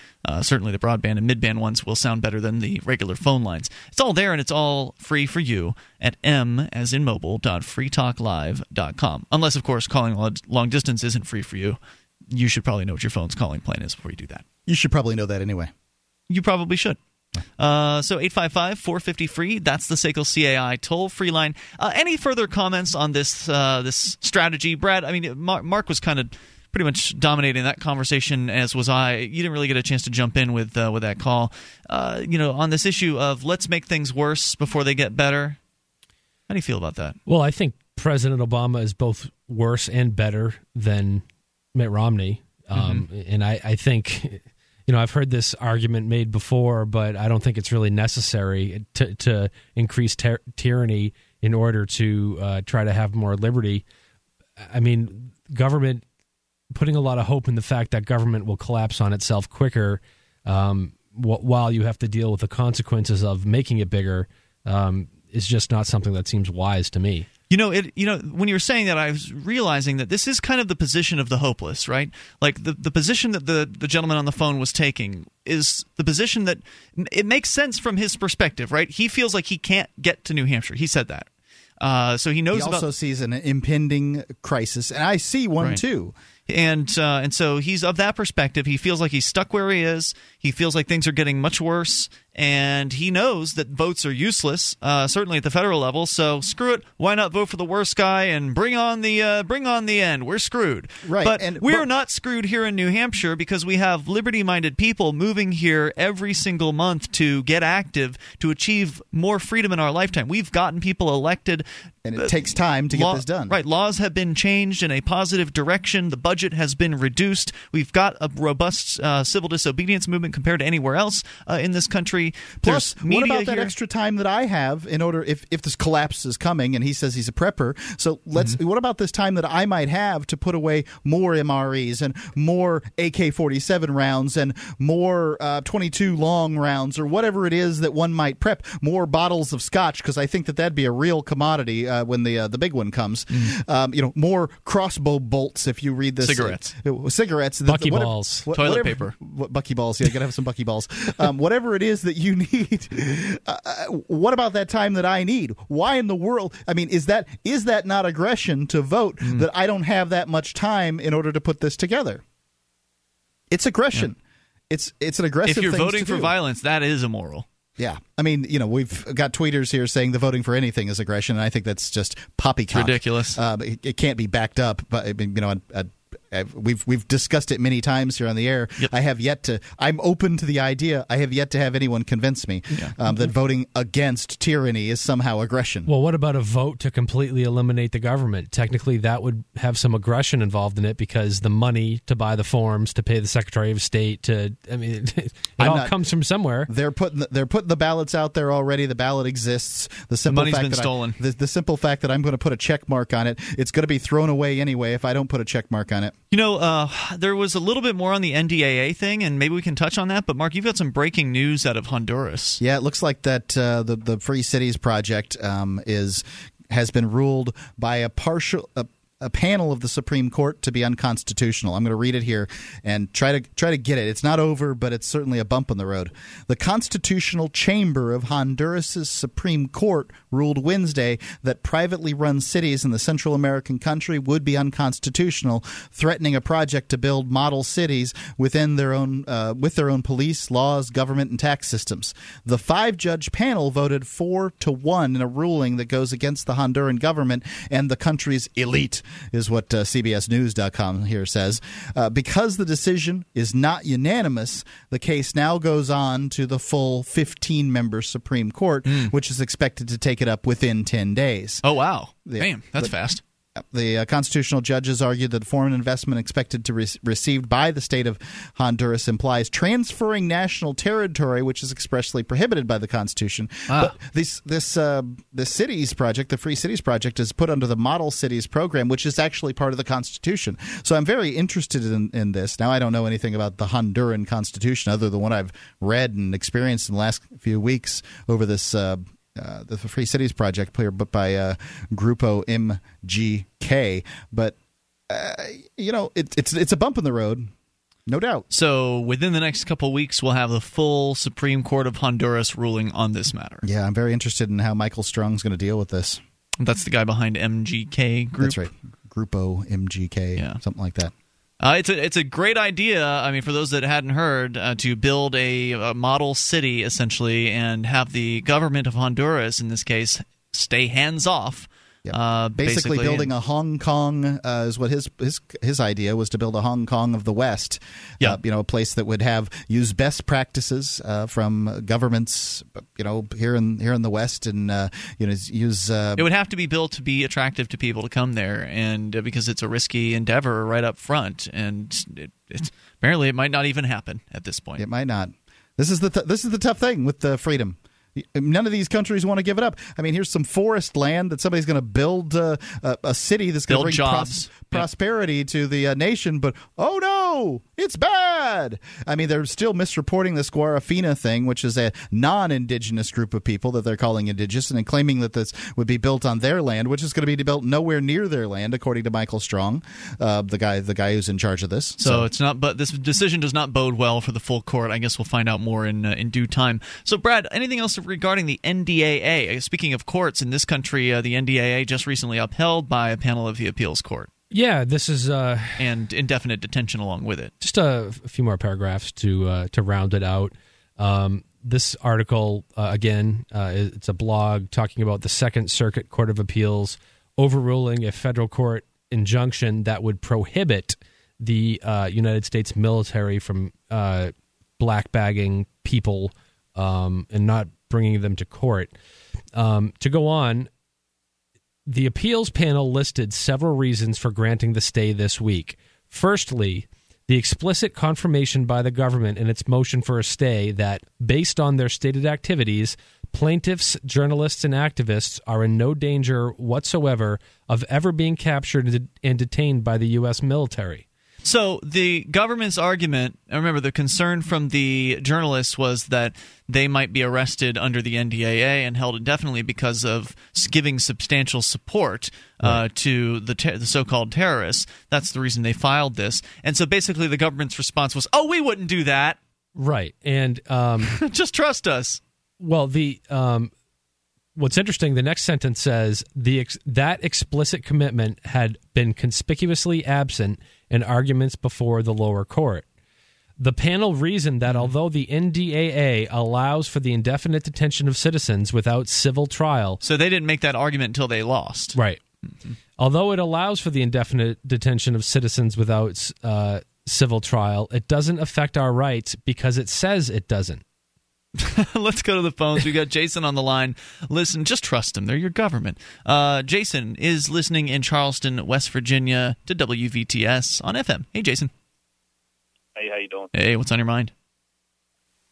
Certainly the broadband and midband ones will sound better than the regular phone lines. It's all there, and it's all free for you at m.freetalklive.com. Unless, of course, calling long distance isn't free for you. You should probably know what your phone's calling plan is before you do that. You should probably know that anyway. you probably should. So 855-450-FREE, that's the SACL CAI toll-free line. Any further comments on this this strategy? Brad, I mean, Mark was kind of pretty much dominating that conversation, as was I. You didn't really get a chance to jump in with that call. You know, on this issue of let's make things worse before they get better. How do you feel about that? Well, I think President Obama is both worse and better than Mitt Romney. And I think... You know, I've heard this argument made before, but I don't think it's really necessary to increase tyranny in order to try to have more liberty. I mean, government, putting a lot of hope in the fact that government will collapse on itself quicker while you have to deal with the consequences of making it bigger is just not something that seems wise to me. You know, when you were saying that, I was realizing that this is kind of the position of the hopeless, right? Like the position that the gentleman on the phone was taking is the position that it makes sense from his perspective, right? He feels like he can't get to New Hampshire. He said that. So he knows about... He also sees an impending crisis, and I see one too. And so he's of that perspective. He feels like he's stuck where he is. He feels like things are getting much worse, and he knows that votes are useless, certainly at the federal level. So screw it. Why not vote for the worst guy and bring on the end? We're screwed. Right. But we are not screwed here in New Hampshire because we have liberty-minded people moving here every single month to get active, to achieve more freedom in our lifetime. We've gotten people elected. And it takes time to get this done. Right. Laws have been changed in a positive direction. The budget has been reduced. We've got a robust civil disobedience movement compared to anywhere else in this country. Plus, what about that extra time that I have in order if this collapse is coming and he says he's a prepper? So let's. What about this time that I might have to put away more MREs and more AK-47 rounds and more 22 long rounds or whatever it is that one might prep, more bottles of scotch, because I think that'd be a real commodity when the big one comes. You know, more crossbow bolts if you read this. Cigarettes. Buckyballs. Toilet paper. Buckyballs. Yeah, you got to have some buckyballs. Whatever it is that you need. What about that time that I need? Why in the world? I mean, is that not aggression to vote that I don't have that much time in order to put this together? It's aggression. Yeah. It's an aggressive thing to do. If you're voting for violence, that is immoral. Yeah. I mean, you know, we've got tweeters here saying the voting for anything is aggression, and I think that's just poppycock. Ridiculous. It can't be backed up, but, you know, we've discussed it many times here on the air. Yep. I'm open to the idea. I have yet to have anyone convince me that voting against tyranny is somehow aggression. Well, what about a vote to completely eliminate the government? Technically, that would have some aggression involved in it because the money to buy the forms, to pay the Secretary of State, it all comes from somewhere. They're putting the ballots out there already. The ballot exists. The money's been stolen. The simple fact that I'm going to put a check mark on it, it's going to be thrown away anyway if I don't put a check mark on it. You know, there was a little bit more on the NDAA thing, and maybe we can touch on that. But, Mark, you've got some breaking news out of Honduras. Yeah, it looks like that the Free Cities Project has been ruled by a panel of the Supreme Court to be unconstitutional. I'm going to read it here and try to get it. It's not over, but it's certainly a bump in the road. The Constitutional Chamber of Honduras' Supreme Court ruled Wednesday that privately run cities in the Central American country would be unconstitutional, threatening a project to build model cities within their own with their own police, laws, government, and tax systems. The 5-judge panel voted 4-1 in a ruling that goes against the Honduran government and the country's elite, is what CBSNews.com here says. Because the decision is not unanimous, the case now goes on to the full 15-member Supreme Court, which is expected to take it up within 10 days. Oh, wow. Damn, that's fast. The constitutional judges argued that the foreign investment expected to received by the state of Honduras implies transferring national territory, which is expressly prohibited by the Constitution. But the cities project, the Free Cities Project, is put under the Model Cities program, which is actually part of the Constitution. So I'm very interested in this. Now, I don't know anything about the Honduran Constitution other than the one I've read and experienced in the last few weeks over this the Free Cities Project player, but by Grupo MGK. But, you know, it's a bump in the road, no doubt. So within the next couple of weeks, we'll have the full Supreme Court of Honduras ruling on this matter. Yeah, I'm very interested in how Michael Strong's going to deal with this. That's the guy behind MGK Group. That's right. Grupo MGK, something like that. It's a great idea. I mean, for those that hadn't heard, to build a model city essentially, and have the government of Honduras, in this case, stay hands off. Yep. Basically building a Hong Kong is what his idea was, to build a Hong Kong of the West. Yep. A place that would use best practices from governments, here in the West, and use. It would have to be built to be attractive to people to come there, and because it's a risky endeavor right up front, and apparently it might not even happen at this point. It might not. This is the tough thing with the freedom. None of these countries want to give it up. I mean, here's some forest land that somebody's going to build a city that's going to bring jobs, prosperity to the nation, but oh no, it's bad. I mean, they're still misreporting this Guarafina thing, which is a non-indigenous group of people that they're calling indigenous, and claiming that this would be built on their land, which is going to be built nowhere near their land, according to Michael Strong, the guy who's in charge of this. So it's not, but this decision does not bode well for the full court. I guess we'll find out more in due time. So, Brad, anything else regarding the NDAA? Speaking of courts in this country, the NDAA just recently upheld by a panel of the appeals court. Yeah, this is and indefinite detention along with it. Just a few more paragraphs to round it out. This article again, it's a blog talking about the Second Circuit Court of Appeals overruling a federal court injunction that would prohibit the United States military from black bagging people and not bringing them to court. To go on, the appeals panel listed several reasons for granting the stay this week. Firstly, the explicit confirmation by the government in its motion for a stay that, based on their stated activities, plaintiffs, journalists, and activists are in no danger whatsoever of ever being captured and detained by the U.S. military. So the government's argument, I remember the concern from the journalists was that they might be arrested under the NDAA and held indefinitely because of giving substantial support to the so-called terrorists. That's the reason they filed this. And so basically the government's response was, oh, we wouldn't do that. Right. And just trust us. Well, the what's interesting, the next sentence says, that explicit commitment had been conspicuously absent in arguments before the lower court. The panel reasoned that although the NDAA allows for the indefinite detention of citizens without civil trial... So they didn't make that argument until they lost. Right. Mm-hmm. Although it allows for the indefinite detention of citizens without civil trial, it doesn't affect our rights because it says it doesn't. Let's go to the phones. We've got Jason on the line. Listen, just trust them. They're your government. Jason is listening in Charleston, West Virginia, to WVTS on FM. Hey, Jason. Hey, how you doing? Hey, what's on your mind?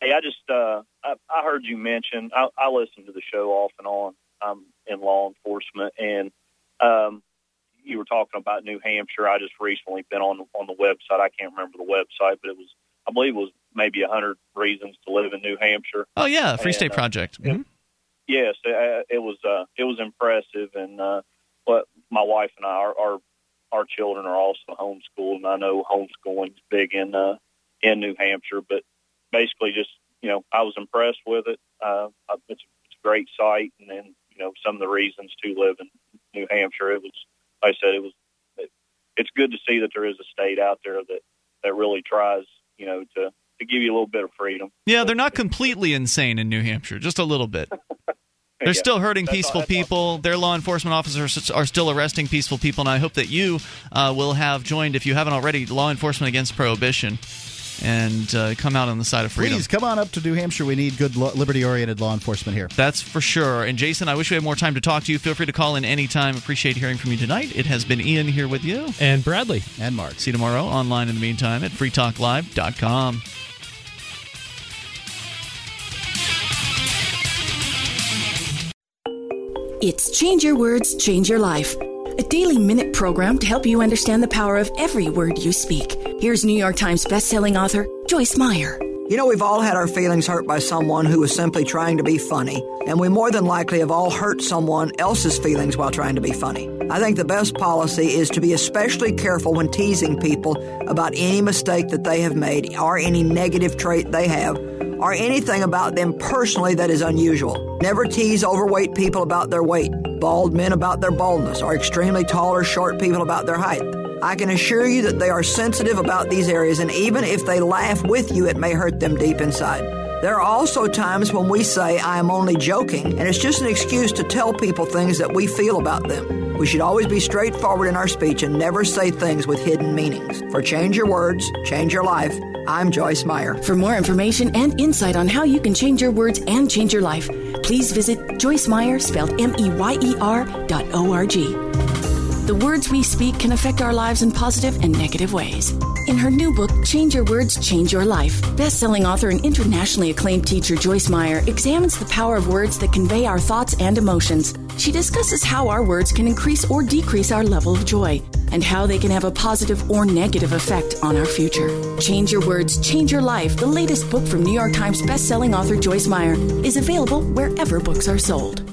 Hey, I just I heard you mention, I listen to the show off and on. I'm in law enforcement, and you were talking about New Hampshire. I just recently been on the website. I can't remember the website, but I believe it was maybe 100 reasons to live in New Hampshire. Oh yeah, Free State Project. Mm-hmm. Yes, it was impressive, and but my wife and I, our children are also homeschooled, and I know homeschooling's big in New Hampshire. But basically, just I was impressed with it. It's a great site, and then some of the reasons to live in New Hampshire. It was, like I said, it's good to see that there is a state out there that really tries, to give you a little bit of freedom. Yeah, they're not completely insane in New Hampshire, just a little bit. They're still hurting peaceful people. Their law enforcement officers are still arresting peaceful people, and I hope that you will have joined, if you haven't already, Law Enforcement Against Prohibition, and come out on the side of freedom. Please, come on up to New Hampshire. We need good liberty-oriented law enforcement here. That's for sure. And Jason, I wish we had more time to talk to you. Feel free to call in anytime. Appreciate hearing from you tonight. It has been Ian here with you. And Bradley. And Mark. See you tomorrow online in the meantime at freetalklive.com. It's Change Your Words, Change Your Life, a daily minute program to help you understand the power of every word you speak. Here's New York Times bestselling author Joyce Meyer. We've all had our feelings hurt by someone who was simply trying to be funny, and we more than likely have all hurt someone else's feelings while trying to be funny. I think the best policy is to be especially careful when teasing people about any mistake that they have made, or any negative trait they have, or anything about them personally that is unusual. Never tease overweight people about their weight, bald men about their baldness, or extremely tall or short people about their height. I can assure you that they are sensitive about these areas, and even if they laugh with you, it may hurt them deep inside. There are also times when we say, I am only joking, and it's just an excuse to tell people things that we feel about them. We should always be straightforward in our speech and never say things with hidden meanings. For Change Your Words, Change Your Life, I'm Joyce Meyer. For more information and insight on how you can change your words and change your life, please visit JoyceMeyer, spelled MEYER.org. The words we speak can affect our lives in positive and negative ways. In her new book, Change Your Words, Change Your Life, best-selling author and internationally acclaimed teacher Joyce Meyer examines the power of words that convey our thoughts and emotions. She discusses how our words can increase or decrease our level of joy and how they can have a positive or negative effect on our future. Change Your Words, Change Your Life, the latest book from New York Times best-selling author Joyce Meyer, is available wherever books are sold.